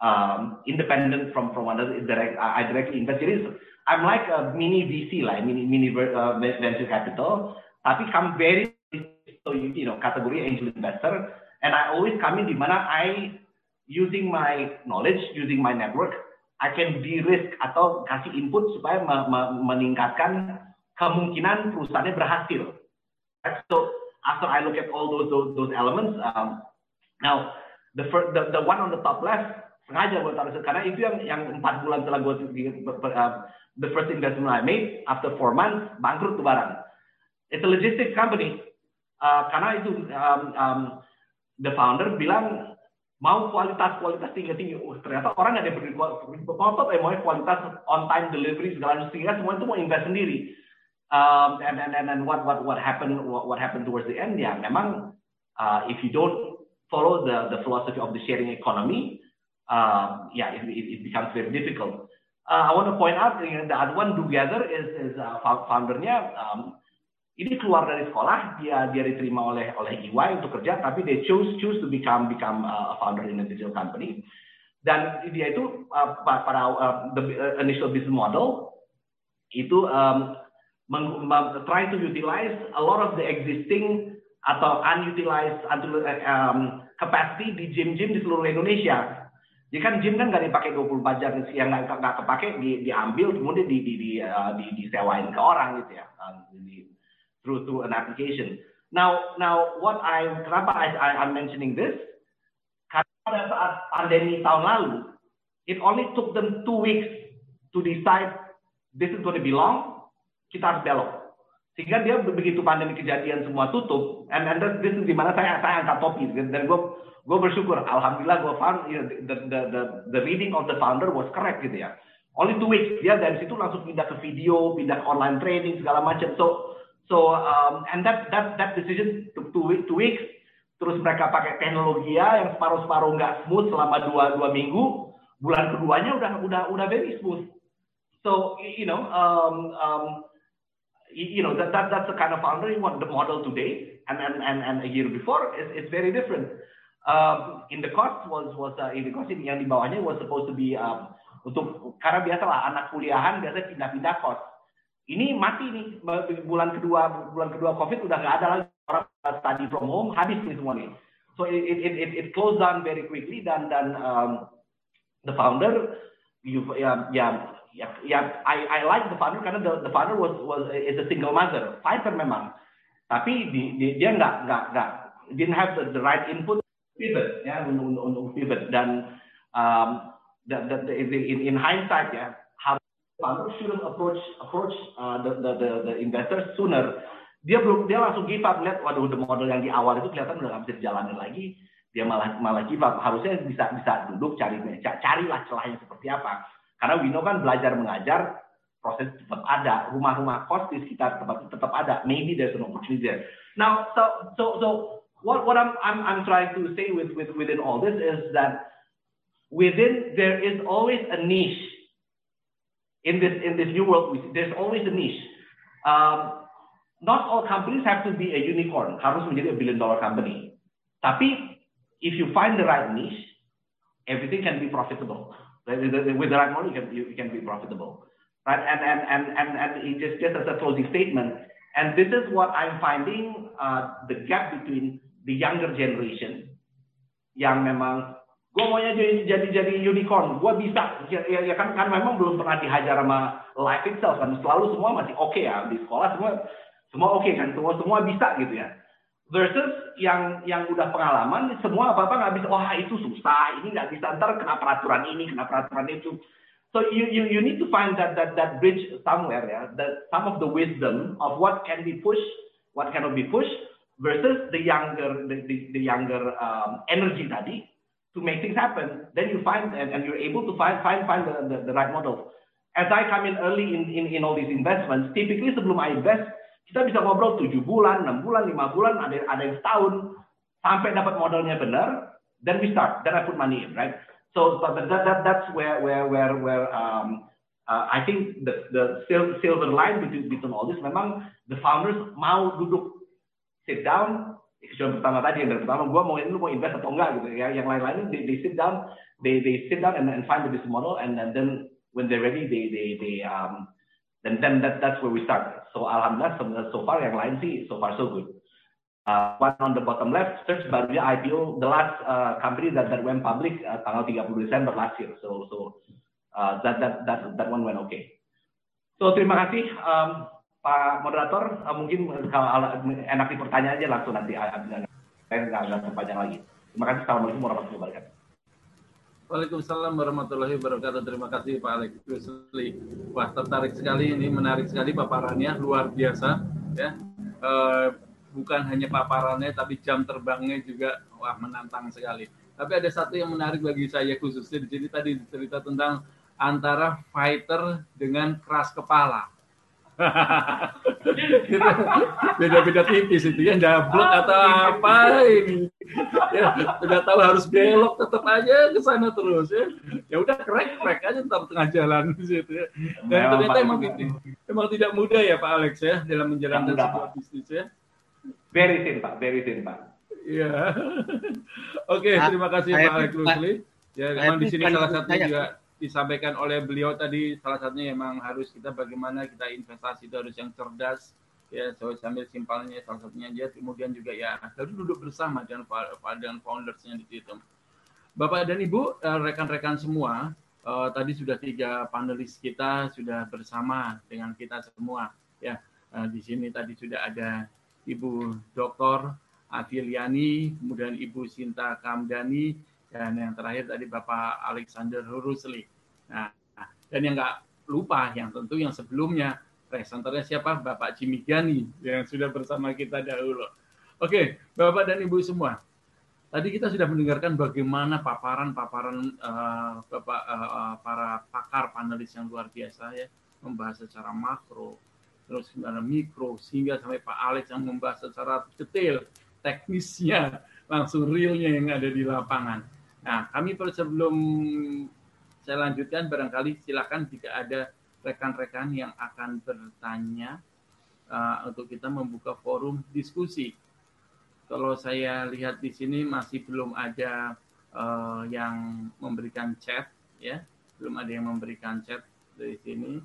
um, independent from from another direct. I directly invest. Jadi I'm like a mini V C lah, mini mini uh, venture capital. Tapi come very so you know kategori angel investor. And I always come in di mana I using my knowledge, using my network, I can de-risk atau kasih input supaya me me meningkatkan kemungkinan perusahaannya berhasil. So after I look at all those those, those elements, um, now the, first, the the one on the top left sengaja gue taruh karena itu yang yang empat bulan setelah gue uh, the first investment I made after four months bangkrut tuh barang. It's a logistics company uh, karena itu. Um, um, The founder bilang mau kualitas kualitas tinggi tinggi. Oh, ternyata orang nggak ada berkotot, eh mau kualitas on time delivery segala macam. Semua itu mau invest sendiri. Um, and and and what what what happened what, what happened towards the end ya memang uh, if you don't follow the, the philosophy of the sharing economy, uh, yeah, it, it becomes very difficult. Uh, I want to point out, you know, the other one, Together, is, is uh, foundernya, um, ini keluar dari sekolah, dia dia diterima oleh oleh E Y untuk kerja, tapi they choose choose to become become a founder in a digital company. Dan dia itu uh, para uh, the initial business model itu um, try to utilize a lot of the existing atau unutilized um, capacity di gym-gym di seluruh Indonesia. Jadi kan gym kan nggak dipakai dua puluh empat jam, yang nggak nggak kepake di, diambil kemudian di di di, uh, di disewain ke orang gitu ya. Um, di, Through, through an application. Now, now what I kenapa I, I, I'm mentioning this? Karena pada saat pandemi tahun lalu, it only took them two weeks to decide this is going to be long. Kita harus belok. Sehingga dia begitu pandemi kejadian semua tutup. And and this, this is dimana saya saya angkat topi dan gue gue bersyukur. Alhamdulillah gue found you know, the, the the the reading of the founder was correct gitu ya. Only two weeks dia dari situ langsung pindah ke video, pindah ke online training segala macam. So So um, and that that that decision took two, two weeks. Terus mereka pakai teknologi yang separuh-separuh nggak smooth selama dua dua minggu. Bulan keduanya udah udah udah very smooth. So you know um, um, you know that that that's the kind of founder you want. The model today and and and, and a year before is it's very different. Um, in the cost was was uh, in the cost yang di bawahnya was supposed to be um, untuk karena biasalah anak kuliahan biasanya pindah-pindah cost. Ini mati nih bulan kedua bulan kedua COVID udah nggak ada lagi orang study from home, habis nih semua nih. So it it it it closed down very quickly dan dan um, the founder you ya ya ya I I like the founder karena the, the founder was was is a single mother fighter memang, tapi di, di, dia nggak nggak nggak didn't have the, the right input pivot ya untuk untuk pivot dan um, the, the, the, in in hindsight ya. Founder shouldn't approach approach uh, the, the the the investors sooner. Dia belum dia langsung give up lihat waduh the model yang di awal itu kelihatan udah nggak bisa jalanin lagi. Dia malah malah give up. Harusnya bisa bisa duduk cari carilah celahnya seperti apa. Karena Wino kan belajar mengajar proses tetap ada, rumah-rumah kos di sekitar tempat tetap ada. Maybe there's an opportunity there. Now so so so what what I'm I'm I'm trying to say with with within all this is that within there is always a niche. In this in this new world, we see, there's always a niche. Um, not all companies have to be a unicorn. Harus menjadi a billion dollar company. Tapi if you find the right niche, everything can be profitable. With the right money, you can you can be profitable, right? And and and and and it just just as a closing statement. And this is what I'm finding uh, the gap between the younger generation, yang memang gue maunya jadi jadi jadi unicorn, gue bisa ya, ya kan kan memang belum pernah dihajar sama life itself kan selalu semua masih oke okay ya di sekolah semua semua oke okay kan semua semua bisa gitu ya versus yang yang udah pengalaman semua apa apa nggak bisa wah oh, itu susah ini nggak bisa ntar kena peraturan ini kena peraturan itu so you you you need to find that that that bridge somewhere ya that some of the wisdom of what can be pushed what cannot be pushed versus the younger the the, the younger um, energy tadi to make things happen, then you find and, and you're able to find find find the, the, the right model. As I come in early in, in in all these investments, typically sebelum I invest, kita bisa ngobrol tujuh bulan, enam bulan, lima bulan, ada ada yang setahun sampai dapat modelnya benar, then we start, then I put money in, right? So but that that that's where where where where um uh, I think the the silver line between between all this, memang the founders mau duduk sit down. Kecuali pertama tadi yang dari pertama gue mau lu mau invest atau enggak gitu ya yang lain-lain they, they sit down they they sit down and, and find the business model and, and then when they're ready they they they um then then that that's where we start. So alhamdulillah so far yang lain sih so far so good. Uh, one on the bottom left search barunya I P O the last uh, company that that went public uh, tanggal tiga puluh Desember last year. So so uh, that that that that one went okay. So terima kasih. Um, Pak moderator, mungkin kalau enak dipertanya aja langsung nanti nggak panjang lagi. Terima kasih. Assalamualaikum warahmatullahi wabarakatuh. Waalaikumsalam warahmatullahi wabarakatuh. Terima kasih Pak Alex Rusli. Wah tertarik sekali ini, menarik sekali paparannya, luar biasa ya. E, bukan hanya paparannya, tapi jam terbangnya juga wah menantang sekali. Tapi ada satu yang menarik bagi saya khususnya di sini tadi cerita tentang antara fighter dengan keras kepala. Beda-beda tipis itu ya, jablok atau apa ini. Ya, udah tahu harus belok tetap aja ke sana terus ya. Ya udah krek-krek aja tetap tengah jalan gitu ya. Dan memang ternyata emang, emang tidak mudah ya Pak Alex ya dalam menjalankan sebuah bisnis ya. Beritin Pak, beritin Pak. Iya. Oke, okay, terima kasih Pak Alex Rusli. Ya, memang di sini salah satu juga disampaikan oleh beliau tadi, salah satunya memang harus kita bagaimana kita investasi itu harus yang cerdas ya, so, sambil simpelnya salah satunya aja, kemudian juga ya harus duduk bersama dengan dengan foundersnya di situ. Bapak dan Ibu, rekan-rekan semua, uh, tadi sudah tiga panelis kita sudah bersama dengan kita semua ya. Uh, di sini tadi sudah ada Ibu Doktor Aviliani, kemudian Ibu Shinta Kamdani, dan yang terakhir tadi Bapak Alexander Rusli. Nah, dan yang nggak lupa, yang tentu yang sebelumnya presenternya siapa? Bapak Jimmy Gani yang sudah bersama kita dahulu. Oke, Bapak dan Ibu semua. Tadi kita sudah mendengarkan bagaimana paparan-paparan uh, Bapak uh, para pakar panelis yang luar biasa ya, membahas secara makro, terus secara mikro, sehingga sampai Pak Alex yang membahas secara detail teknisnya, langsung realnya yang ada di lapangan. Nah, kami sebelum saya lanjutkan, barangkali silakan jika ada rekan-rekan yang akan bertanya uh, untuk kita membuka forum diskusi. Kalau saya lihat di sini masih belum ada uh, yang memberikan chat, ya, belum ada yang memberikan chat dari sini.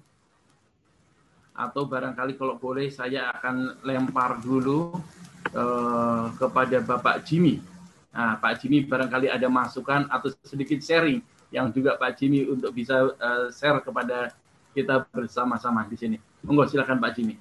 Atau barangkali kalau boleh saya akan lempar dulu uh, kepada Bapak Jimmy. Nah, Pak Jimmy barangkali ada masukan atau sedikit sharing yang juga Pak Jimmy untuk bisa uh, share kepada kita bersama-sama di sini. Monggo silakan Pak Jimmy.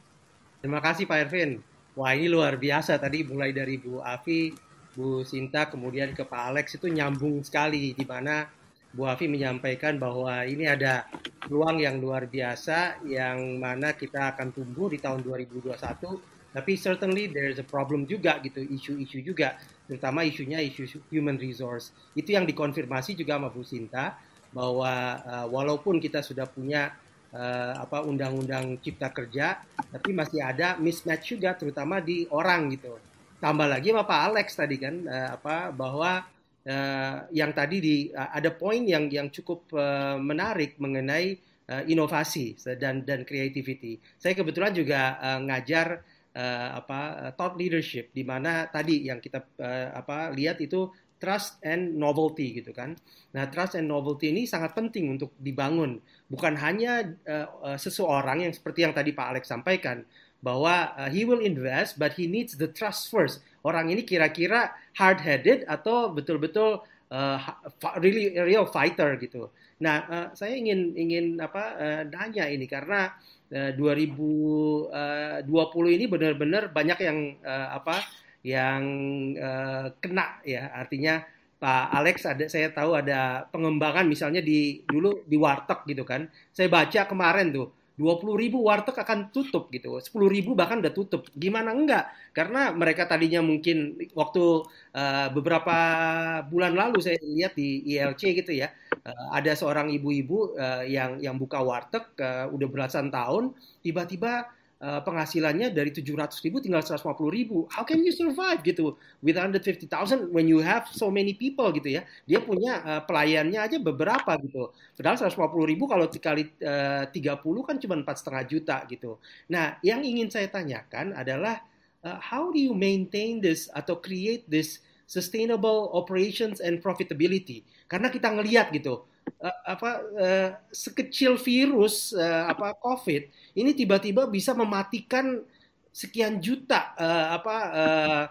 Terima kasih Pak Erwin. Wah, ini luar biasa tadi mulai dari Bu Avi, Bu Shinta, kemudian ke Pak Alex itu nyambung sekali, di mana Bu Avi menyampaikan bahwa ini ada peluang yang luar biasa yang mana kita akan tumbuh di tahun dua ribu dua puluh satu. Tapi certainly there's a problem juga gitu, isu-isu juga, terutama isunya isu human resource. Itu yang dikonfirmasi juga sama Bu Shinta, bahwa uh, walaupun kita sudah punya uh, apa undang-undang cipta kerja, tapi masih ada mismatch juga, terutama di orang gitu. Tambah lagi sama Pak Alex tadi kan, uh, apa bahwa uh, yang tadi di uh, ada poin yang yang cukup uh, menarik mengenai uh, inovasi dan dan creativity. Saya kebetulan juga uh, ngajar Uh, apa thought leadership, di mana tadi yang kita uh, apa lihat itu trust and novelty gitu kan. Nah, trust and novelty ini sangat penting untuk dibangun, bukan hanya uh, uh, seseorang yang seperti yang tadi Pak Alex sampaikan bahwa uh, he will invest but he needs the trust first. Orang ini kira-kira hard headed atau betul-betul uh, really real fighter gitu. Nah, uh, saya ingin ingin apa uh, nanya ini karena dua ribu dua puluh ini benar-benar banyak yang uh, apa yang uh, kena ya, artinya Pak Alex ada, saya tahu ada pengembangan misalnya di dulu di warteg gitu kan, saya baca kemarin tuh dua puluh ribu warteg akan tutup gitu, sepuluh ribu bahkan udah tutup, gimana enggak, karena mereka tadinya mungkin waktu uh, beberapa bulan lalu saya lihat di I L C gitu ya. Uh, ada seorang ibu-ibu uh, yang yang buka warteg uh, udah belasan tahun, tiba-tiba uh, penghasilannya dari tujuh ratus ribu tinggal seratus lima puluh ribu. How can you survive gitu with one hundred fifty thousand when you have so many people gitu ya? Dia punya uh, pelayannya aja beberapa gitu. Padahal seratus lima puluh ribu kalau dikali uh, tiga puluh kan cuma empat koma lima juta gitu. Nah, yang ingin saya tanyakan adalah uh, how do you maintain this atau create this sustainable operations and profitability, karena kita ngelihat gitu uh, apa uh, sekecil virus uh, apa COVID ini tiba-tiba bisa mematikan sekian juta uh, apa uh,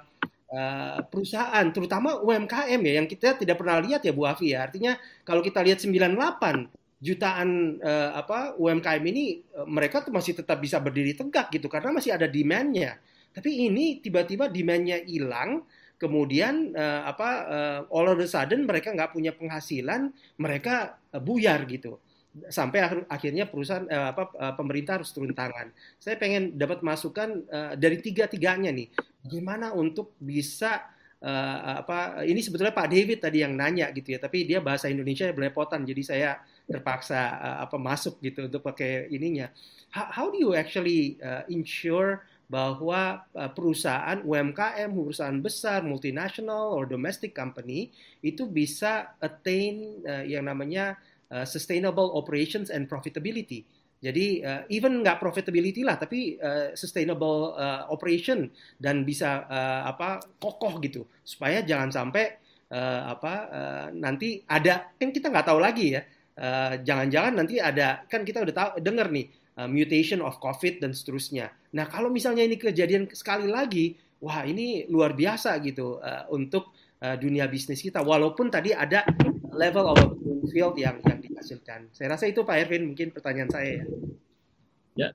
uh, perusahaan, terutama U M K M ya, yang kita tidak pernah lihat ya Bu Afi ya, artinya kalau kita lihat sembilan puluh delapan jutaan uh, apa U M K M ini uh, mereka tuh masih tetap bisa berdiri tegak gitu karena masih ada demand-nya, tapi ini tiba-tiba demand-nya hilang. Kemudian uh, apa uh, all of a sudden mereka nggak punya penghasilan, mereka uh, buyar gitu. Sampai akhir, akhirnya perusahaan uh, apa uh, pemerintah harus turun tangan. Saya pengen dapat masukan uh, dari tiga-tiganya nih. Gimana untuk bisa uh, apa ini sebetulnya Pak David tadi yang nanya gitu ya, tapi dia bahasa Indonesia belepotan jadi saya terpaksa uh, apa masuk gitu untuk pakai ininya. How, how do you actually uh, ensure bahwa uh, perusahaan U M K M, perusahaan besar, multinational or domestic company itu bisa attain uh, yang namanya uh, sustainable operations and profitability. Jadi uh, even nggak profitability lah, tapi uh, sustainable uh, operation dan bisa uh, apa kokoh gitu, supaya jangan sampai uh, apa uh, nanti ada, kan kita nggak tahu lagi ya, uh, jangan-jangan nanti ada, kan kita udah tahu, dengar nih uh, mutation of COVID dan seterusnya. Nah kalau misalnya ini kejadian sekali lagi, wah ini luar biasa gitu uh, untuk uh, dunia bisnis kita, walaupun tadi ada level of field yang yang dihasilkan. Saya rasa itu Pak Erwin mungkin pertanyaan saya ya. Ya,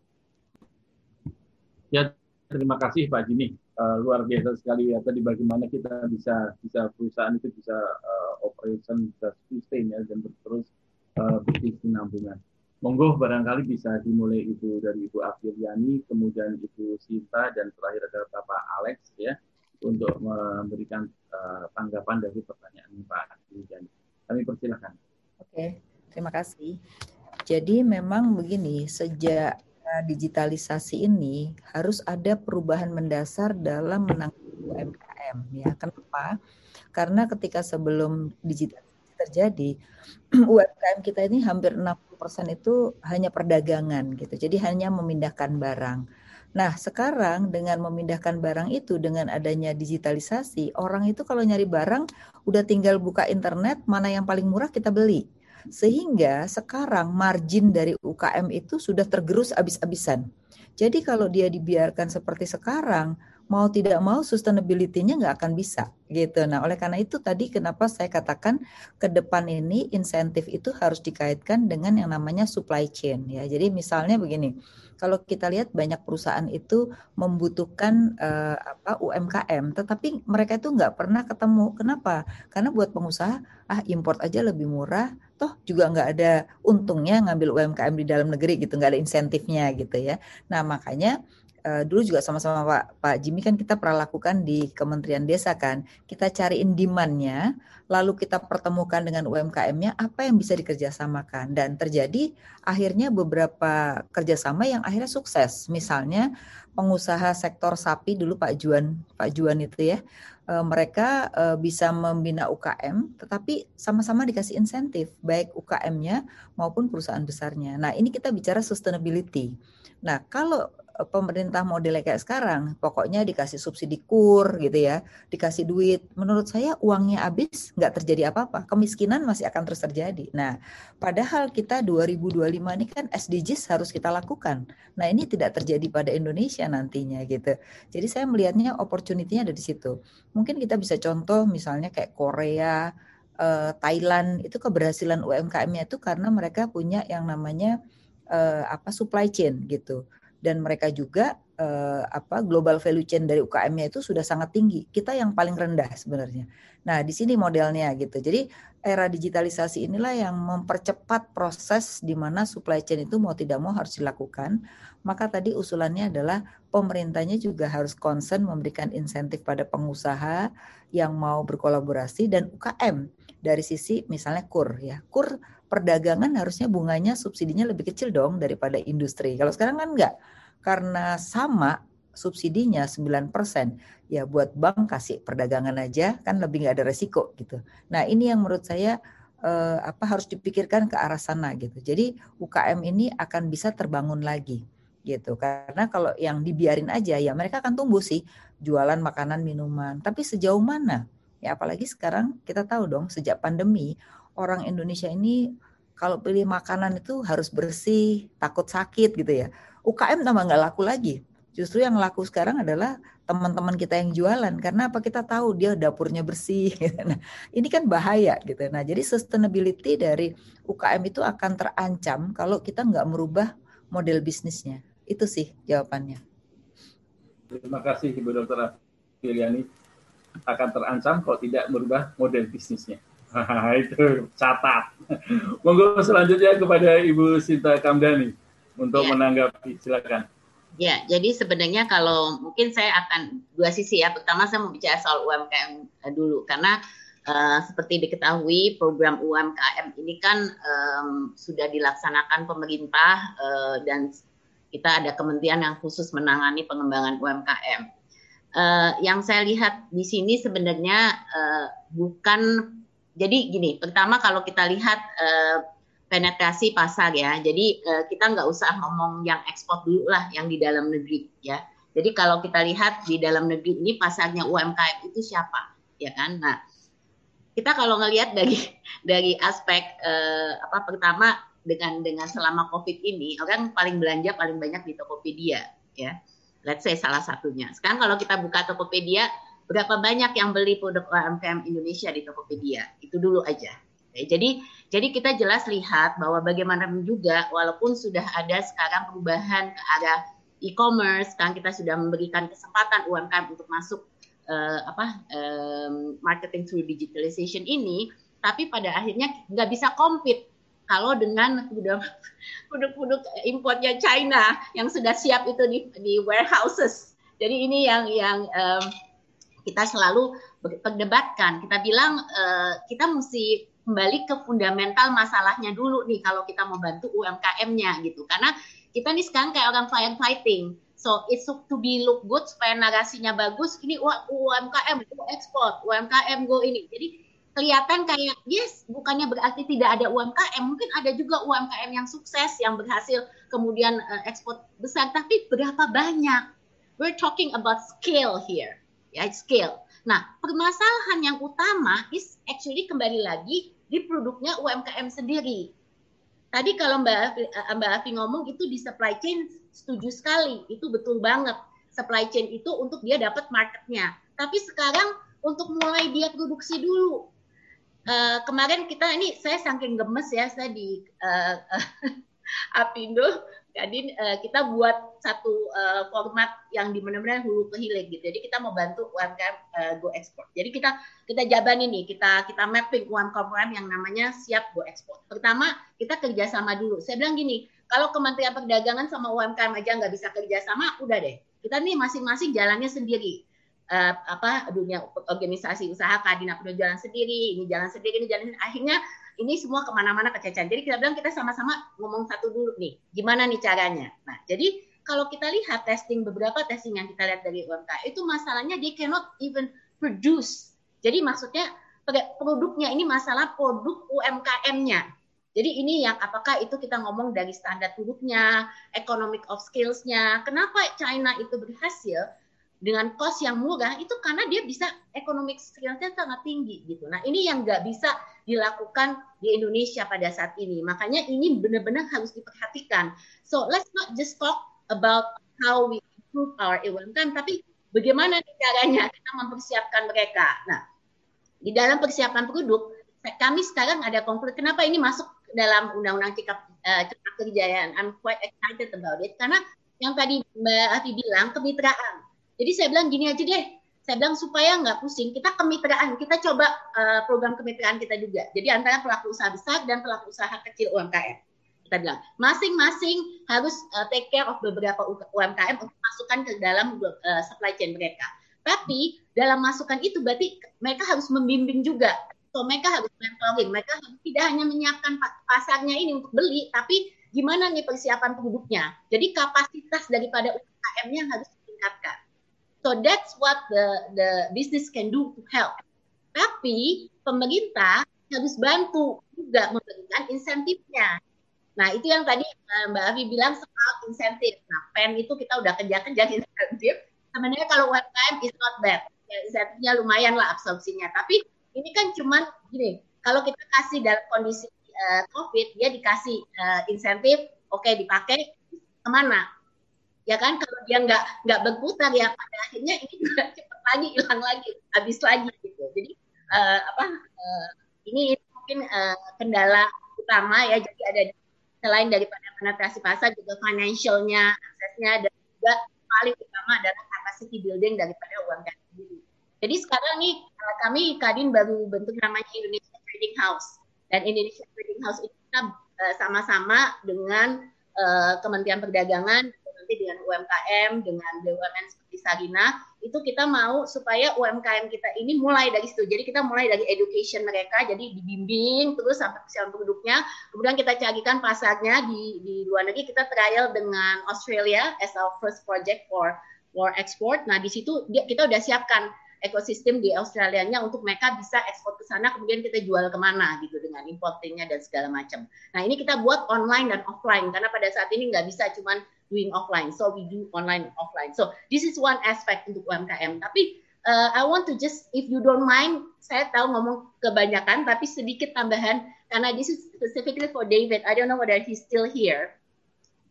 ya terima kasih Pak Jimmy. Uh, luar biasa sekali ya tadi bagaimana kita bisa bisa perusahaan itu bisa uh, operation bisa sustain ya dan terus uh, berkesinambungan. Monggo barangkali bisa dimulai Ibu dari Ibu Aviliani, kemudian Ibu Shinta dan terakhir ada Pak Alex ya untuk memberikan uh, tanggapan dari pertanyaan Pak Jimmy. Kami persilakan. Oke, terima kasih. Jadi memang begini, sejak digitalisasi ini harus ada perubahan mendasar dalam menangani U M K M. Ya, kenapa? Karena ketika sebelum digitalisasi terjadi, U M K M kita ini hampir enam puluh persen itu hanya perdagangan gitu. Jadi hanya memindahkan barang. Nah, sekarang dengan memindahkan barang itu, dengan adanya digitalisasi, orang itu kalau nyari barang udah tinggal buka internet, mana yang paling murah kita beli. Sehingga sekarang margin dari U K M itu sudah tergerus habis-habisan. Jadi kalau dia dibiarkan seperti sekarang, mau tidak mau sustainability-nya nggak akan bisa gitu. Nah, oleh karena itu tadi kenapa saya katakan ke depan ini insentif itu harus dikaitkan dengan yang namanya supply chain ya. Jadi misalnya begini, kalau kita lihat banyak perusahaan itu membutuhkan uh, apa U M K M, tetapi mereka itu nggak pernah ketemu. Kenapa? Karena buat pengusaha ah import aja lebih murah, toh juga nggak ada untungnya ngambil U M K M di dalam negeri gitu, nggak ada insentifnya gitu ya. Nah makanya uh, dulu juga sama-sama Pak Pak Jimmy kan kita pernah lakukan di Kementerian Desa kan, kita cariin demand-nya, lalu kita pertemukan dengan U M K M-nya apa yang bisa dikerjasamakan dan terjadi akhirnya beberapa kerjasama yang akhirnya sukses. Misalnya pengusaha sektor sapi dulu Pak Juan Pak Juan itu ya. Mereka bisa membina U K M, tetapi sama-sama dikasih insentif, baik U K M-nya maupun perusahaan besarnya. Nah, ini kita bicara sustainability. Nah, kalau pemerintah modelnya kayak sekarang, pokoknya dikasih subsidi kur gitu ya, dikasih duit. Menurut saya uangnya habis, nggak terjadi apa-apa. Kemiskinan masih akan terus terjadi. Nah, padahal kita dua ribu dua puluh lima ini kan S D Gs harus kita lakukan. Nah, ini tidak terjadi pada Indonesia nantinya gitu. Jadi saya melihatnya opportunity-nya ada di situ. Mungkin kita bisa contoh misalnya kayak Korea, eh, Thailand, itu keberhasilan U M K M-nya itu karena mereka punya yang namanya eh, apa supply chain gitu. Dan mereka juga eh, apa global value chain dari U K M-nya itu sudah sangat tinggi. Kita yang paling rendah sebenarnya. Nah, di sini modelnya gitu. Jadi era digitalisasi inilah yang mempercepat proses di mana supply chain itu mau tidak mau harus dilakukan. Maka tadi usulannya adalah pemerintahnya juga harus concern memberikan insentif pada pengusaha yang mau berkolaborasi dan U K M dari sisi misalnya kur ya. Kur perdagangan harusnya bunganya subsidinya lebih kecil dong daripada industri. Kalau sekarang kan enggak. Karena sama subsidinya sembilan persen. Ya buat bank kasih perdagangan aja kan lebih nggak ada resiko gitu. Nah ini yang menurut saya eh, apa harus dipikirkan ke arah sana gitu. Jadi U K M ini akan bisa terbangun lagi gitu. Karena kalau yang dibiarin aja ya mereka akan tumbuh sih jualan makanan minuman. Tapi sejauh mana? Ya apalagi sekarang kita tahu dong sejak pandemi orang Indonesia ini kalau pilih makanan itu harus bersih, takut sakit gitu ya. U K M tambah nggak laku lagi. Justru yang laku sekarang adalah teman-teman kita yang jualan. Karena apa kita tahu dia dapurnya bersih. Nah, ini kan bahaya gitu. Nah, jadi sustainability dari U K M itu akan terancam kalau kita nggak merubah model bisnisnya. Itu sih jawabannya. Terima kasih Ibu Doktor Aviliani. Akan terancam kalau tidak merubah model bisnisnya. Itu catat. Monggo selanjutnya kepada Ibu Shinta Kamdani untuk ya. Menanggapi silakan. Ya, jadi sebenarnya kalau mungkin saya akan dua sisi ya. Pertama saya mau bicara soal U M K M dulu karena uh, seperti diketahui program U M K M ini kan um, sudah dilaksanakan pemerintah uh, dan kita ada kementerian yang khusus menangani pengembangan U M K M. Uh, yang saya lihat di sini sebenarnya uh, bukan, jadi gini, pertama kalau kita lihat uh, penetrasi pasar ya, jadi uh, kita nggak usah ngomong yang ekspor dulu lah, yang di dalam negeri ya. Jadi kalau kita lihat di dalam negeri ini pasarnya U M K M itu siapa, ya kan? Nah, kita kalau ngelihat dari dari aspek uh, apa pertama dengan dengan selama COVID ini orang paling belanja paling banyak di Tokopedia, ya. Let's say salah satunya. Sekarang kalau kita buka Tokopedia, berapa banyak yang beli produk U M K M Indonesia di Tokopedia? Itu dulu aja. Jadi jadi kita jelas lihat bahwa bagaimanapun juga walaupun sudah ada sekarang perubahan ke arah e-commerce, sekarang kita sudah memberikan kesempatan U M K M untuk masuk uh, apa um, marketing through digitalization ini, tapi pada akhirnya nggak bisa compete kalau dengan produk-produk importnya China yang sudah siap itu di, di warehouses. Jadi ini yang yang um, kita selalu perdebatkan. Kita bilang uh, kita mesti kembali ke fundamental masalahnya dulu nih kalau kita mau bantu U M K M-nya gitu, karena kita nih sekarang kayak orang firefighting, so it's to be look good supaya narasinya bagus. Ini U M K M go ekspor, U M K M go ini. Jadi kelihatan kayak yes, bukannya berarti tidak ada U M K M. Mungkin ada juga U M K M yang sukses, yang berhasil kemudian uh, ekspor besar. Tapi berapa banyak? We're talking about scale here, ya yeah, scale. Nah permasalahan yang utama is actually kembali lagi di produknya U M K M sendiri. Tadi kalau Mbak Mbak Afi ngomong itu di supply chain setuju sekali, itu betul banget. Supply chain itu untuk dia dapat marketnya. Tapi sekarang untuk mulai dia produksi dulu. Uh, kemarin kita ini saya saking gemes ya, saya di uh, Apindo, Kadin uh, kita buat satu uh, format yang di mana-mana hulu ke hilir gitu. Jadi kita mau bantu U M K M uh, go ekspor. Jadi kita kita jabani nih, kita kita mapping U M K M yang namanya siap go ekspor. Pertama kita kerjasama dulu. Saya bilang gini, kalau Kementerian Perdagangan sama U M K M aja nggak bisa kerjasama, udah deh. Kita nih masing-masing jalannya sendiri. Uh, apa dunia organisasi usaha Kadin Apindo jalan sendiri, ini jalan sendiri, ini jalan sendiri. Akhirnya ini semua kemana-mana kececahan. Jadi kita bilang kita sama-sama ngomong satu dulu nih, gimana nih caranya. Nah, jadi kalau kita lihat testing, beberapa testing yang kita lihat dari U M K M, itu masalahnya they cannot even produce. Jadi maksudnya produknya ini masalah produk U M K M-nya. Jadi ini yang apakah itu kita ngomong dari standar produknya, economic of skills-nya. Kenapa China itu berhasil dengan cost yang murah itu karena dia bisa economic skillnya sangat tinggi gitu. Nah ini yang nggak bisa dilakukan di Indonesia pada saat ini. Makanya ini benar-benar harus diperhatikan. So let's not just talk about how we improve our U M K M, tapi bagaimana caranya kita mempersiapkan mereka. Nah di dalam persiapan produk kami sekarang ada konflik. Kenapa ini masuk dalam undang-undang Cipta uh, Kerja? I'm quite excited about it karena yang tadi Mbak Afi bilang kemitraan. Jadi saya bilang gini aja deh, saya bilang supaya nggak pusing, kita kemitraan, kita coba uh, program kemitraan kita juga. Jadi antara pelaku usaha besar dan pelaku usaha kecil U M K M. Kita bilang, masing-masing harus uh, take care of beberapa U M K M untuk masukkan ke dalam uh, supply chain mereka. Tapi dalam masukan itu berarti mereka harus membimbing juga. So, mereka harus mentoring, mereka harus tidak hanya menyiapkan pasarnya ini untuk beli, tapi gimana nih persiapan produknya. Jadi kapasitas daripada U M K M-nya harus ditingkatkan. So that's what the the business can do to help. Tapi pemerintah harus bantu juga memberikan insentifnya. Nah itu yang tadi Mbak Afi bilang soal insentif. Nah P E N itu kita udah kejar-kejar insentif. Sebenarnya kalau U M K M is not bad. Ya, insentifnya lumayan lah absorpsinya. Tapi ini kan cuman gini. Kalau kita kasih dalam kondisi uh, COVID, dia dikasih uh, insentif, oke okay, dipakai kemana? Ya kan kalau dia nggak nggak berputar ya pada akhirnya ini juga cepat lagi hilang lagi habis lagi gitu. Jadi uh, apa uh, ini mungkin uh, kendala utama ya. Jadi ada selain daripada penetrasi pasar juga financialnya, aksesnya, dan juga paling utama adalah capacity building daripada U M K M sendiri. Jadi sekarang nih kami Kadin baru bentuk namanya Indonesia Trading House, dan Indonesia Trading House ini kita uh, sama-sama dengan uh, Kementerian Perdagangan, dengan U M K M, dengan B U M N seperti Sarina, itu kita mau supaya U M K M kita ini mulai dari situ. Jadi kita mulai dari education mereka, jadi dibimbing terus sampai ke produknya. Kemudian kita carikan pasarnya di, di luar negeri. Kita trial dengan Australia as our first project for for export. Nah di situ dia, kita udah siapkan ekosistem di Australianya untuk mereka bisa ekspor ke sana, kemudian kita jual kemana gitu dengan importingnya dan segala macam. Nah ini kita buat online dan offline karena pada saat ini nggak bisa cuman doing offline, so we do online and offline. So this is one aspect untuk U M K M. Tapi uh, I want to just, if you don't mind, saya tahu ngomong kebanyakan, tapi sedikit tambahan karena this is specifically for David. I don't know whether he's still here.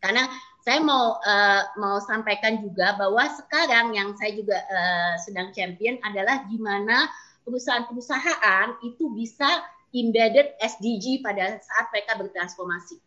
Karena saya mau uh, mau sampaikan juga bahwa sekarang yang saya juga uh, sedang champion adalah gimana perusahaan-perusahaan itu bisa embedded S D G pada saat mereka bertransformasi.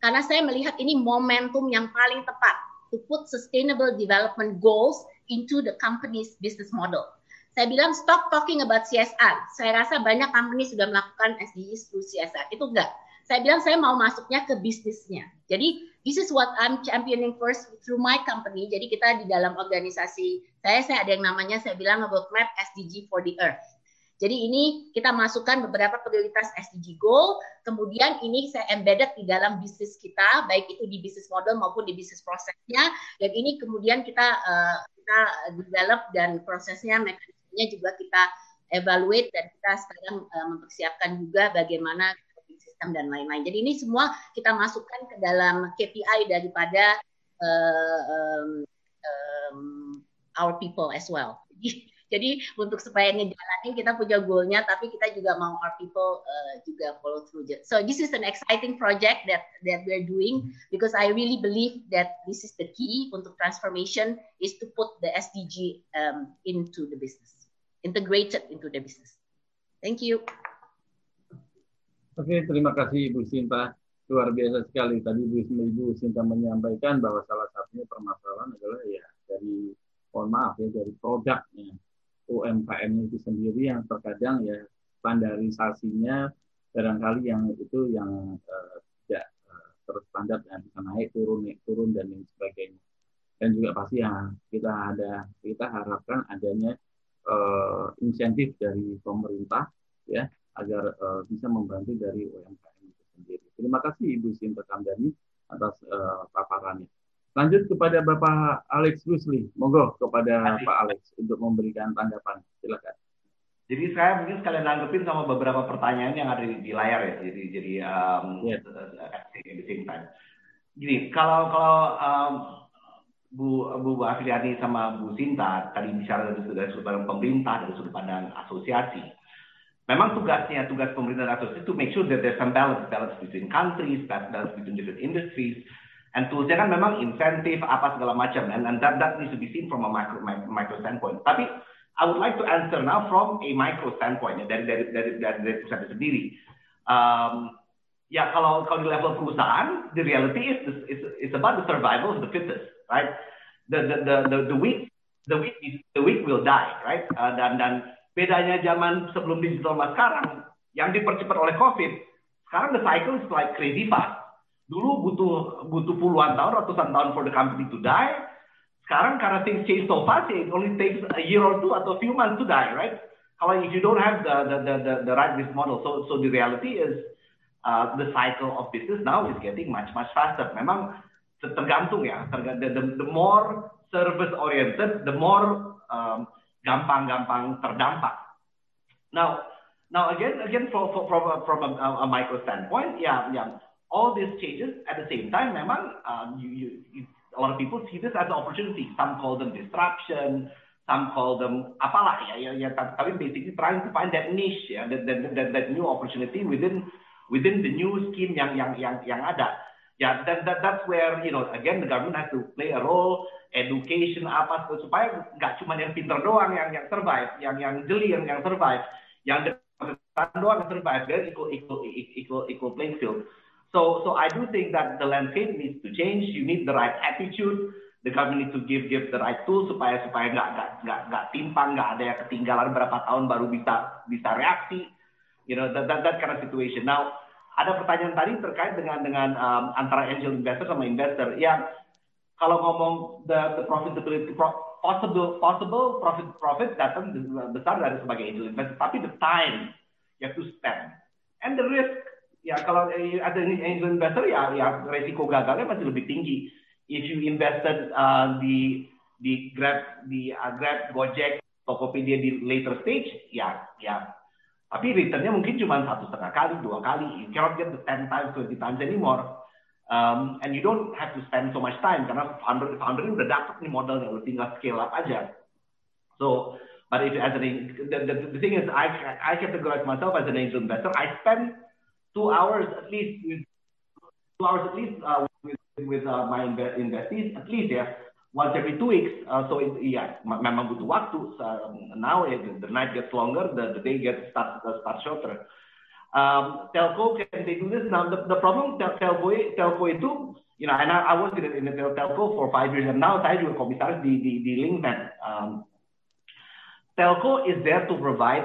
Karena saya melihat ini momentum yang paling tepat to put sustainable development goals into the company's business model. Saya bilang stop talking about C S R. Saya rasa banyak company sudah melakukan S D Gs through C S R. Itu enggak. Saya bilang saya mau masuknya ke bisnisnya. Jadi this is what I'm championing first through my company. Jadi kita di dalam organisasi saya, saya ada yang namanya, saya bilang roadmap S D G for the Earth. Jadi ini kita masukkan beberapa prioritas S D G goal, kemudian ini saya embedded di dalam bisnis kita, baik itu di bisnis model maupun di bisnis prosesnya. Dan ini kemudian kita uh, kita develop dan prosesnya, mekanismenya juga kita evaluate dan kita sekarang uh, mempersiapkan juga bagaimana sistem dan lain-lain. Jadi ini semua kita masukkan ke dalam K P I daripada uh, um, um, our people as well. Jadi untuk supaya ngejalanin kita punya goalnya, tapi kita juga mau our people uh, juga follow through. So this is an exciting project that that we're doing because I really believe that this is the key untuk transformation is to put the S D G um, into the business, integrated into the business. Thank you. Oke, terima kasih Ibu Shinta. Luar biasa sekali. Tadi Ibu Shinta menyampaikan bahwa salah satunya permasalahan adalah ya dari, mohon maaf ya, dari produknya U M K M itu sendiri yang terkadang ya standarisasinya barangkali yang itu yang uh, tidak uh, terstandar dan bisa naik turun naik turun dan lain sebagainya, dan juga pasti yang kita ada kita harapkan adanya uh, insentif dari pemerintah ya agar uh, bisa membantu dari U M K M itu sendiri. Terima kasih Ibu Shinta Kamdani atas uh, paparannya. Lanjut kepada Bapak Alex Rusli, monggo kepada Pak Alex untuk memberikan tanggapan, silakan. Jadi saya mungkin sekalian nanggepin sama beberapa pertanyaan yang ada di layar ya, jadi jadi um, yes. At the same time. Gini, kalau kalau um, Bu Bu Aviliani sama Bu Shinta tadi bicara dari sudut pandang pemerintah dan sudut pandang asosiasi. Memang tugasnya tugas pemerintah dan asosiasi itu make sure that there's some balance, balance between countries, balance between different industries. And toolsnya kan memang insentif apa segala macam, and, and that, that needs to be seen from a micro, micro standpoint. Tapi I would like to answer now from a micro standpoint, dari dari dari dari, dari perusahaan itu sendiri. Um, ya kalau kalau di level perusahaan, the reality is is is about the survival of the fittest, right? The the the the, the weak the weak is, the weak will die, right? Uh, dan dan bedanya zaman sebelum digital sama sekarang, yang dipercepat oleh COVID, sekarang the cycle is like crazy fast. Dulu butuh butuh puluhan tahun, ratusan tahun for the company to die. Sekarang karena things change so fast, it only takes a year or two atau a few months to die, right? Kalau if you don't have the the the the, the right business model, so so the reality is uh, the cycle of business now is getting much much faster. Memang tergantung ya, tergantung, the, the, the more service oriented, the more um, gampang-gampang terdampak. Now now again again from from from a, from a, a micro standpoint, yeah yeah. All these changes at the same time, memang um, you, you, you, a lot of people see this as an opportunity. Some call them disruption, some call them apalah ya, ya, ya. Tapi basically trying to find that niche, ya, that, that, that, that new opportunity within within the new scheme yang yang yang yang ada. Ya, that, that that's where you know again the government has to play a role, education apa supaya nggak cuma yang pinter doang yang yang survive, yang yang jeli yang yang survive, yang doang yang survive, dan equal equal equal equal playing field. So, so I do think that the landscape needs to change. You need the right attitude. The government needs to give give the right tools supaya supaya nggak nggak nggak nggak timpang, nggak ada yang ketinggalan berapa tahun baru bisa bisa reaksi. You know that that, that kind of situation. Now, ada pertanyaan tadi terkait dengan dengan um, antara angel investor sama investor. Ya, kalau ngomong the the profitability pro, possible possible profit profit datang besar dari sebagai angel investor, tapi the time you have to spend and the risk ya, kalau ada angel investor ya, ya resiko gagalnya masih lebih tinggi. If you invested uh, di di Grab di uh, Grab Gojek Tokopedia di later stage ya ya tapi returnnya mungkin cuma satu setengah kali dua kali, you cannot get the ten times twenty times anymore. Um, and you don't have to spend so much time karena founder foundernya udah dapat nih modalnya, udah tinggal scale up aja. So, but if as an the, the, the thing is, I I categorize myself as an angel investor. I spend two hours at least with two hours at least uh, with, with uh, my investees at least ya yeah, once every two weeks. Uh, so it, yeah, memang butuh waktu. So, um, now it, the night gets longer, the, the day gets start start shorter. Um, telco can they do this now? The, the problem tel telco telco itu, you know, and I, I worked in a, in a telco for five years, and now saya juga komisaris di di di Linknet. Um, telco is there to provide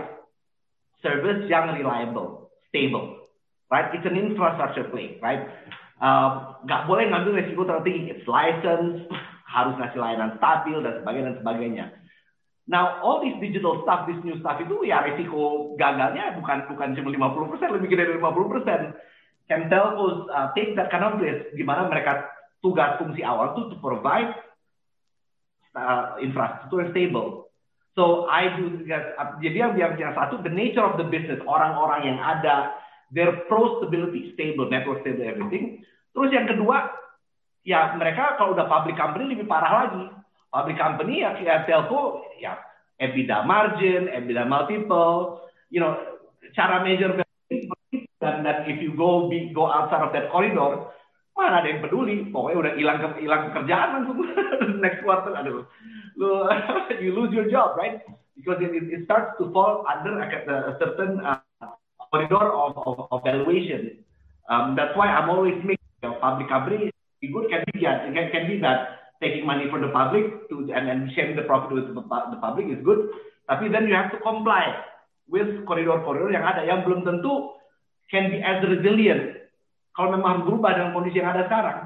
service yang reliable, stable, right? It's an infrastructure play, right? Um, gak boleh ngambil resiko terlalu tinggi. It's licensed, harus ngasih layanan stabil dan sebagainya dan sebagainya. Now, all this digital stuff, this new stuff itu ya risiko gagalnya bukan bukan cuma lima puluh persen, lebih gede dari lima puluh persen. Can telcos uh, take that kind of risk, di mana mereka tugas fungsi awal itu to provide uh, infrastructure stable. So, I do uh, jadi yang yang satu, the nature of the business, orang-orang yang ada, their pro stability, stable, network stable, everything. Terus yang kedua, ya mereka kalau udah public company lebih parah lagi. Public company ya, ya telco ya EBITDA margin, EBITDA multiple, you know, cara measure value, dan dan if you go be, go outside of that corridor, mana ada yang peduli, pokoknya udah hilang hilang kerjaan langsung next quarter, aduh, lo you lose your job, right? Because it, it starts to fall under a certain uh, corridor of, of, of valuation. Um, that's why I'm always making you know, public company good can be yeah, can, can be that. Taking money from the public to and, and sharing the profit with the public is good, tapi then you have to comply with koridor-koridor yang ada yang belum tentu can be as resilient kalau memang berubah dengan kondisi yang ada sekarang,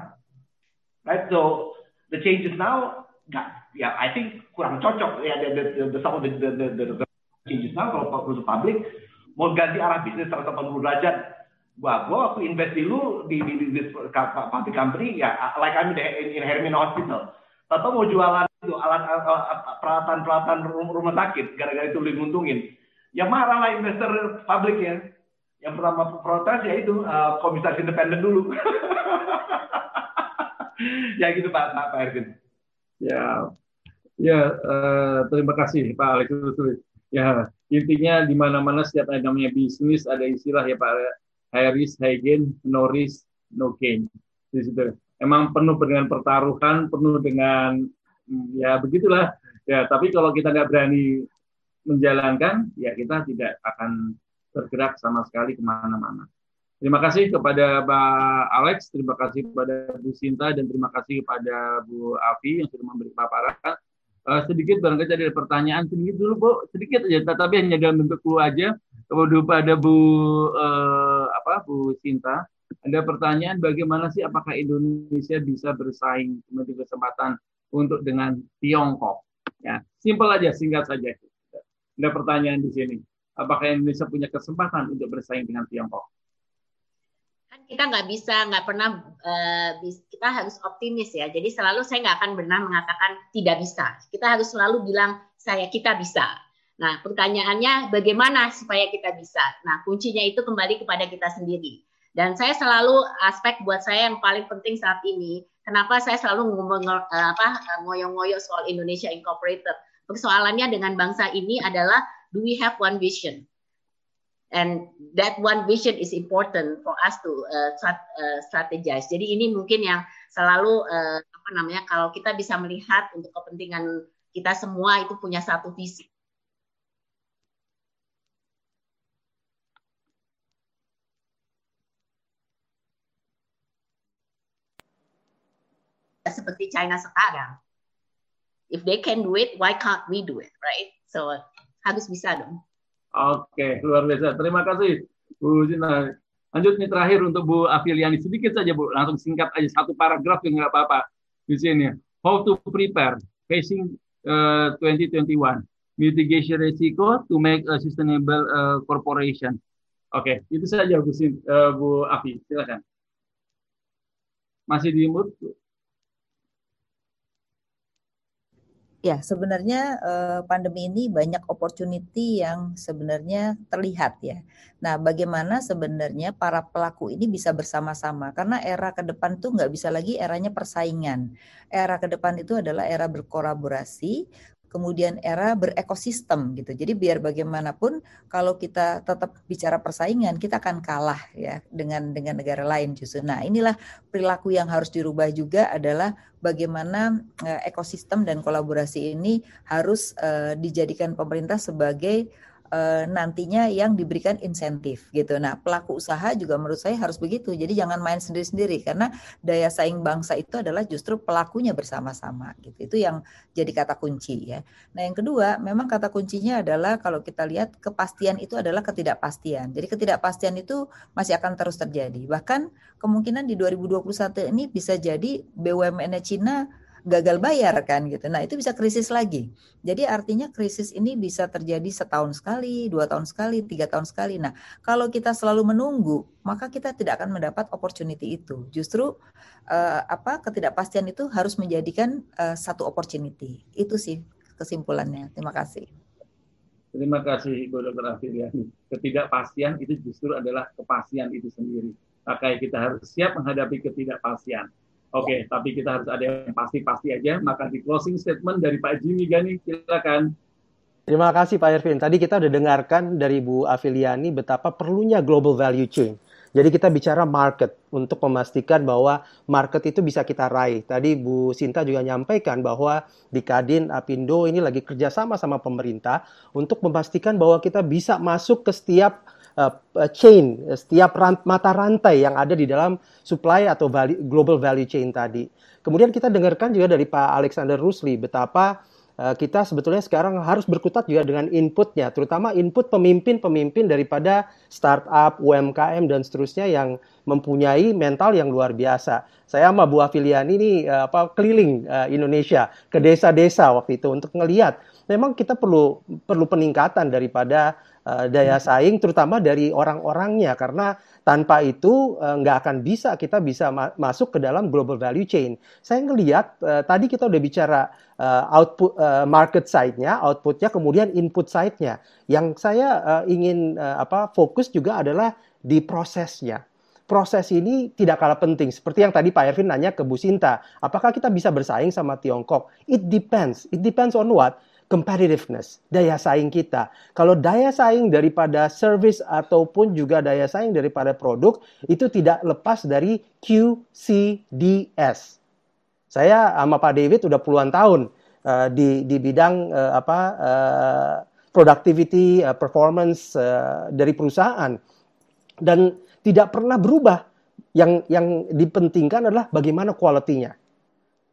right? So the changes now, ya, yeah, I think kurang cocok ya yeah, the the the some of the the, the, the changes now kalau perlu public mau ganti arah bisnis seratus delapan puluh derajat. Gua, gua aku invest dulu di di, di, di public company ya, like I'm in, in Hermina Hospital. Atau mau jualan itu alat peralatan-peralatan rumah sakit, gara-gara itu diuntungin. Ya marah lah investor public ya. Yang pertama protes ya itu uh, komisaris independen dulu. Ya gitu Pak Pak Erwin. Ya, ya uh, terima kasih Pak Alex Rusli. Ya intinya di mana-mana setiap ada namanya bisnis ada istilah ya Pak. High risk, high gain, no risk, no gain. Di situ emang penuh dengan pertaruhan, penuh dengan ya begitulah. Ya, tapi kalau kita nggak berani menjalankan, ya kita tidak akan bergerak sama sekali kemana-mana. Terima kasih kepada Pak Alex, terima kasih kepada Bu Shinta, dan terima kasih kepada Bu Avi yang sudah memberi paparan. Uh, sedikit barangkali tadi ada pertanyaan sedikit dulu Bu, sedikit aja, tapi hanya dalam bentuk clue aja. Kemudian pada Bu uh, apa Bu Shinta, ada pertanyaan bagaimana sih apakah Indonesia bisa bersaing memiliki kesempatan untuk dengan Tiongkok? Ya, simpel aja, singkat saja. Ada pertanyaan di sini, apakah Indonesia punya kesempatan untuk bersaing dengan Tiongkok? Kita nggak bisa, nggak pernah, uh, kita harus optimis ya. Jadi selalu saya nggak akan pernah mengatakan tidak bisa. Kita harus selalu bilang, saya kita bisa. Nah pertanyaannya bagaimana supaya kita bisa? Nah kuncinya itu kembali kepada kita sendiri. Dan saya selalu, aspek buat saya yang paling penting saat ini, kenapa saya selalu ngoyong-ngoyong soal Indonesia Incorporated. Persoalannya dengan bangsa ini adalah, do we have one vision? And that one vision is important for us to uh, strat, uh, strategize. Jadi ini mungkin yang selalu uh, apa namanya kalau kita bisa melihat untuk kepentingan kita semua itu punya satu visi. Seperti China sekarang, if they can do it, why can't we do it, right? So harus bisa dong. Oke, luar biasa. Terima kasih, Bu Shinta. Lanjut nih terakhir untuk Bu Aviliani. Sedikit saja, Bu. Langsung singkat aja. Satu paragraf yang nggak apa-apa di sini. How to prepare facing uh, dua ribu dua puluh satu, mitigation risiko to make a sustainable uh, corporation. Oke, okay, itu saja Bu, uh, Bu Afi, silakan. Masih di mute? Ya, sebenarnya eh, pandemi ini banyak opportunity yang sebenarnya terlihat ya. Nah, bagaimana sebenarnya para pelaku ini bisa bersama-sama? Karena era ke depan tuh nggak bisa lagi eranya persaingan. Era ke depan itu adalah era berkolaborasi, kemudian era berekosistem gitu. Jadi biar bagaimanapun kalau kita tetap bicara persaingan, kita akan kalah ya dengan dengan negara lain justru. Nah, inilah perilaku yang harus dirubah juga adalah bagaimana eh, ekosistem dan kolaborasi ini harus eh, dijadikan pemerintah sebagai nantinya yang diberikan insentif gitu. Nah, pelaku usaha juga menurut saya harus begitu. Jadi jangan main sendiri-sendiri karena daya saing bangsa itu adalah justru pelakunya bersama-sama gitu. Itu yang jadi kata kunci ya. Nah, yang kedua, memang kata kuncinya adalah kalau kita lihat kepastian itu adalah ketidakpastian. Jadi ketidakpastian itu masih akan terus terjadi. Bahkan kemungkinan di dua ribu dua puluh satu ini bisa jadi B U M N-nya Cina gagal bayar kan gitu. Nah, itu bisa krisis lagi. Jadi artinya krisis ini bisa terjadi setahun sekali, dua tahun sekali, tiga tahun sekali. Nah, kalau kita selalu menunggu, maka kita tidak akan mendapat opportunity itu. Justru eh, apa ketidakpastian itu harus menjadikan eh, satu opportunity. Itu sih kesimpulannya. Terima kasih. Terima kasih Bu Dokter Aviliani. Ketidakpastian itu justru adalah kepastian itu sendiri. Maka kita harus siap menghadapi ketidakpastian. Oke, okay, tapi kita harus ada yang pasti-pasti aja. Maka di closing statement dari Pak Jimmy Gani, silakan. Terima kasih Pak Erwin. Tadi kita sudah dengarkan dari Bu Aviliani betapa perlunya global value chain. Jadi kita bicara market untuk memastikan bahwa market itu bisa kita raih. Tadi Bu Shinta juga nyampaikan bahwa di Kadin, Apindo ini lagi kerjasama sama pemerintah untuk memastikan bahwa kita bisa masuk ke setiap chain, setiap rant, mata rantai yang ada di dalam supply atau value, global value chain tadi. Kemudian kita dengarkan juga dari Pak Alexander Rusli betapa uh, kita sebetulnya sekarang harus berkutat juga dengan inputnya, terutama input pemimpin-pemimpin daripada startup, U M K M, dan seterusnya yang mempunyai mental yang luar biasa. Saya sama Bu Aviliani ini uh, apa, keliling uh, Indonesia ke desa-desa waktu itu untuk ngelihat memang kita perlu perlu peningkatan daripada uh, daya saing, terutama dari orang-orangnya, karena tanpa itu uh, nggak akan bisa kita bisa ma- masuk ke dalam global value chain. Saya ngelihat uh, tadi kita udah bicara uh, output uh, market side-nya, output-nya, kemudian input side-nya. Yang saya uh, ingin uh, apa fokus juga adalah di prosesnya. Proses ini tidak kalah penting. Seperti yang tadi Pak Erwin nanya ke Bu Shinta, apakah kita bisa bersaing sama Tiongkok? It depends. It depends on what? Competitiveness, daya saing kita. Kalau daya saing daripada service ataupun juga daya saing daripada produk, itu tidak lepas dari Q C D S. Saya sama Pak David udah puluhan tahun uh, di, di bidang uh, apa uh, productivity, uh, performance uh, dari perusahaan. Dan tidak pernah berubah. Yang, yang dipentingkan adalah bagaimana quality-nya.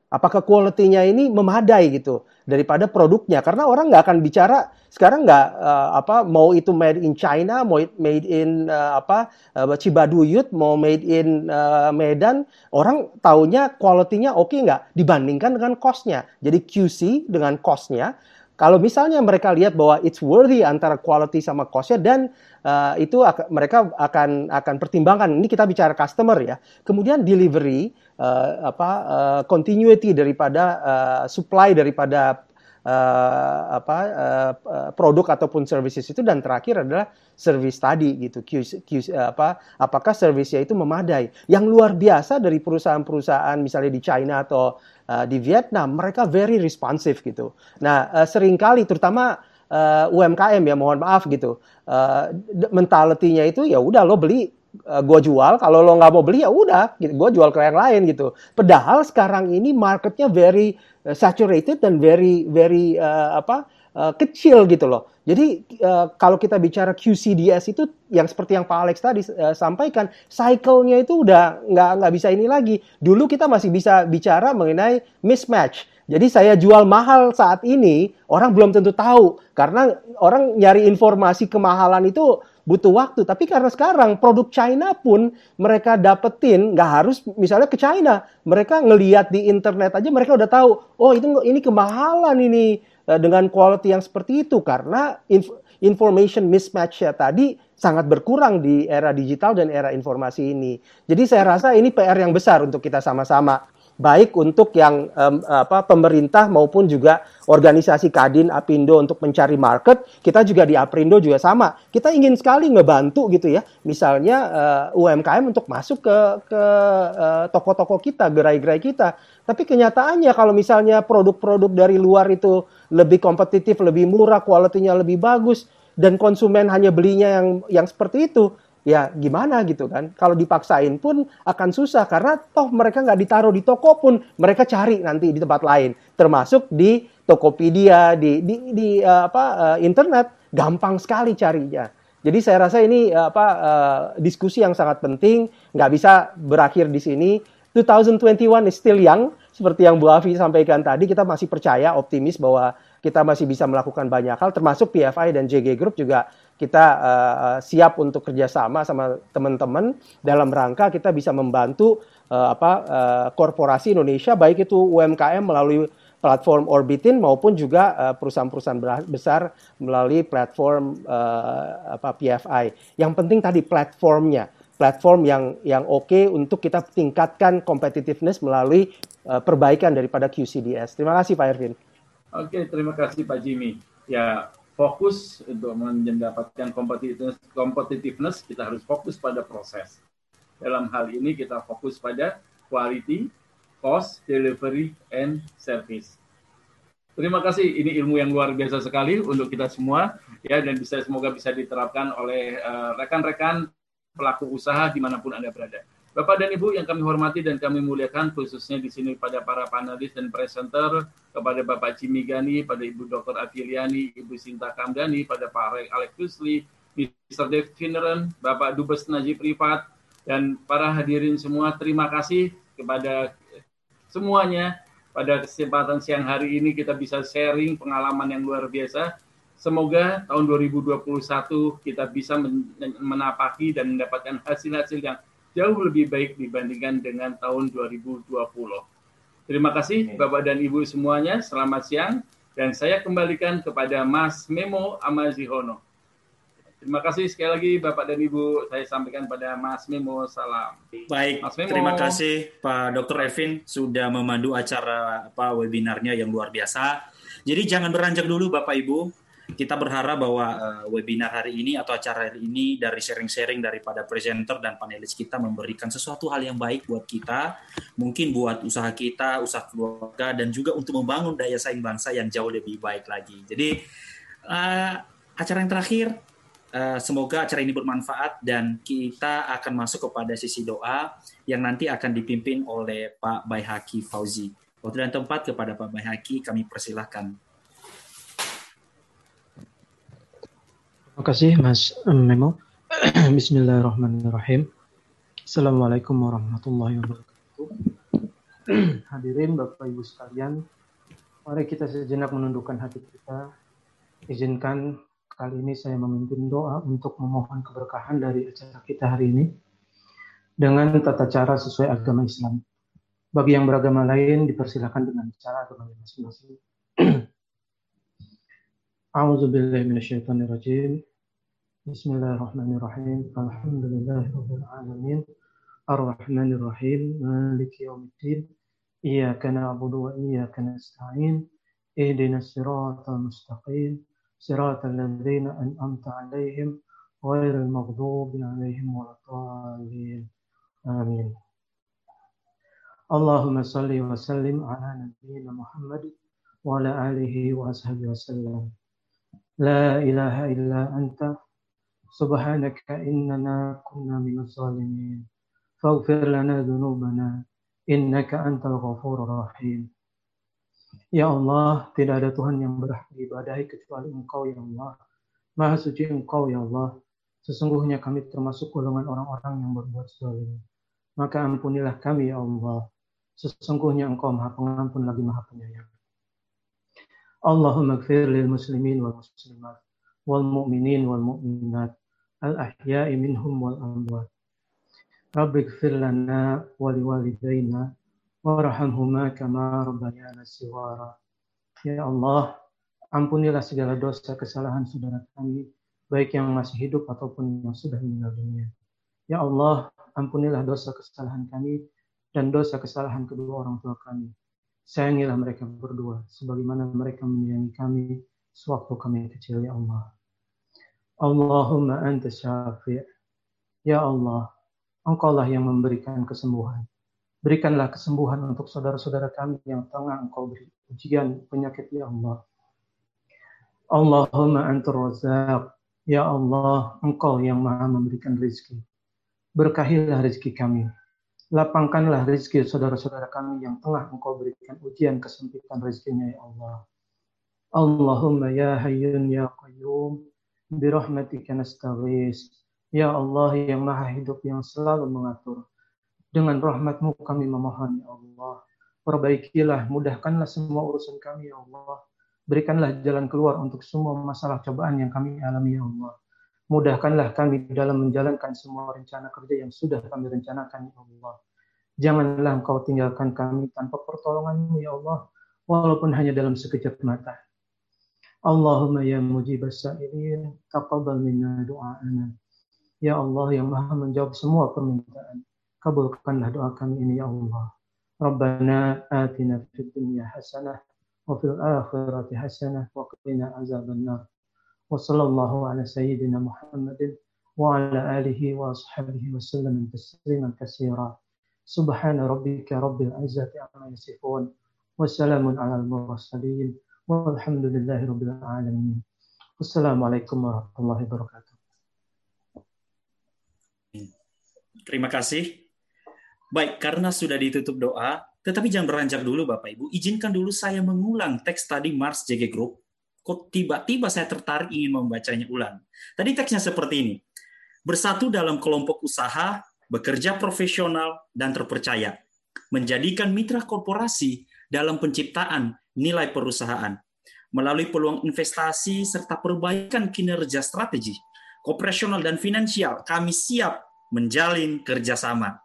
Apakah quality-nya ini memadai gitu daripada produknya? Karena orang nggak akan bicara sekarang nggak uh, apa mau itu made in China, mau made in uh, apa uh, Cibaduyut, mau made in uh, Medan. Orang taunya quality-nya oke okay nggak dibandingkan dengan cost-nya. Jadi Q C dengan cost-nya. Kalau misalnya mereka lihat bahwa it's worthy antara quality sama cost-nya, dan uh, itu ak- mereka akan akan pertimbangkan. Ini kita bicara customer ya. Kemudian delivery, uh, apa uh, continuity daripada uh, supply daripada uh, apa uh, produk ataupun services itu, dan terakhir adalah service tadi gitu. Q C, Q C, apa apakah service-nya itu memadai? Yang luar biasa dari perusahaan-perusahaan misalnya di China atau Uh, di Vietnam, mereka very responsive gitu. Nah, uh, seringkali terutama uh, U M K M ya, mohon maaf gitu. Uh, mentality-nya itu ya udah lo beli, uh, gua jual. Kalau lo nggak mau beli ya udah, gitu, gua jual ke yang lain gitu. Padahal sekarang ini marketnya very uh, saturated dan very very uh, apa uh, kecil gitu loh. Jadi uh, kalau kita bicara Q C D S itu yang seperti yang Pak Alex tadi uh, sampaikan, cycle-nya itu udah nggak nggak bisa ini lagi. Dulu kita masih bisa bicara mengenai mismatch. Jadi saya jual mahal saat ini, orang belum tentu tahu. Karena orang nyari informasi kemahalan itu butuh waktu. Tapi karena sekarang produk China pun mereka dapetin, nggak harus misalnya ke China. Mereka ngelihat di internet aja mereka udah tahu, oh itu ini kemahalan ini dengan quality yang seperti itu. Karena inf- information mismatch-nya tadi sangat berkurang di era digital dan era informasi ini. Jadi saya rasa ini P R yang besar untuk kita sama-sama. Baik untuk yang um, apa, pemerintah maupun juga organisasi Kadin, Apindo untuk mencari market. Kita juga di Aprindo juga sama. Kita ingin sekali ngebantu gitu ya. Misalnya uh, U M K M untuk masuk ke, ke uh, toko-toko kita, gerai-gerai kita. Tapi kenyataannya kalau misalnya produk-produk dari luar itu lebih kompetitif, lebih murah, kualitinya lebih bagus. Dan konsumen hanya belinya yang yang seperti itu. Ya gimana gitu kan, kalau dipaksain pun akan susah karena toh mereka nggak ditaruh di toko pun mereka cari nanti di tempat lain, termasuk di Tokopedia, di di, di uh, apa uh, internet gampang sekali carinya. Jadi saya rasa ini uh, apa uh, diskusi yang sangat penting, nggak bisa berakhir di sini. dua ribu dua puluh satu is still young, seperti yang Bu Afi sampaikan tadi, kita masih percaya optimis bahwa kita masih bisa melakukan banyak hal, termasuk P F I dan J G Group juga. Kita uh, siap untuk kerjasama sama teman-teman dalam rangka kita bisa membantu uh, apa uh, korporasi Indonesia, baik itu U M K M melalui platform Orbitin maupun juga uh, perusahaan-perusahaan besar melalui platform uh, apa P F I. Yang penting tadi platformnya, platform yang yang oke okay untuk kita tingkatkan competitiveness melalui uh, perbaikan daripada Q C D S. Terima kasih Pak Erwin. Oke, terima kasih Pak Jimmy. Ya. Fokus untuk mendapatkan competitiveness, competitiveness, kita harus fokus pada proses. Dalam hal ini kita fokus pada quality, cost, delivery, and service. Terima kasih, ini ilmu yang luar biasa sekali untuk kita semua, ya, dan bisa semoga bisa diterapkan oleh uh, rekan-rekan pelaku usaha dimanapun Anda berada. Bapak dan Ibu yang kami hormati dan kami muliakan, khususnya di sini pada para panelis dan presenter, kepada Bapak Jimmy Gani, pada Ibu Doktor Aviliani, Ibu Shinta Kamdani, pada Pak Alex Rusli, Mister David Finneran, Bapak Dubes Najib Riphat, dan para hadirin semua, terima kasih kepada semuanya. Pada kesempatan siang hari ini kita bisa sharing pengalaman yang luar biasa. Semoga tahun dua ribu dua puluh satu kita bisa menapaki dan mendapatkan hasil-hasil yang jauh lebih baik dibandingkan dengan tahun dua ribu dua puluh. Terima kasih Bapak dan Ibu semuanya, selamat siang, dan saya kembalikan kepada Mas Memo Amazihono. Terima kasih sekali lagi Bapak dan Ibu, saya sampaikan pada Mas Memo, salam. Baik, Mas Memo. Terima kasih Pak Doktor Erwin sudah memandu acara apa webinarnya yang luar biasa. Jadi jangan beranjak dulu Bapak Ibu. Kita berharap bahwa uh, webinar hari ini atau acara hari ini dari sharing-sharing daripada presenter dan panelis kita memberikan sesuatu hal yang baik buat kita, mungkin buat usaha kita, usaha keluarga, dan juga untuk membangun daya saing bangsa yang jauh lebih baik lagi. Jadi uh, acara yang terakhir, uh, semoga acara ini bermanfaat dan kita akan masuk kepada sesi doa yang nanti akan dipimpin oleh Pak Baihaki Fauzi. Waktu dan tempat kepada Pak Baihaki kami persilahkan. Terima kasih Mas Memo. Bismillahirrahmanirrahim. Assalamualaikum warahmatullahi wabarakatuh. Hadirin Bapak Ibu sekalian, mari kita sejenak menundukkan hati kita. Izinkan kali ini saya memimpin doa untuk memohon keberkahan dari acara kita hari ini dengan tata cara sesuai agama Islam. Bagi yang beragama lain dipersilakan dengan cara agama masing-masing. A'udzu billahi minasyaitonir rajim. Bismillahirrahmanirrahim. Alhamdulillahirabbil alamin. Arrahmanir rahim. Maliki yaumiddin. Iyyaka na'budu wa iyyaka nasta'in. Ihdinas siratal mustaqim. Siratal ladzina an'amta 'alaihim ghairil maghdubi 'alaihim waladdallin. Amin. Allahumma shalli wa sallim 'ala nabiyyina Muhammad wa 'ala alihi wa ashabihi wasallam. La ilaha illa anta subhanaka innana kunna minaz zalimin faghfir lana dzunubana innaka antal ghafurur rahim. Ya Allah, tidak ada Tuhan yang berhak diibadahi kecuali Engkau ya Allah, Maha Suci Engkau ya Allah. Sesungguhnya kami termasuk golongan orang-orang yang berbuat zalim, maka ampunilah kami ya Allah. Sesungguhnya Engkau Maha Pengampun lagi Maha Penyayang. Allahumma ighfir lil muslimin wal muslimat wal mu'minin wal mu'minat al-ahya'i minhum wal-amwat. Rabbighfir lana wa liwalidayna warhamhuma kama rabbayana shighara. Ya Allah, ampunilah segala dosa kesalahan saudara kami, baik yang masih hidup ataupun yang sudah meninggal dunia. Ya Allah, ampunilah dosa kesalahan kami dan dosa kesalahan kedua orang tua kami. Sayangilah mereka berdua, sebagaimana mereka menyayangi kami sewaktu kami kecil, ya Allah. Allahumma anta syafi'. Ya Allah, Engkaulah yang memberikan kesembuhan. Berikanlah kesembuhan untuk saudara-saudara kami yang tengah Engkau beri ujian penyakit, ya Allah. Allahumma antur razzaq. Ya Allah, Engkau yang maha memberikan rezeki. Berkahilah rezeki kami. Lapangkanlah rezeki saudara-saudara kami yang tengah Engkau berikan ujian kesempitan rezekinya, ya Allah. Allahumma ya hayyun ya qayyum, birahmatika nastaghis. Ya Allah yang maha hidup yang selalu mengatur. Dengan rahmat-Mu kami memohon, ya Allah. Perbaikilah, mudahkanlah semua urusan kami, ya Allah. Berikanlah jalan keluar untuk semua masalah cobaan yang kami alami, ya Allah. Mudahkanlah kami dalam menjalankan semua rencana kerja yang sudah kami rencanakan, ya Allah. Janganlah Engkau tinggalkan kami tanpa pertolongan-Mu, ya Allah, walaupun hanya dalam sekejap mata. Allahumma ya mujibas sa'ilin, taqabbal minna du'a'ana. Ya Allah yang maha menjawab semua permintaan, kabulkanlah doa kami ini, ya Allah. Rabbana atina fid dunya hasanah wa fil akhirati hasanah wa qina azabannar. Wa sallallahu ala sayyidina Muhammadin wa ala alihi wa ashabihi wa sallam tasliman katsira. Subhana rabbika rabbil izzati amma yasifun, wa salamun ala al-mursalin, walhamdulillahi rabbil alamin. Wassalamualaikum warahmatullahi wabarakatuh. Terima kasih. Baik, karena sudah ditutup doa, tetapi jangan beranjak dulu Bapak Ibu. Izinkan dulu saya mengulang teks tadi Mars J G Group. Kok tiba-tiba saya tertarik ingin membacanya ulang. Tadi teksnya seperti ini. Bersatu dalam kelompok usaha, bekerja profesional dan terpercaya. Menjadikan mitra korporasi dalam penciptaan nilai perusahaan. Melalui peluang investasi serta perbaikan kinerja strategi, operasional dan finansial, kami siap menjalin kerjasama.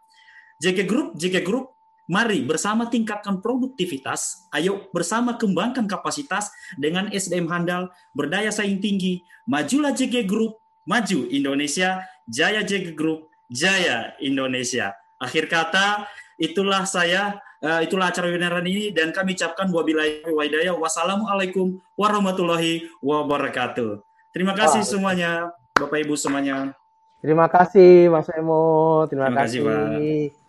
J G Group, J G Group, mari bersama tingkatkan produktivitas, ayo bersama kembangkan kapasitas dengan S D M handal, berdaya saing tinggi, majulah J G Group, maju Indonesia, jaya J G Group, jaya Indonesia. Akhir kata, itulah saya, itulah acara webinaran ini, dan kami ucapkan wabillahi wa hidayah, wassalamualaikum warahmatullahi wabarakatuh. Terima kasih semuanya, Bapak Ibu semuanya. Terima kasih Mas Emo, terima, terima kasih. kasih